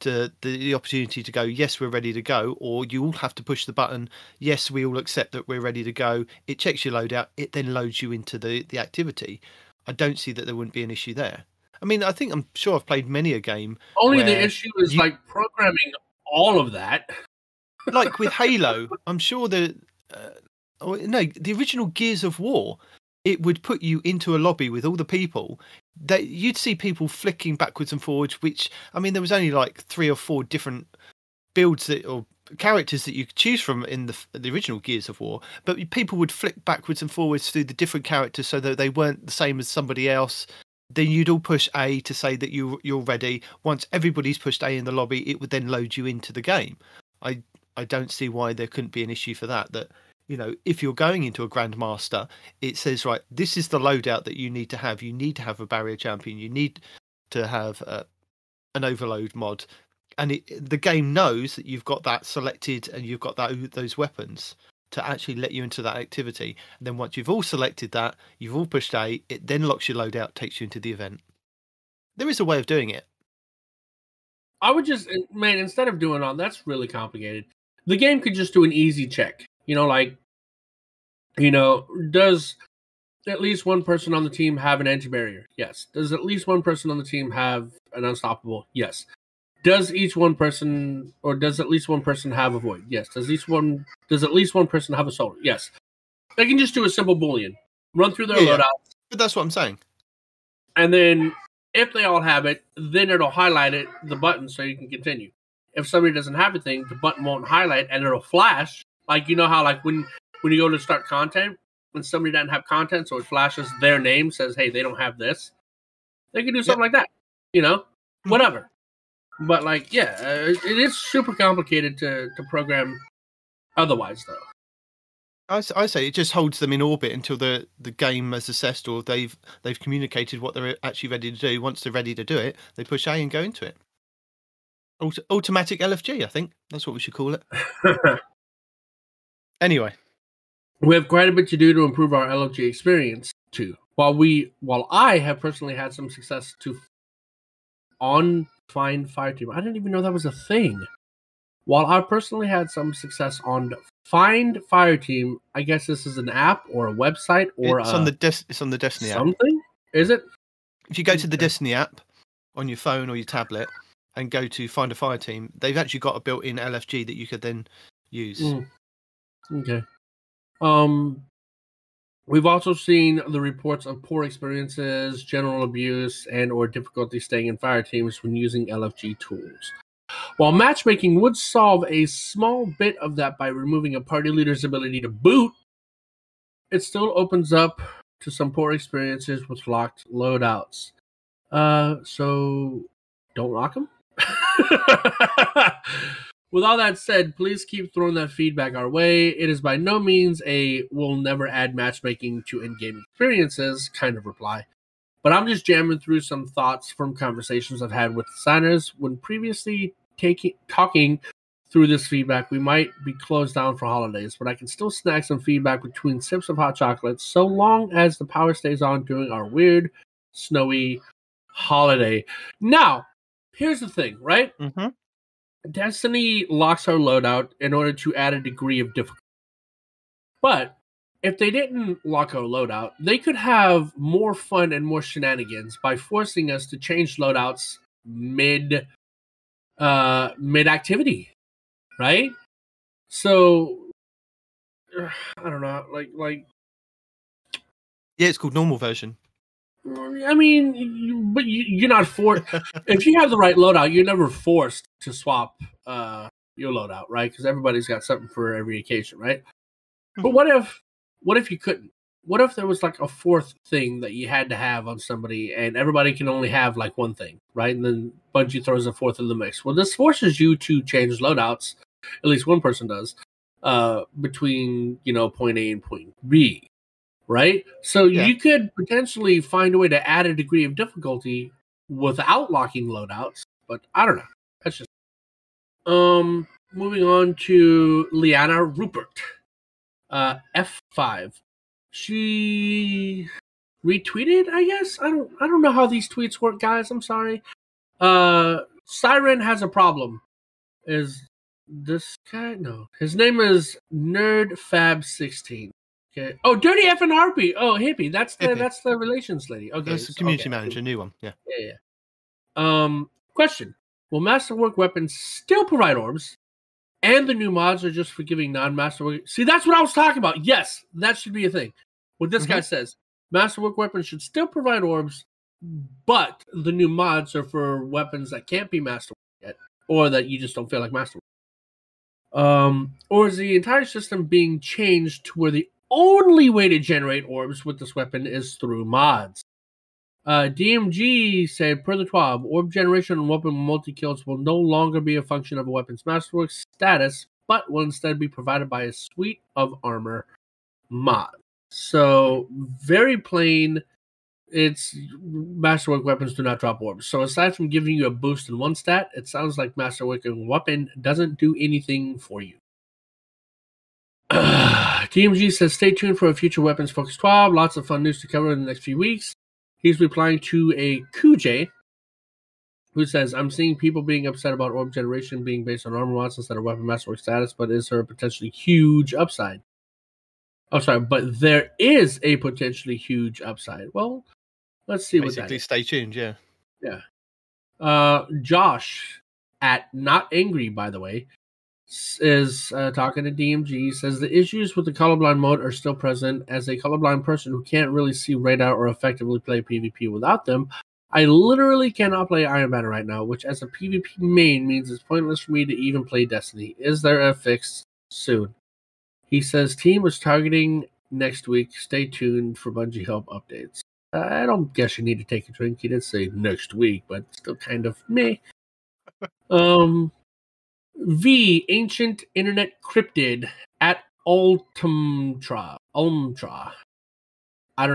to the opportunity to go, yes, we're ready to go, or you all have to push the button, yes, we all accept that we're ready to go. It checks your loadout, it then loads you into the activity. I don't see that there wouldn't be an issue there. I mean, I'm sure I've played many a game. Only the issue is programming all of that. Like with Halo, I'm sure the original Gears of War, it would put you into a lobby with all the people. That you'd see people flicking backwards and forwards. Which there was only like 3 or 4 different builds or characters that you could choose from in the original Gears of War, but people would flick backwards and forwards through the different characters so that they weren't the same as somebody else. Then you'd all push A to say that you're ready. Once everybody's pushed A in the lobby, it would then load you into the game. I I don't see why there couldn't be an issue for that. That, you know, if you're going into a Grandmaster, it says, right, this is the loadout that you need to have. You need to have a barrier champion. You need to have an overload mod. And the game knows that you've got that selected and you've got those weapons to actually let you into that activity. And then once you've all selected that, you've all pushed A, it then locks your loadout, takes you into the event. There is a way of doing it. I would just, man, instead of doing all that's really complicated, the game could just do an easy check. You know, like, you know, does at least one person on the team have an anti-barrier? Yes. Does at least one person on the team have an unstoppable? Yes. Does each one person, or does at least one person have a void? Yes. Does at least one person have a solar? Yes. They can just do a simple boolean, run through their loadout. But that's what I'm saying. And then if they all have it, then it'll highlight it, the button, so you can continue. If somebody doesn't have a thing, the button won't highlight, and it'll flash. Like, you know how, like, when you go to start content, when somebody doesn't have content, so it flashes their name, says, hey, they don't have this. They can do something like that, you know? Whatever. But, like, yeah, it is super complicated to program otherwise, though. I say it just holds them in orbit until the game has assessed, or they've communicated what they're actually ready to do. Once they're ready to do it, they push A and go into it. Automatic LFG, I think. That's what we should call it. Anyway. We have quite a bit to do to improve our LFG experience, too. While I have personally had some success on Find Fire Team. I didn't even know that was a thing. While I personally had some success on Find Fire Team, I guess this is an app or a website or it's on the Destiny something? App. Something? Is it? If you go to the Destiny app on your phone or your tablet and go to Find a Fire Team, they've actually got a built-in LFG that you could then use. Mm. Okay. We've also seen the reports of poor experiences, general abuse, and or difficulty staying in fire teams when using LFG tools. While matchmaking would solve a small bit of that by removing a party leader's ability to boot, it still opens up to some poor experiences with locked loadouts. So don't lock them. With all that said, please keep throwing that feedback our way. It is by no means a we'll never add matchmaking to in-game experiences kind of reply. But I'm just jamming through some thoughts from conversations I've had with designers. When previously talking through this feedback, we might be closed down for holidays, but I can still snag some feedback between sips of hot chocolate so long as the power stays on during our weird, snowy holiday. Now, here's the thing, right? Mm-hmm. Destiny locks our loadout in order to add a degree of difficulty. But if they didn't lock our loadout, they could have more fun and more shenanigans by forcing us to change loadouts mid activity, right? So I don't know, like yeah, it's called normal version. I mean, but you're not forced. If you have the right loadout, you're never forced to swap your loadout, right? Because everybody's got something for every occasion, right? Mm-hmm. But what if you couldn't? What if there was like a fourth thing that you had to have on somebody, and everybody can only have like one thing, right? And then Bungie throws a fourth in the mix. Well, this forces you to change loadouts. At least one person does between, you know, point A and point B. Right? So you could potentially find a way to add a degree of difficulty without locking loadouts, but I don't know. That's just... moving on to Liana Rupert, F5. She retweeted, I guess? I don't know how these tweets work, guys. I'm sorry. Siren has a problem. Is this guy? No. His name is NerdFab16. Okay. Oh, Dirty F and Harpy. Oh, Hippie. That's the relations lady. Okay. That's the community manager, new one. Yeah. Question: will Masterwork weapons still provide orbs, and the new mods are just for giving non-Masterwork? See, that's what I was talking about. Yes, that should be a thing. What this guy says: Masterwork weapons should still provide orbs, but the new mods are for weapons that can't be Masterwork yet, or that you just don't feel like Masterwork. Or is the entire system being changed to where the only way to generate orbs with this weapon is through mods? DMG said, per the TWAB, orb generation and weapon multi-kills will no longer be a function of a weapon's masterwork status, but will instead be provided by a suite of armor mod. So very plain. It's Masterwork weapons do not drop orbs. So aside from giving you a boost in one stat, it sounds like Masterwork weapon doesn't do anything for you. DMG says, stay tuned for a future Weapons Focus 12. Lots of fun news to cover in the next few weeks. He's replying to a Kujay, who says, I'm seeing people being upset about orb generation being based on armor mods instead of weapon Masterwork status, but is there a potentially huge upside? Oh, sorry, but there is a potentially huge upside. Well, let's see what that is. Basically, stay tuned, yeah. Yeah. Josh, at Not Angry, by the way, is talking to DMG, says the issues with the colorblind mode are still present. As a colorblind person who can't really see radar or effectively play PvP without them, I literally cannot play Iron Banner right now, which as a PvP main means it's pointless for me to even play Destiny. Is there a fix soon? He says, team is targeting next week. Stay tuned for Bungie help updates. I don't guess you need to take a drink. He did say next week, but still kind of meh. V, Ancient Internet Cryptid, at Ulmtra. I don't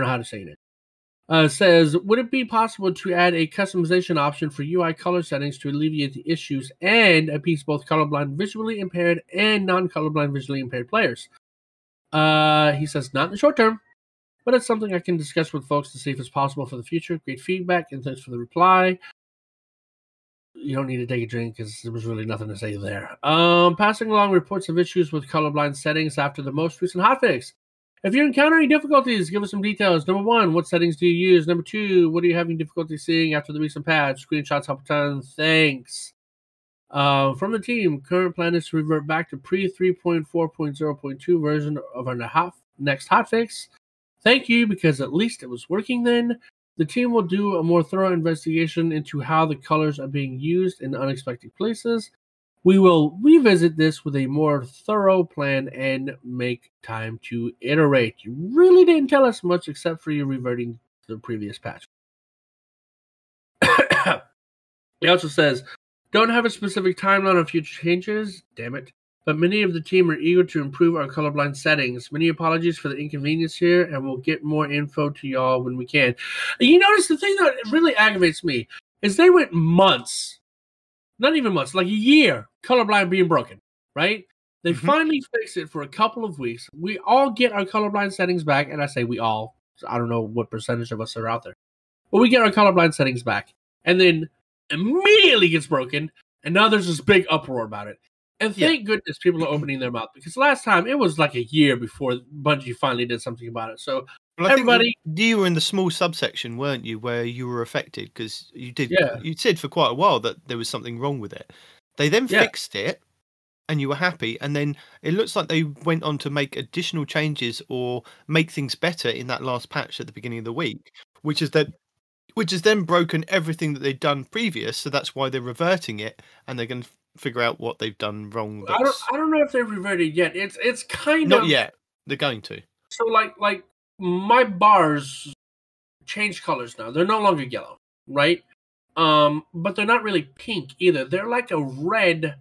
know how to say it. Says, would it be possible to add a customization option for UI color settings to alleviate the issues and appease both colorblind visually impaired and non-colorblind visually impaired players? He says, not in the short term, but it's something I can discuss with folks to see if it's possible for the future. Great feedback, and thanks for the reply. You don't need to take a drink because there was really nothing to say there. Passing along reports of issues with colorblind settings after the most recent hotfix. If you're encountering difficulties, give us some details. Number one, what settings do you use? Number two, what are you having difficulty seeing after the recent patch? Screenshots help a ton. Thanks. From the team, current plan is to revert back to pre-3.4.0.2 version of our next hotfix. Thank you, because at least it was working then. The team will do a more thorough investigation into how the colors are being used in unexpected places. We will revisit this with a more thorough plan and make time to iterate. You really didn't tell us much except for you reverting to the previous patch. He also says, don't have a specific timeline on future changes, damn it, but many of the team are eager to improve our colorblind settings. Many apologies for the inconvenience here, and we'll get more info to y'all when we can. You notice the thing that really aggravates me is they went months. Not even months, like a year, colorblind being broken, right? They finally fixed it for a couple of weeks. We all get our colorblind settings back, and I say we all. I don't know what percentage of us are out there. But we get our colorblind settings back, and then immediately gets broken, and now there's this big uproar about it. And thank goodness people are opening their mouth, because last time, it was like a year before Bungie finally did something about it. So everybody... You were in the small subsection, weren't you, where you were affected, because you said for quite a while that there was something wrong with it. They then fixed it, and you were happy, and then it looks like they went on to make additional changes or make things better in that last patch at the beginning of the week, which has then broken everything that they'd done previous, so that's why they're reverting it, and they're going to figure out what they've done wrong. I don't know if they've reverted yet. It's kind of... Not yet. They're going to. So, like my bars change colors now. They're no longer yellow, right? But they're not really pink either. They're like a red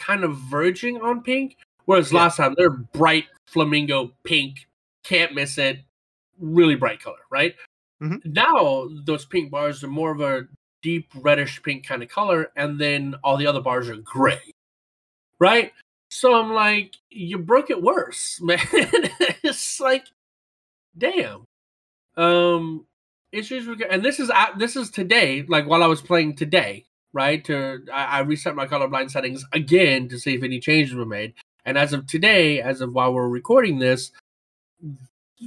kind of verging on pink, whereas last time they're bright flamingo pink. Can't miss it. Really bright color, right? Mm-hmm. Now, those pink bars are more of a deep reddish pink kind of color, and then all the other bars are gray, right? So I'm like, you broke it worse, man. It's like, damn. Issues were good. And this is today, like while I was playing today, right? I reset my colorblind settings again to see if any changes were made. And as of today, as of while we're recording this,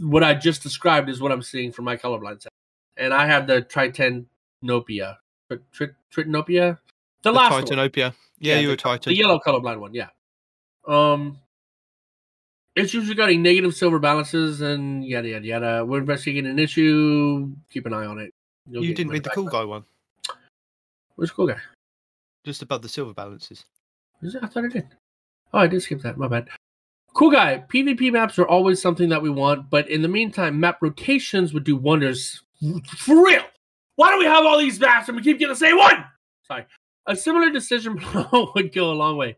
what I just described is what I'm seeing for my colorblind settings. And I have the Tritanopia. Tritanopia? The last Titanopia. One. Yeah, you were Titan. The yellow colorblind one, yeah. Issues regarding negative silver balances and yada, yada, yada. We're investigating an issue. Keep an eye on it. You didn't read the cool guy one. Where's cool guy? Just above the silver balances. Is it? I thought I did. Oh, I did skip that. My bad. Cool guy. PvP maps are always something that we want, but in the meantime, map rotations would do wonders. For real! Why do we have all these maps and we keep getting the same one? Sorry. A similar decision would go a long way.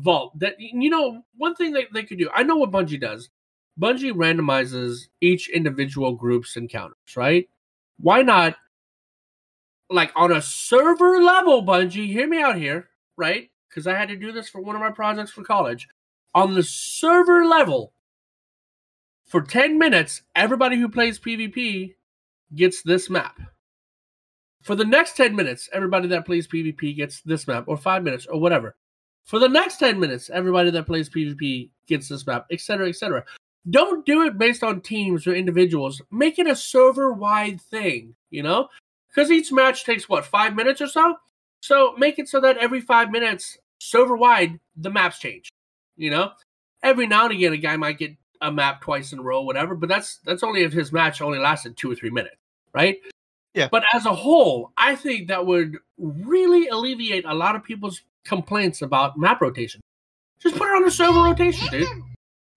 vault. That, you know, one thing they could do, I know what Bungie does. Bungie randomizes each individual group's encounters, right? Why not, like, on a server level, Bungie, hear me out here, right? Because I had to do this for one of my projects for college. On the server level, for 10 minutes, everybody who plays PvP gets this map. For the next 10 minutes, everybody that plays PvP gets this map, or 5 minutes, or whatever. For the next 10 minutes, everybody that plays PvP gets this map, etc., etc. Don't do it based on teams or individuals. Make it a server-wide thing, you know? Because each match takes, what, 5 minutes or so? So make it so that every 5 minutes, server-wide, the maps change, you know? Every now and again, a guy might get a map twice in a row, whatever, but that's only if his match only lasted 2 or 3 minutes, right? Yeah. But as a whole, I think that would really alleviate a lot of people's complaints about map rotation. Just put it on a server rotation, dude.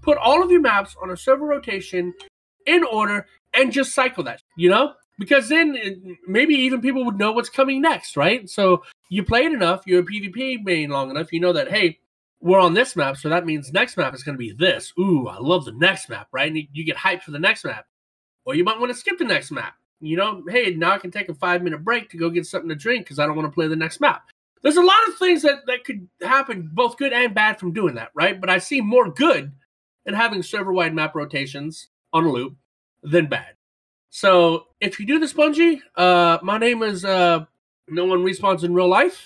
Put all of your maps on a server rotation in order and just cycle that, you know? Because then maybe even people would know what's coming next, right? So you played enough, you're a PvP main long enough, you know that, hey, we're on this map, so that means next map is going to be this. Ooh, I love the next map, right? And you get hyped for the next map. Or you might want to skip the next map. You know, hey, now I can take a 5-minute break to go get something to drink because I don't want to play the next map. There's a lot of things that could happen, both good and bad, from doing that, right? But I see more good in having server-wide map rotations on a loop than bad. So if you do this, Bungie, my name is No One Respawns in Real Life,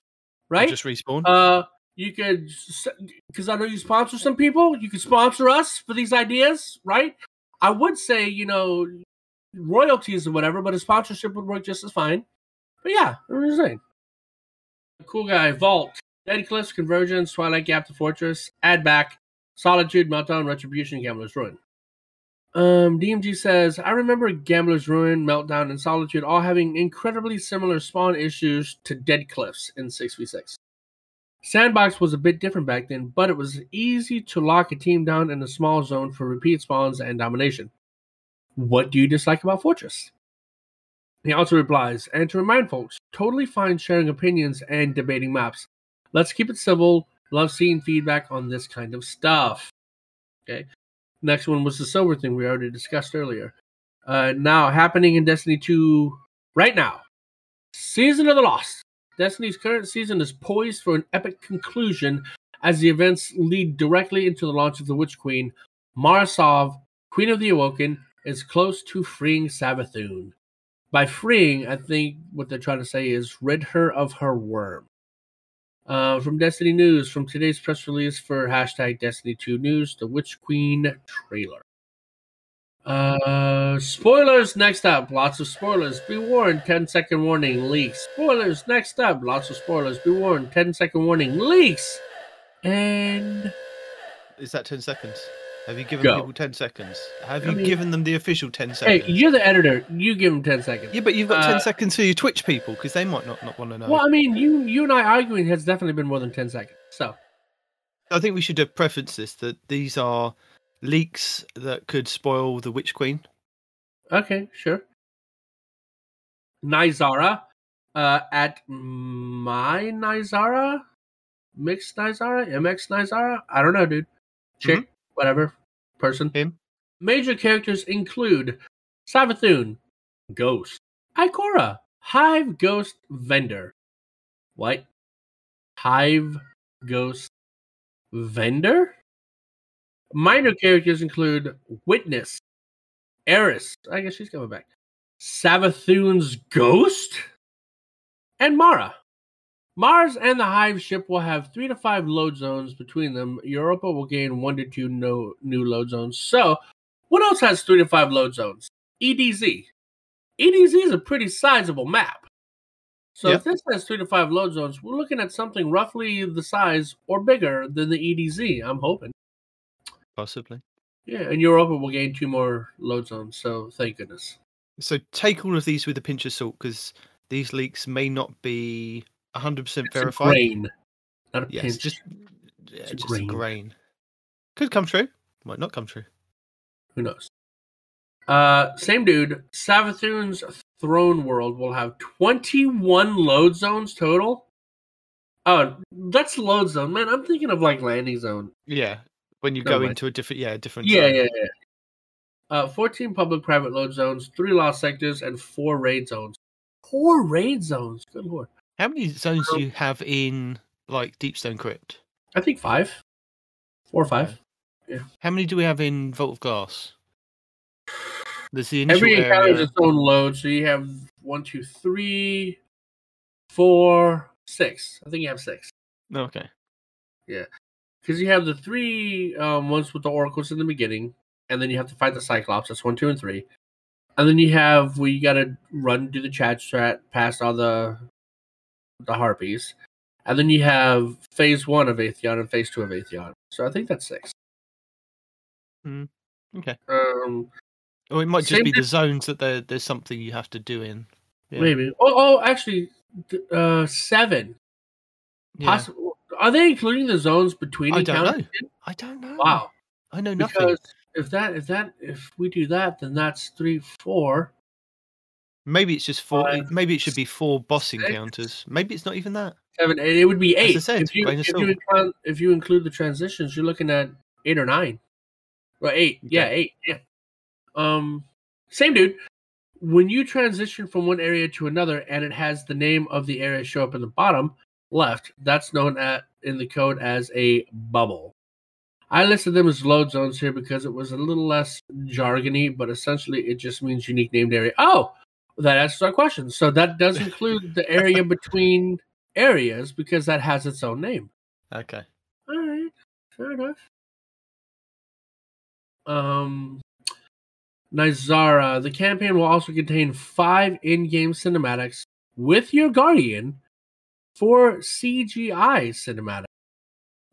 right? Just Respawn. You could, because I know you sponsor some people, you could sponsor us for these ideas, right? I would say, you know, royalties or whatever, but a sponsorship would work just as fine. But yeah, I'm just saying. Cool guy, Vault, Dead Cliffs, Convergence, Twilight Gap, The Fortress, Add Back, Solitude, Meltdown, Retribution, Gambler's Ruin. DMG says, I remember Gambler's Ruin, Meltdown, and Solitude all having incredibly similar spawn issues to Dead Cliffs in 6v6. Sandbox was a bit different back then, but it was easy to lock a team down in a small zone for repeat spawns and domination. What do you dislike about Fortress? He also replies, and to remind folks, totally fine sharing opinions and debating maps. Let's keep it civil. Love seeing feedback on this kind of stuff. Okay. Next one was the silver thing we already discussed earlier. Now, happening in Destiny 2 right now. Season of the Lost. Destiny's current season is poised for an epic conclusion as the events lead directly into the launch of the Witch Queen. Mara Sov, Queen of the Awoken, is close to freeing Savathun. By freeing, I think what they're trying to say is rid her of her worm. From Destiny News, from today's press release for hashtag Destiny 2 News, the Witch Queen trailer. Spoilers next up. Lots of spoilers. Be warned. 10-second warning. Leaks. Spoilers next up. Lots of spoilers. Be warned. 10-second warning. Leaks. And... Is that 10 seconds? Have you given people 10 seconds? Have you given them the official 10 seconds? Hey, you're the editor. You give them 10 seconds. Yeah, but you've got 10 seconds to your Twitch people because they might not want to know. Well, I mean, you and I arguing has definitely been more than 10 seconds. So I think we should have preferenced this, that these are leaks that could spoil the Witch Queen. Okay, sure. Nizara. At my Nizara? Mixed Nizara? MX Nizara? I don't know, dude. Chick? Mm-hmm. Whatever person. Him. Major characters include Savathun, Ghost, Ikora, Hive Ghost Vendor. What? Hive Ghost Vendor? Minor characters include Witness, Eris. I guess she's coming back. Savathun's Ghost? And Mara. Mars and the Hive ship will have 3 to 5 load zones between them. Europa will gain 1 to 2 new load zones. So, what else has 3 to 5 load zones? EDZ. EDZ is a pretty sizable map. So, If this has 3 to 5 load zones, we're looking at something roughly the size or bigger than the EDZ, I'm hoping. Possibly. Yeah, and Europa will gain 2 more load zones. So, thank goodness. So, take all of these with a pinch of salt, because these leaks may not be 100% verified. Grain. Not a pinch. Just a grain. Could come true. Might not come true. Who knows? Same dude. Savathun's Throne World will have 21 load zones total. Oh, that's load zone, man. I'm thinking of like landing zone. Yeah, when you go into a different, different. Yeah. 14 public-private load zones, 3 lost sectors, and 4 raid zones. 4 raid zones. Good lord. How many zones do you have in like Deepstone Crypt? I think 5, 4 or 5. Yeah. How many do we have in Vault of Glass? There's the initial area. Every encounter has its own load, so you have 1, 2, 3, 4, 6. I think you have 6. Okay. Yeah. Because you have the 3 ones with the oracles in the beginning, and then you have to fight the Cyclops. That's 1, 2, and 3. And then you have where you got to run, do the chat, past all the harpies. And then you have phase 1 of Atheon and phase 2 of Atheon. So I think that's 6. Mm. Okay. Or it might just be the zones that there's something you have to do in. Yeah. Maybe. Oh, actually, 7. Yeah. Are they including the zones between? I don't know. Wow. I know nothing. Because if we do that, then that's 3, 4. Maybe it's just 4. Maybe it should be 4 boss 6 encounters. Maybe it's not even that. 7. It would be 8. As I said, if you include the transitions, you're looking at 8 or 9. Well, 8. Okay. Yeah, 8. Yeah. Same dude. When you transition from one area to another, and it has the name of the area show up in the bottom left, that's known in the code as a bubble. I listed them as load zones here because it was a little less jargony, but essentially it just means unique named area. Oh, that answers our question. So that does include the area between areas because that has its own name. Okay. All right. Fair enough. Nizara, the campaign will also contain 5 in-game cinematics with your Guardian, 4 CGI cinematics,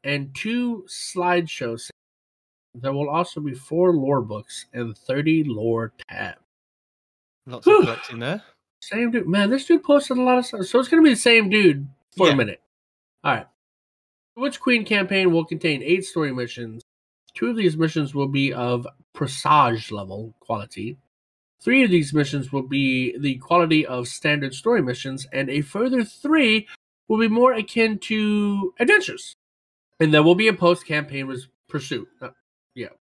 and 2 slideshows. There will also be 4 lore books and 30 lore tabs. Lots of collecting there. Same dude. Man, this dude posted a lot of stuff. So it's going to be the same dude for a minute. All right. The Witch Queen campaign will contain 8 story missions. 2 of these missions will be of Presage level quality. 3 of these missions will be the quality of standard story missions, and a further 3 will be more akin to adventures. And there will be a post-campaign pursuit.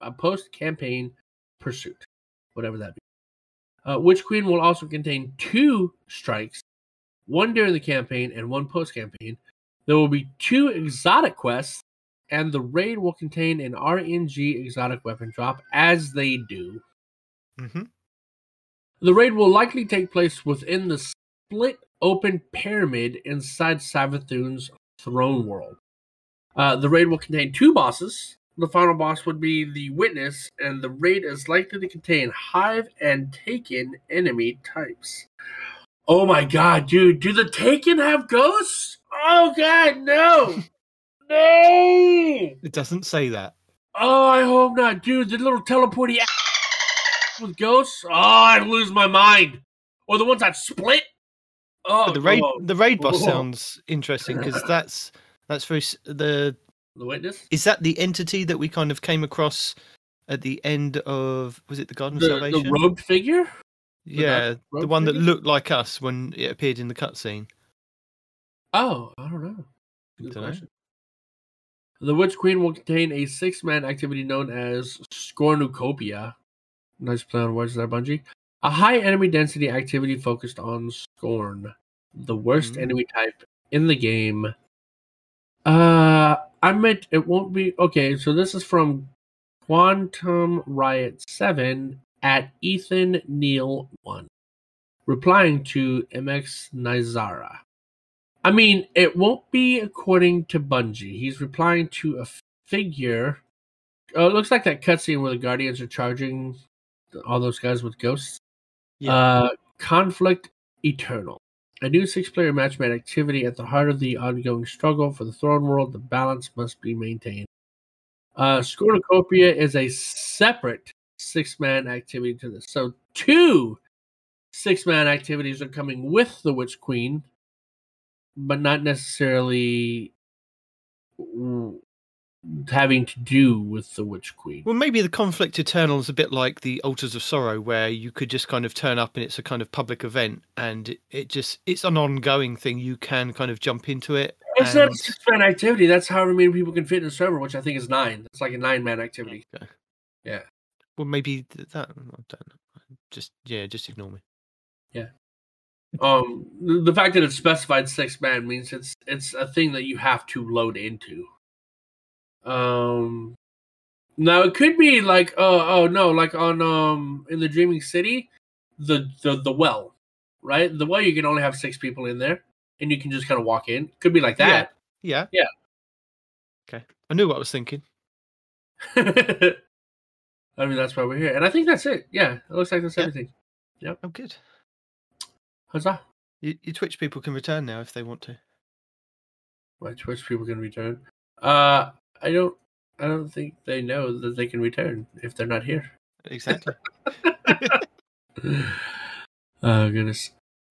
A post-campaign pursuit, whatever that be. Witch Queen will also contain 2 strikes, 1 during the campaign and 1 post-campaign. There will be 2 exotic quests, and the raid will contain an RNG exotic weapon drop, as they do. Mm-hmm. The raid will likely take place within the split open pyramid inside Savathun's throne world. The raid will contain 2 bosses. The final boss would be the Witness, and the raid is likely to contain Hive and Taken enemy types. Oh my god, dude. Do the Taken have ghosts? Oh god, no! No! It doesn't say that. Oh, I hope not. Dude, the little teleporty with ghosts? Oh, I'd lose my mind. Or the ones that split? Oh, the raid boss sounds interesting, because that's very... The Witness? Is that the entity that we kind of came across at the end of... Was it the Garden of Salvation? The robed figure? Yeah, the one that looked like us when it appeared in the cutscene. Oh, I don't know. Good question. The Witch Queen will contain a 6-man activity known as Scornucopia. Nice play on words there, Bungie. A high enemy density activity focused on Scorn, the worst enemy type in the game. I meant it won't be... Okay, so this is from Quantum Riot 7 at Ethan Neal 1, replying to MX Nizara. I mean, it won't be according to Bungie. He's replying to a figure. Oh, it looks like that cutscene where the Guardians are charging all those guys with ghosts. Yeah. Conflict Eternal. A new 6-player matchmade activity at the heart of the ongoing struggle for the throne world. The balance must be maintained. Scornucopia is a separate 6-man activity to this. So 2 6-man activities are coming with the Witch Queen, but not necessarily having to do with the Witch Queen. Well, maybe the Conflict Eternal is a bit like the Altars of Sorrow, where you could just kind of turn up and it's a kind of public event, and it's an ongoing thing. You can kind of jump into it. It's not a 6-man activity. That's however many people can fit in a server, which I think is 9. It's like a 9-man activity. Okay. Yeah. Well, maybe that. I don't know. Just ignore me. Yeah. The fact that it's specified 6-man means it's a thing that you have to load into. Now it could be like in the Dreaming City, the well, right? The well, you can only have 6 people in there, and you can just kind of walk in. Could be like that. Yeah. Okay, I knew what I was thinking. I mean, that's why we're here, and I think that's it. Yeah, it looks like that's everything. Yep. Oh, good. Huzzah! Your Twitch people can return now if they want to. My Twitch people can return. I don't think they know that they can return if they're not here. Exactly. Oh goodness.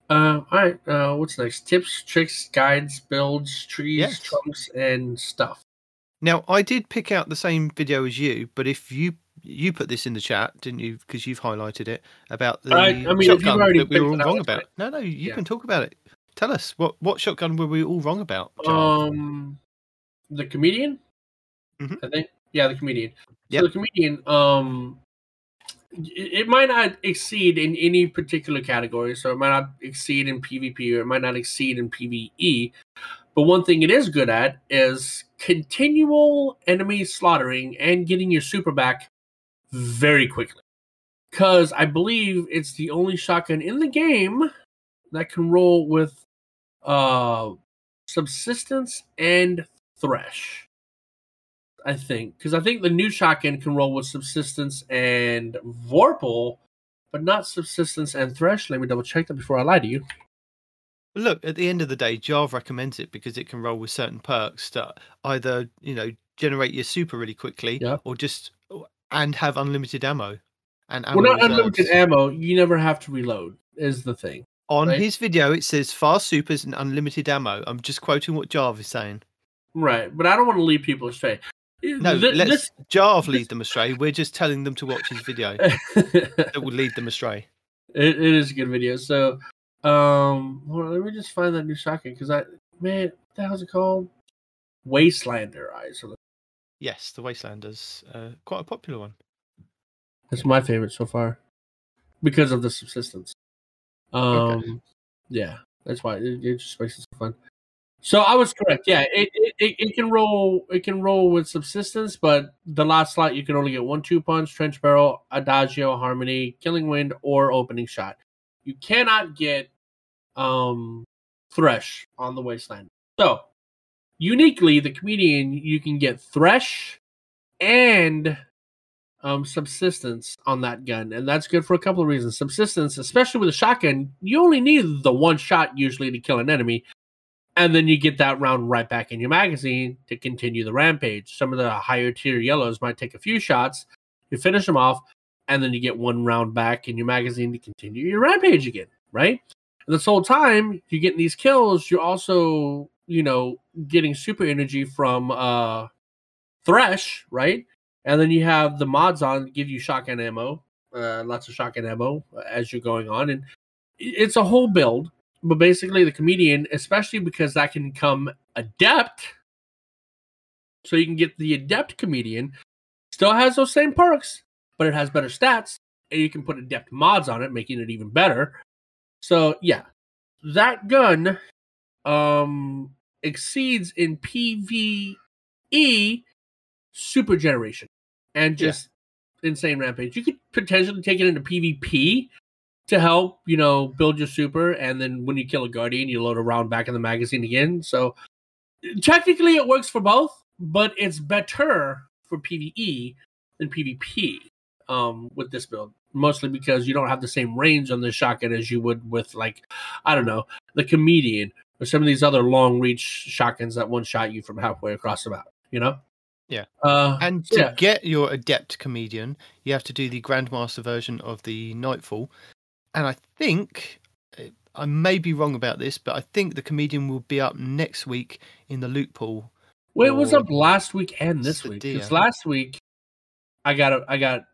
All right. What's next? Tips, tricks, guides, builds, trees, trunks, and stuff. Now, I did pick out the same video as you, but if you put this in the chat, didn't you? Because you've highlighted it about the shotgun that we were all wrong about. No, you can talk about it. Tell us what shotgun were we all wrong about? Charles? The comedian. Mm-hmm. I think, the comedian. Yep. So the comedian, it might not exceed in any particular category. So it might not exceed in PvP, or it might not exceed in PvE. But one thing it is good at is continual enemy slaughtering and getting your super back very quickly. Because I believe it's the only shotgun in the game that can roll with subsistence and thresh. I think, because I think the new shotgun can roll with subsistence and Vorpal, but not subsistence and thresh. Let me double check that before I lie to you. Look, at the end of the day, Jarv recommends it because it can roll with certain perks that either generate your super really quickly, or just and have unlimited ammo. And ammo not unlimited ammo. You never have to reload. Is the thing on his video? It says fast supers and unlimited ammo. I'm just quoting what Jarv is saying. Right, but I don't want to lead people astray. No, let's Jarv lead them astray. We're just telling them to watch his video. That will lead them astray. It is a good video. So, hold on, let me just find that new shotgun because what the hell's it called? Wastelander. Yes, the Wastelander's quite a popular one. That's my favorite so far because of the subsistence. Yeah, that's why it just makes it so fun. So I was correct. Yeah, it can roll. It can roll with subsistence, but the last slot you can only get 1-2 punch, trench barrel, adagio, harmony, killing wind, or opening shot. You cannot get thresh on the wasteland. So uniquely, the comedian you can get thresh and subsistence on that gun, and that's good for a couple of reasons. Subsistence, especially with a shotgun, you only need the one shot usually to kill an enemy. And then you get that round right back in your magazine to continue the rampage. Some of the higher tier yellows might take a few shots. You finish them off, and then you get one round back in your magazine to continue your rampage again, right? And this whole time, you're getting these kills. You're also, getting super energy from Thresh, right? And then you have the mods on that give you shotgun ammo, lots of shotgun ammo as you're going on. And it's a whole build. But basically, the comedian, especially because that can become adept, so you can get the adept comedian, still has those same perks, but it has better stats, and you can put adept mods on it, making it even better. So, yeah, that gun exceeds in PvE super generation and just insane rampage. You could potentially take it into PvP. To help, build your super, and then when you kill a guardian, you load a round back in the magazine again. So technically, it works for both, but it's better for PvE than PvP with this build, mostly because you don't have the same range on the shotgun as you would with, the comedian or some of these other long-reach shotguns that one-shot you from halfway across the map. Yeah, and to get your adept comedian, you have to do the Grandmaster version of the Nightfall. And I think, I may be wrong about this, but I think the comedian will be up next week in the loot pool. Well, it was up last week and this week. Because last week, You got it this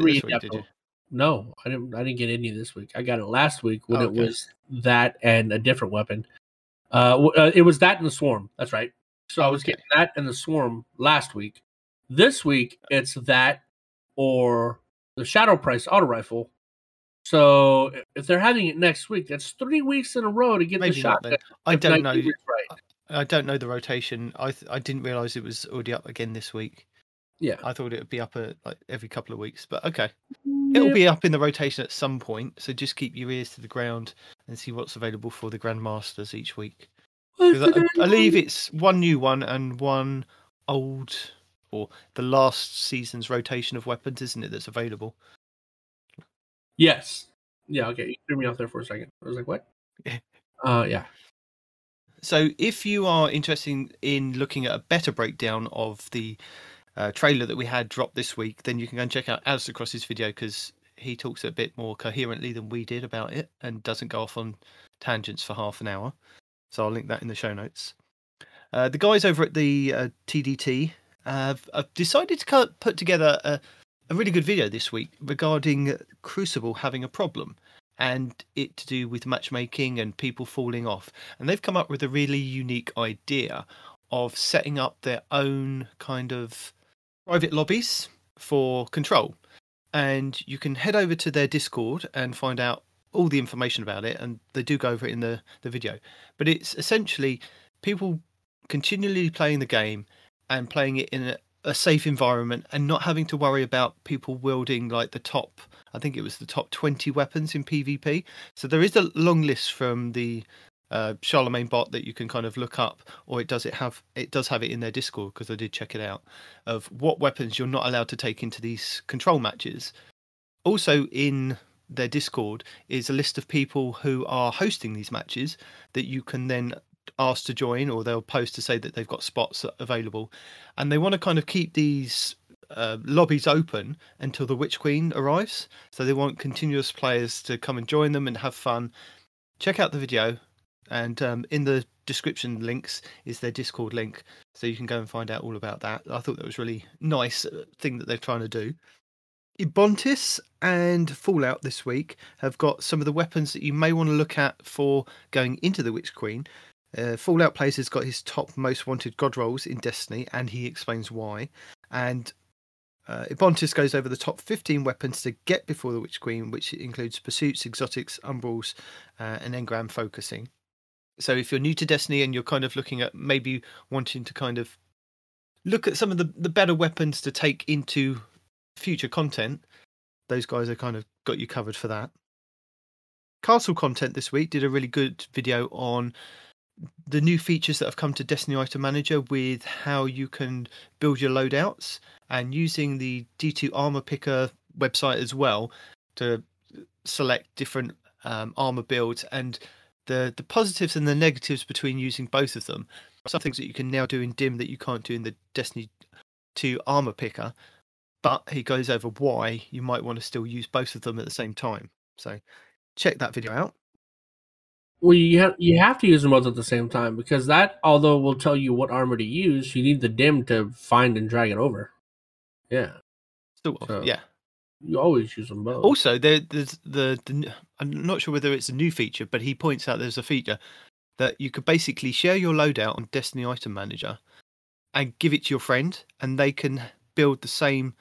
week, did you? No, I didn't get any this week. I got it last week when it was that and a different weapon. It was that and the Swarm. That's right. So I was getting that and the Swarm last week. This week, it's that or the Shadow Price Auto Rifle. So if they're having it next week, that's 3 weeks in a row to get the shotgun. I don't know. Right. I don't know the rotation. I didn't realize it was already up again this week. Yeah, I thought it would be up like every couple of weeks, but okay, it'll be up in the rotation at some point. So just keep your ears to the ground and see what's available for the Grandmasters each week. I believe it's one new one and one old, or the last season's rotation of weapons, isn't it? That's available. Yes. Yeah. Okay. You threw me off there for a second. I was like, what? Yeah. So if you are interested in looking at a better breakdown of the trailer that we had dropped this week, then you can go and check out Alistair Cross's video, because he talks a bit more coherently than we did about it and doesn't go off on tangents for half an hour. So I'll link that in the show notes. The guys over at the TDT have decided to put together a really good video this week regarding Crucible having a problem, and it to do with matchmaking and people falling off. And they've come up with a really unique idea of setting up their own kind of private lobbies for Control. And you can head over to their Discord and find out all the information about it. And they do go over it in the video. But it's essentially people continually playing the game and playing it in a safe environment and not having to worry about people wielding like the top, I think it was the top 20 weapons in PvP. So there is a long list from the Charlemagne bot that you can kind of look up, or it does have it in their Discord, because I did check it out, of what weapons you're not allowed to take into these Control matches. Also in their Discord is a list of people who are hosting these matches that you can then asked to join, or they'll post to say that they've got spots available, and they want to kind of keep these lobbies open until the Witch Queen arrives. So they want continuous players to come and join them and have fun. Check out the video, and in the description links is their Discord link, so you can go and find out all about that. I thought that was really nice thing that they're trying to do. Ebontis and Fallout this week have got some of the weapons that you may want to look at for going into the Witch Queen. Fallout Plays has got his top most wanted god rolls in Destiny, and he explains why. And Ebontis goes over the top 15 weapons to get before the Witch Queen, which includes pursuits, exotics, umbrals, and engram focusing. So if you're new to Destiny and you're kind of looking at maybe wanting to kind of look at some of the better weapons to take into future content, those guys are kind of got you covered for that. Castle Content this week did a really good video on the new features that have come to Destiny Item Manager with how you can build your loadouts, and using the D2 Armor Picker website as well to select different armor builds, and the positives and the negatives between using both of them. Some things that you can now do in DIM that you can't do in the Destiny 2 Armor Picker, but he goes over why you might want to still use both of them at the same time. So check that video out. Well, you have to use them both at the same time, because that, although will tell you what armor to use, you need the DIM to find and drag it over. Yeah. So, yeah. You always use them both. Also, there's I'm not sure whether it's a new feature, but he points out there's a feature that you could basically share your loadout on Destiny Item Manager and give it to your friend, and they can build the same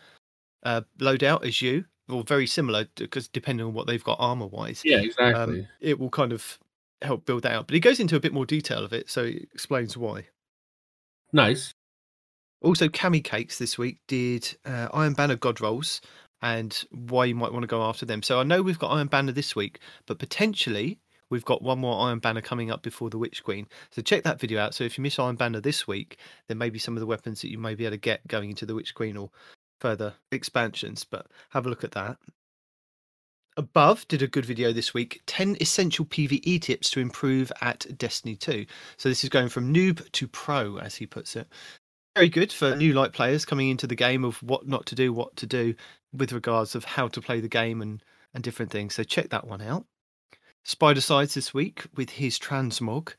loadout as you, or very similar, because depending on what they've got armor-wise. Yeah, exactly. It will kind of help build that out, but he goes into a bit more detail of it, so he explains why. Nice. Also, Cami Cakes this week did Iron Banner God Rolls and why you might want to go after them. So I know we've got Iron Banner this week, but potentially we've got one more Iron Banner coming up before the Witch Queen. So check that video out. So if you miss Iron Banner this week, there may be some of the weapons that you may be able to get going into the Witch Queen or further expansions, but have a look at that. Above did a good video this week, 10 essential PvE tips to improve at Destiny 2. So this is going from noob to pro, as he puts it. Very good for new light players coming into the game of what not to do, what to do with regards of how to play the game and different things. So check that one out. Spider Sides this week with his transmog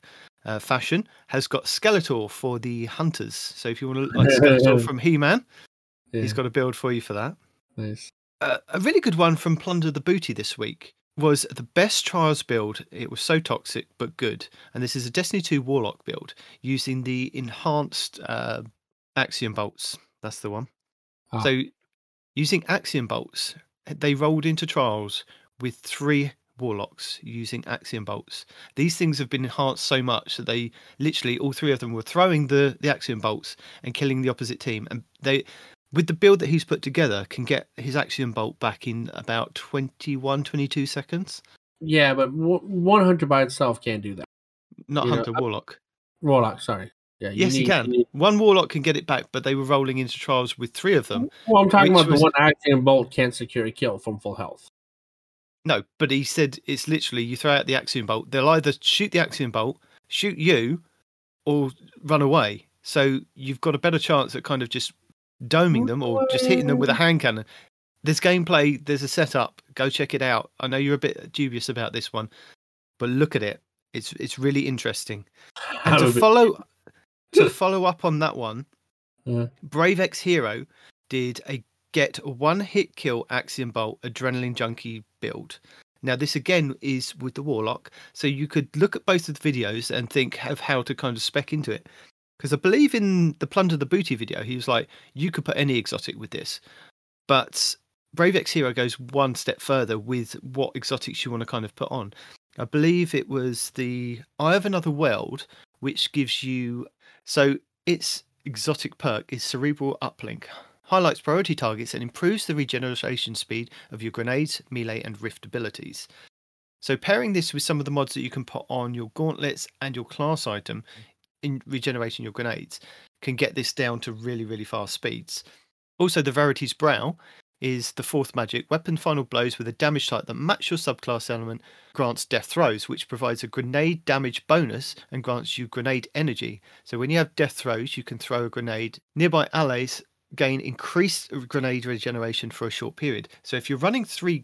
fashion has got Skeletor for the hunters. So if you want to look like Skeletor from He-Man, he's got a build for you for that. Nice. A really good one from Plunder the Booty this week was the best Trials build. It was so toxic, but good. And this is a Destiny 2 Warlock build using the enhanced Axiom Bolts. That's the one. Oh. So using Axiom Bolts, they rolled into Trials with 3 Warlocks using Axiom Bolts. These things have been enhanced so much that they literally, all 3 of them were throwing the Axiom Bolts and killing the opposite team. And they... with the build that he's put together, can get his Axiom Bolt back in about 21, 22 seconds. Yeah, but one Hunter by itself can't do that. Not Hunter, Warlock. Warlock, sorry. Yeah, he can. One Warlock can get it back, but they were rolling into Trials with 3 of them. Well, I'm talking about the one Axiom Bolt can't secure a kill from full health. No, but he said it's literally, you throw out the Axiom Bolt, they'll either shoot the Axiom Bolt, shoot you, or run away. So you've got a better chance at kind of just doming them or just hitting them with a hand cannon. There's gameplay, there's a setup. Go check it out. I know you're a bit dubious about this one, but look at it. It's really interesting. And to follow up on that one, yeah. Brave X Hero did a get one hit kill Axiom Bolt Adrenaline Junkie build. Now this again is with the Warlock, so you could look at both of the videos and think of how to kind of spec into it. Because I believe in the Plunder the Booty video, he was like, you could put any exotic with this. But Brave X Hero goes one step further with what exotics you want to kind of put on. I believe it was the Eye of Another World, which gives you... so its exotic perk is Cerebral Uplink. Highlights priority targets and improves the regeneration speed of your grenades, melee and rift abilities. So pairing this with some of the mods that you can put on your gauntlets and your class item... in regenerating your grenades, can get this down to really, really fast speeds. Also, the Verity's Brow is the 4th magic. Weapon final blows with a damage type that match your subclass element grants death throws, which provides a grenade damage bonus and grants you grenade energy. So when you have death throws, you can throw a grenade. Nearby allies gain increased grenade regeneration for a short period. So if you're running 3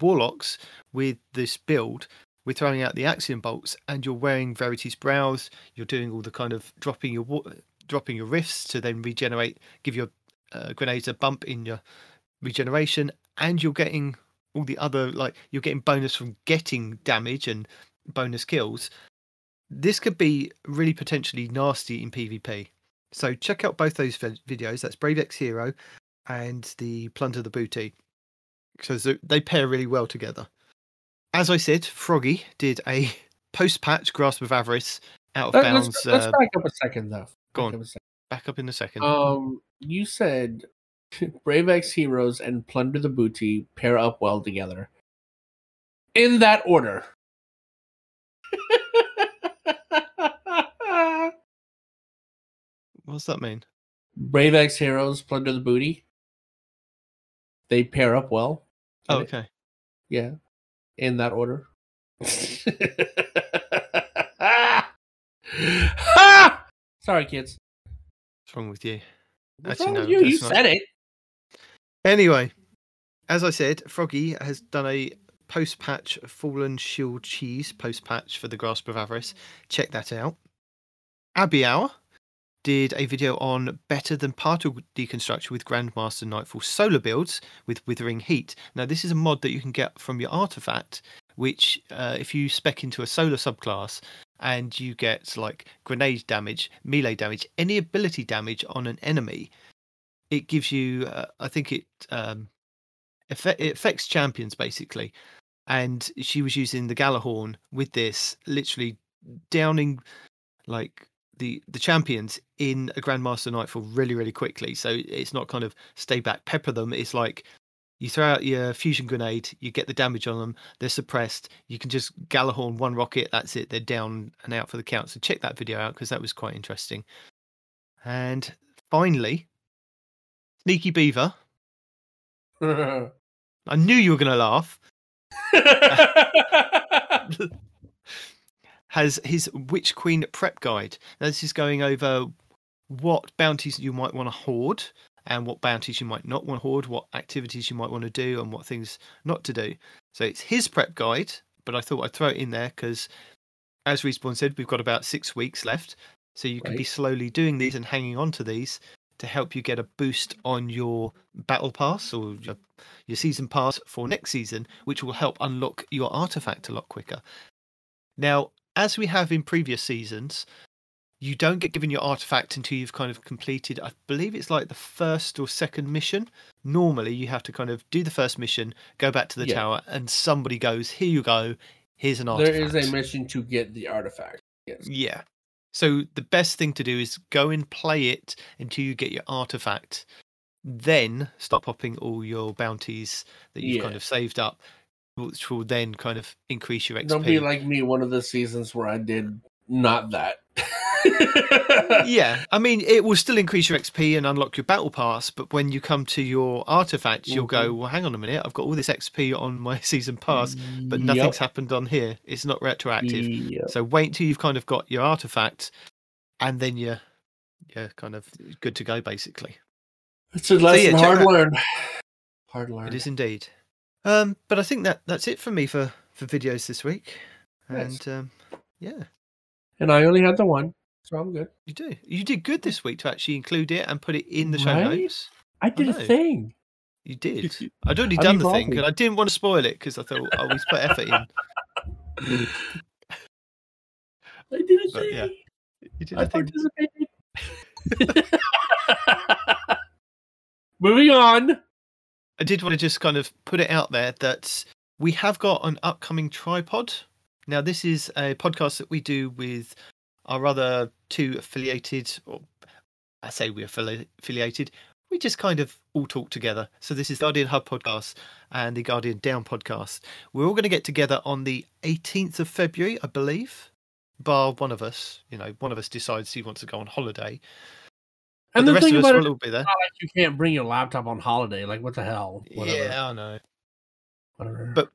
Warlocks with this build, we're throwing out the Axiom Bolts, and you're wearing Verity's Brows. You're doing all the kind of dropping your rifts to then regenerate, give your grenades a bump in your regeneration, and you're getting all the other, like, you're getting bonus from getting damage and bonus kills. This could be really potentially nasty in PvP. So check out both those videos. That's Brave X Hero and the Plunder the Booty, because they pair really well together. As I said, Froggy did a post-patch Grasp of Avarice out of bounds. Let's back up a second, though. Go on. Back up in a second. You said Brave X Heroes and Plunder the Booty pair up well together. In that order. What's that mean? Brave X Heroes, Plunder the Booty. They pair up well. Oh, okay. Yeah. In that order. Sorry, kids. What's wrong with you? What's wrong with you? You said it. Anyway, as I said, Froggy has done a post-patch Fallen Shield Cheese post-patch for the Grasp of Avarice. Check that out. Abbey Hour did a video on better than Particle Deconstructor with Grandmaster Nightfall solar builds with Withering Heat. Now this is a mod that you can get from your artifact, which if you spec into a solar subclass and you get like grenade damage, melee damage, any ability damage on an enemy, it gives you, I think it affects champions basically. And she was using the Gjallarhorn with this, literally downing like the champions in a Grandmaster Nightfall really, really quickly. So it's not kind of stay back, pepper them. It's like you throw out your fusion grenade, you get the damage on them, they're suppressed. You can just Gjallarhorn one rocket, that's it. They're down and out for the count. So check that video out because that was quite interesting. And finally, Sneaky Beaver. I knew you were going to laugh. Has his Witch Queen prep guide. Now, this is going over what bounties you might want to hoard and what bounties you might not want to hoard, what activities you might want to do and what things not to do. So it's his prep guide, but I thought I'd throw it in there because, as Respawn said, we've got about 6 weeks left. So you can be slowly doing these and hanging on to these to help you get a boost on your battle pass or your season pass for next season, which will help unlock your artifact a lot quicker. Now, as we have in previous seasons, you don't get given your artifact until you've kind of completed, I believe it's like the first or second mission. Normally, you have to kind of do the first mission, go back to the tower, and somebody goes, here you go, here's an artifact. There is a mission to get the artifact. Yes. Yeah. So the best thing to do is go and play it until you get your artifact. Then start popping all your bounties that you've kind of saved up, which will then kind of increase your XP. Don't be like me, one of the seasons where I did not that. Yeah, I mean, it will still increase your XP and unlock your battle pass, but when you come to your artifact, you'll go, well, hang on a minute, I've got all this XP on my season pass, but nothing's happened on here. It's not retroactive. So wait till you've kind of got your artifact, and then you're kind of good to go, basically. It's a lesson hard learned. Hard learned. It is indeed. But I think that's it for me for videos this week. Nice. And yeah. And I only had the one, so I'm good. You do. You did good this week to actually include it and put it in the show notes. I did a thing. You did. I'd already done the thing, and I didn't want to spoil it because I thought I always put effort in. I did a thing. Yeah. You did a thing. Participated. Moving on. I did want to just kind of put it out there that we have got an upcoming tripod. Now, this is a podcast that we do with our other two affiliated, or I say we're affiliated, we just kind of all talk together. So this is Guardian Hub Podcast and the Guardian Down Podcast. We're all going to get together on the 18th of February, I believe, bar one of us. You know, one of us decides he wants to go on holiday. And the rest of us will all be there. You can't bring your laptop on holiday. Like, what the hell? Whatever. Yeah, I know. Whatever. But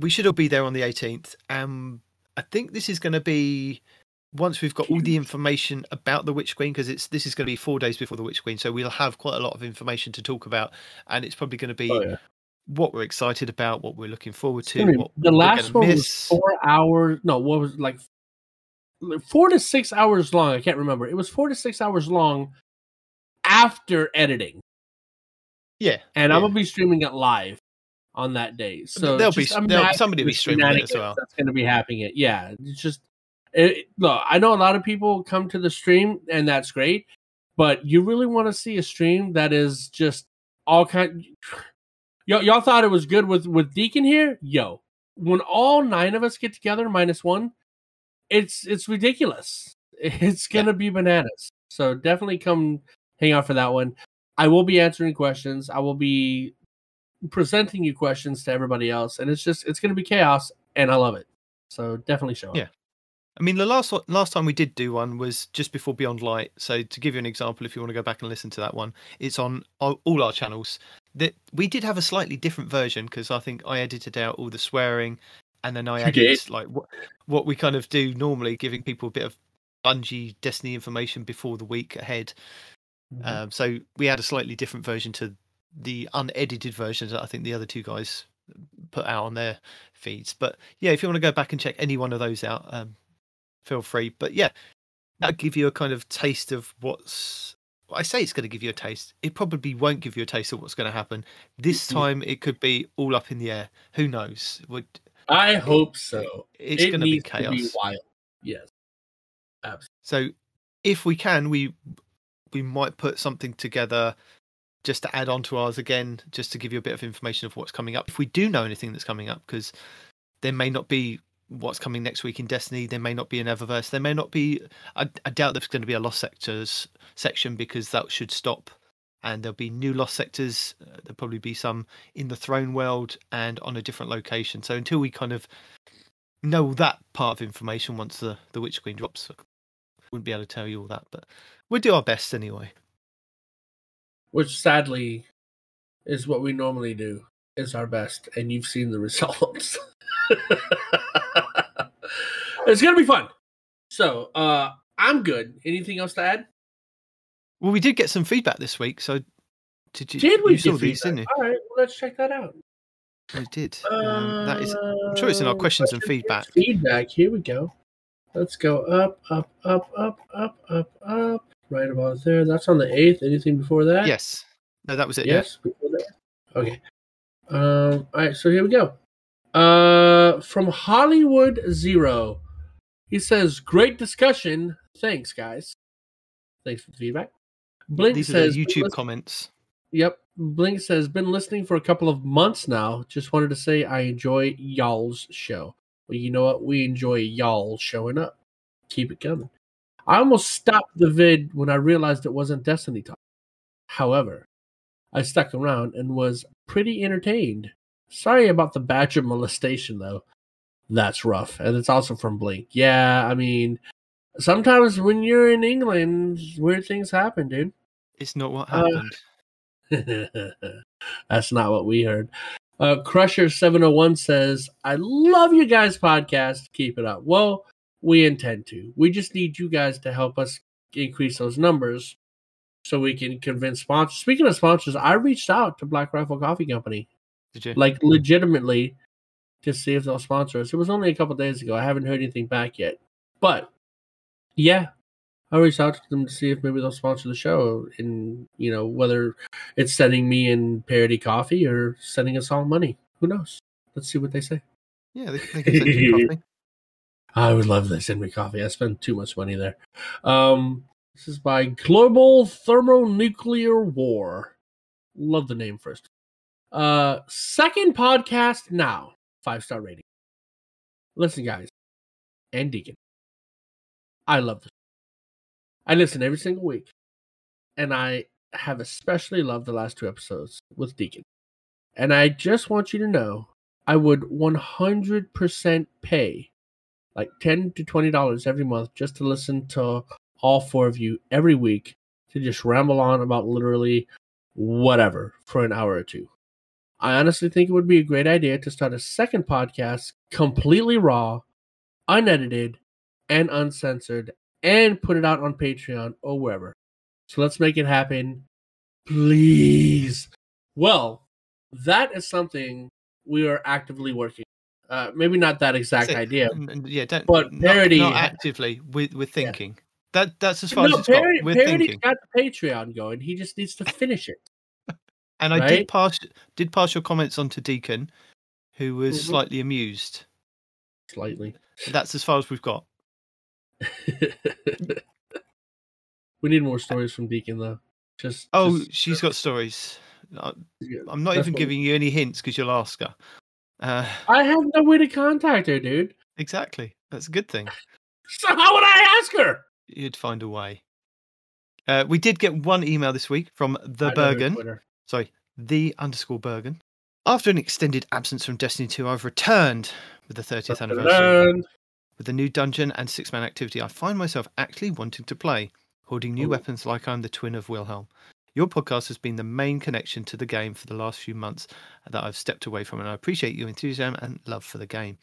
we should all be there on the 18th. I think this is going to be, once we've got all the information about the Witch Queen, because this is going to be 4 days before the Witch Queen, so we'll have quite a lot of information to talk about, and it's probably going to be what we're excited about, what we're looking forward to. The last one was 4 hours, no, what was like 4 to 6 hours long. I can't remember. It was 4 to 6 hours long after editing. Yeah. And I'm going to be streaming it live on that day, so somebody will be streaming it as well. That's going to be happening. It's just look. I know a lot of people come to the stream, and that's great, but you really want to see a stream that is just all kind. Y'all thought it was good with Deacon here, When all 9 of us get together minus one, it's ridiculous. It's gonna be bananas. So definitely come hang out for that one. I will be answering questions. I will be presenting you questions to everybody else, and it's going to be chaos, and I love it. So definitely show up. Yeah, I mean, the last time we did do one was just before Beyond Light. So to give you an example, if you want to go back and listen to that one, it's on all our channels. That we did have a slightly different version because I think I edited out all the swearing, and then I added like what we kind of do normally, giving people a bit of Bungie Destiny information before the week ahead. So we had a slightly different version to the unedited versions that I think the other two guys put out on their feeds. But yeah, if you want to go back and check any one of those out, feel free. But yeah, that'll give you a kind of taste of I say it's going to give you a taste. It probably won't give you a taste of what's going to happen. This time it could be all up in the air. Who knows? I hope so. It's going to be chaos. To be wild. Yes. Absolutely. So if we can, we might put something together just to add on to ours again, just to give you a bit of information of what's coming up. If we do know anything that's coming up, because there may not be what's coming next week in Destiny, there may not be an Eververse, there may not be, I doubt there's going to be a Lost Sectors section because that should stop, and there'll be new Lost Sectors, there'll probably be some in the Throne World and on a different location. So until we kind of know that part of information once the Witch Queen drops, I wouldn't be able to tell you all that, but we'll do our best anyway. Which sadly is what we normally do, is our best, and you've seen the results. It's going to be fun. So I'm good. Anything else to add? Well, we did get some feedback this week. So did we get these, didn't you? All right, well, let's check that out. We did. That is, I'm sure it's in our questions and feedback. Here we go. Let's go up, up, up, up, up, up, up. right about there. That's on the 8th. Anything before that? Yes. No, that was it. Yes, yeah. Before that. Okay. All right, so here we go. From Hollywood Zero, he says, "Great discussion. Thanks, guys. Thanks for the feedback." Blink These says, are the YouTube comments. Yep. Blink says, "Been listening for a couple of months now. Just wanted to say I enjoy y'all's show." Well, you know what? We enjoy y'all showing up. Keep it coming. I almost stopped the vid when I realized it wasn't Destiny time. However, I stuck around and was pretty entertained. Sorry about the batch of molestation, though. That's rough. And it's also from Blink. Yeah, I mean, sometimes when you're in England, weird things happen, dude. It's not what happened. That's not what we heard. Crusher701 says, "I love you guys' podcast. Keep it up." Well, we intend to. We just need you guys to help us increase those numbers so we can convince sponsors. Speaking of sponsors, I reached out to Black Rifle Coffee Company. Did you? Like, legitimately, to see if they'll sponsor us. It was only a couple days ago. I haven't heard anything back yet. But, yeah, I reached out to them to see if maybe they'll sponsor the show, and, you know, whether it's sending me in Parody coffee or sending us all money. Who knows? Let's see what they say. Yeah, they can send you coffee. I would love this. Send me coffee. I spend too much money there. This is by Global Thermonuclear War. Love the name first. Second podcast now. 5-star rating. Listen, guys, and Deacon, I love this. I listen every single week, and I have especially loved the last 2 episodes with Deacon. And I just want you to know, I would 100% pay like $10 to $20 every month just to listen to all 4 of you every week to just ramble on about literally whatever for an hour or 2. I honestly think it would be a great idea to start a second podcast completely raw, unedited, and uncensored, and put it out on Patreon or wherever. So let's make it happen, please. Well, that is something we are actively working. Maybe not that exact idea. Yeah, don't. But Parody, not actively. We're thinking. Yeah. That's as far as it's Parody, got. Parody's got the Patreon going. He just needs to finish it. And I did pass your comments on to Deacon, who was slightly amused. Slightly. That's as far as we've got. We need more stories from Deacon, though. She's got stories. I'm not even giving you any hints because you'll ask her. I have no way to contact her, dude. Exactly. That's a good thing. So how would I ask her? You'd find a way. We did get one email this week from the_Bergen. After an extended absence from Destiny 2, I've returned with the 30th anniversary. With the new dungeon and 6-man activity, I find myself actually wanting to play, hoarding new weapons like I'm the twin of Wilhelm. Your podcast has been the main connection to the game for the last few months that I've stepped away from, and I appreciate your enthusiasm and love for the game.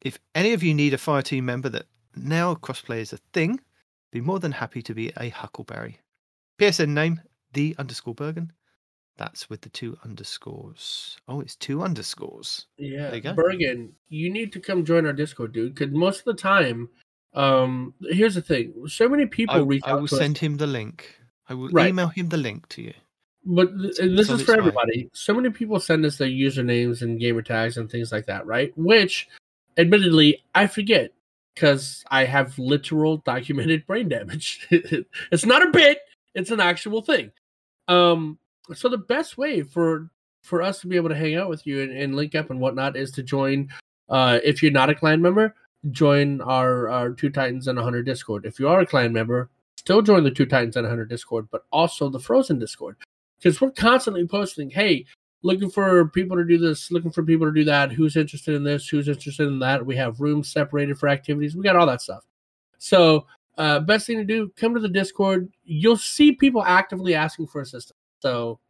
If any of you need a fireteam member, that now crossplay is a thing, I'd be more than happy to be a huckleberry. PSN name, the_Bergen. That's with the 2 underscores. Oh, it's 2 underscores. Yeah, there you go. Bergen, you need to come join our Discord, dude. Because most of the time, here's the thing: so many people reach out. I will send him the link. I will email him the link to you. But this is for everybody. So many people send us their usernames and gamer tags and things like that, right? Which, admittedly, I forget because I have literal documented brain damage. It's not a bit; it's an actual thing. So the best way for us to be able to hang out with you and link up and whatnot is to join, if you're not a clan member, join our Two Titans and a Hunter Discord. If you are a clan member, still join the Two Titans and a Hunter Discord, but also the Frozen Discord. Because we're constantly posting, hey, looking for people to do this, looking for people to do that, who's interested in this, who's interested in that. We have rooms separated for activities. We got all that stuff. So best thing to do, come to the Discord. You'll see people actively asking for assistance. So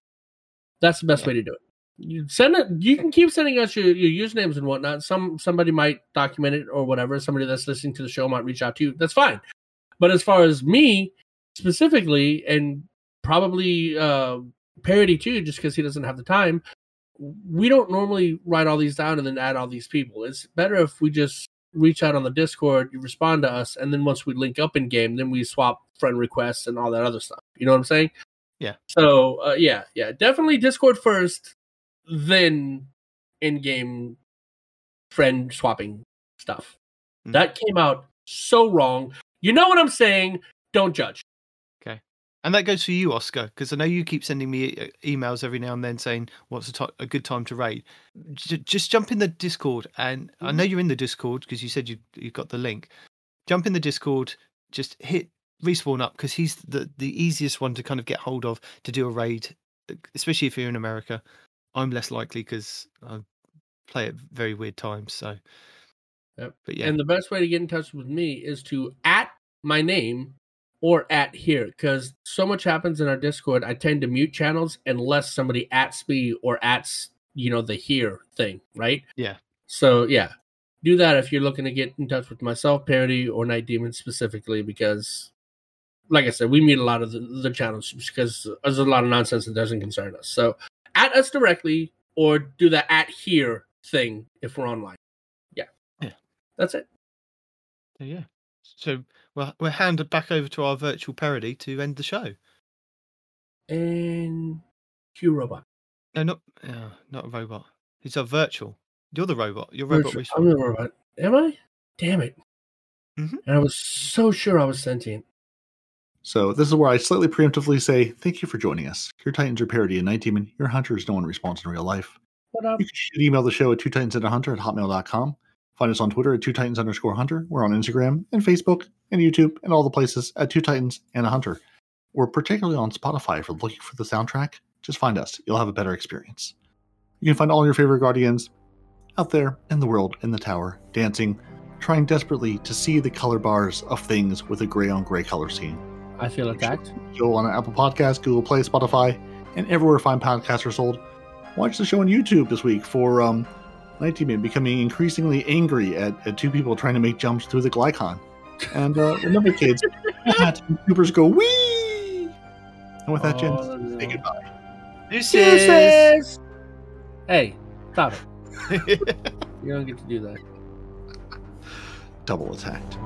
that's the best way to do it. You can keep sending us your usernames and whatnot. Somebody might document it or whatever. Somebody that's listening to the show might reach out to you. That's fine. But as far as me specifically, and probably Parody too, just because he doesn't have the time, we don't normally write all these down and then add all these people. It's better if we just reach out on the Discord, you respond to us, and then once we link up in game, then we swap friend requests and all that other stuff. You know what I'm saying? Yeah. So, yeah. Definitely Discord first, then in-game friend swapping stuff. Mm-hmm. That came out so wrong. You know what I'm saying? Don't judge. Okay. And that goes for you, Oscar, because I know you keep sending me emails every now and then saying, what's a good time to raid? Just jump in the Discord. And I know you're in the Discord because you said you got the link. Jump in the Discord. Just hit Respawn up because he's the easiest one to kind of get hold of to do a raid, especially if you're in America. I'm less likely because I play at very weird times. So, yep. But yeah. And the best way to get in touch with me is to at my name or at here, because so much happens in our Discord. I tend to mute channels unless somebody ats me or ats, you know, the here thing, right? Yeah. So yeah, do that if you're looking to get in touch with myself, Parody, or Night Demon specifically, because like I said, we meet a lot of the channels because there's a lot of nonsense that doesn't concern us. So at us directly or do the at here thing if we're online. Yeah. Yeah. That's it. Yeah. So we're handed back over to our virtual Parody to end the show. And Q Robot. No, not a robot. It's a virtual. You're the robot. You're robot. I'm the robot. Am I? Damn it. Mm-hmm. And I was so sure I was sentient. So this is where I slightly preemptively say, thank you for joining us. Your Titans are Parody and Night Demon. Your Hunter is no one responds in real life. What up? You can email the show at twotitansandahunter@hotmail.com. Find us on Twitter at twotitans_hunter. We're on Instagram and Facebook and YouTube and all the places at twotitansandahunter. We're particularly on Spotify for looking for the soundtrack. Just find us. You'll have a better experience. You can find all your favorite guardians out there in the world, in the tower, dancing, trying desperately to see the color bars of things with a gray on gray color scheme. I feel attacked. Go on Apple Podcasts, Google Play, Spotify, and everywhere fine podcasts are sold. Watch the show on YouTube this week for Night Demon becoming increasingly angry at two people trying to make jumps through the Glykon. And remember, kids, YouTubers go wee. And with that, gents, say goodbye. Deuces. Hey, stop it. You don't get to do that. Double attacked.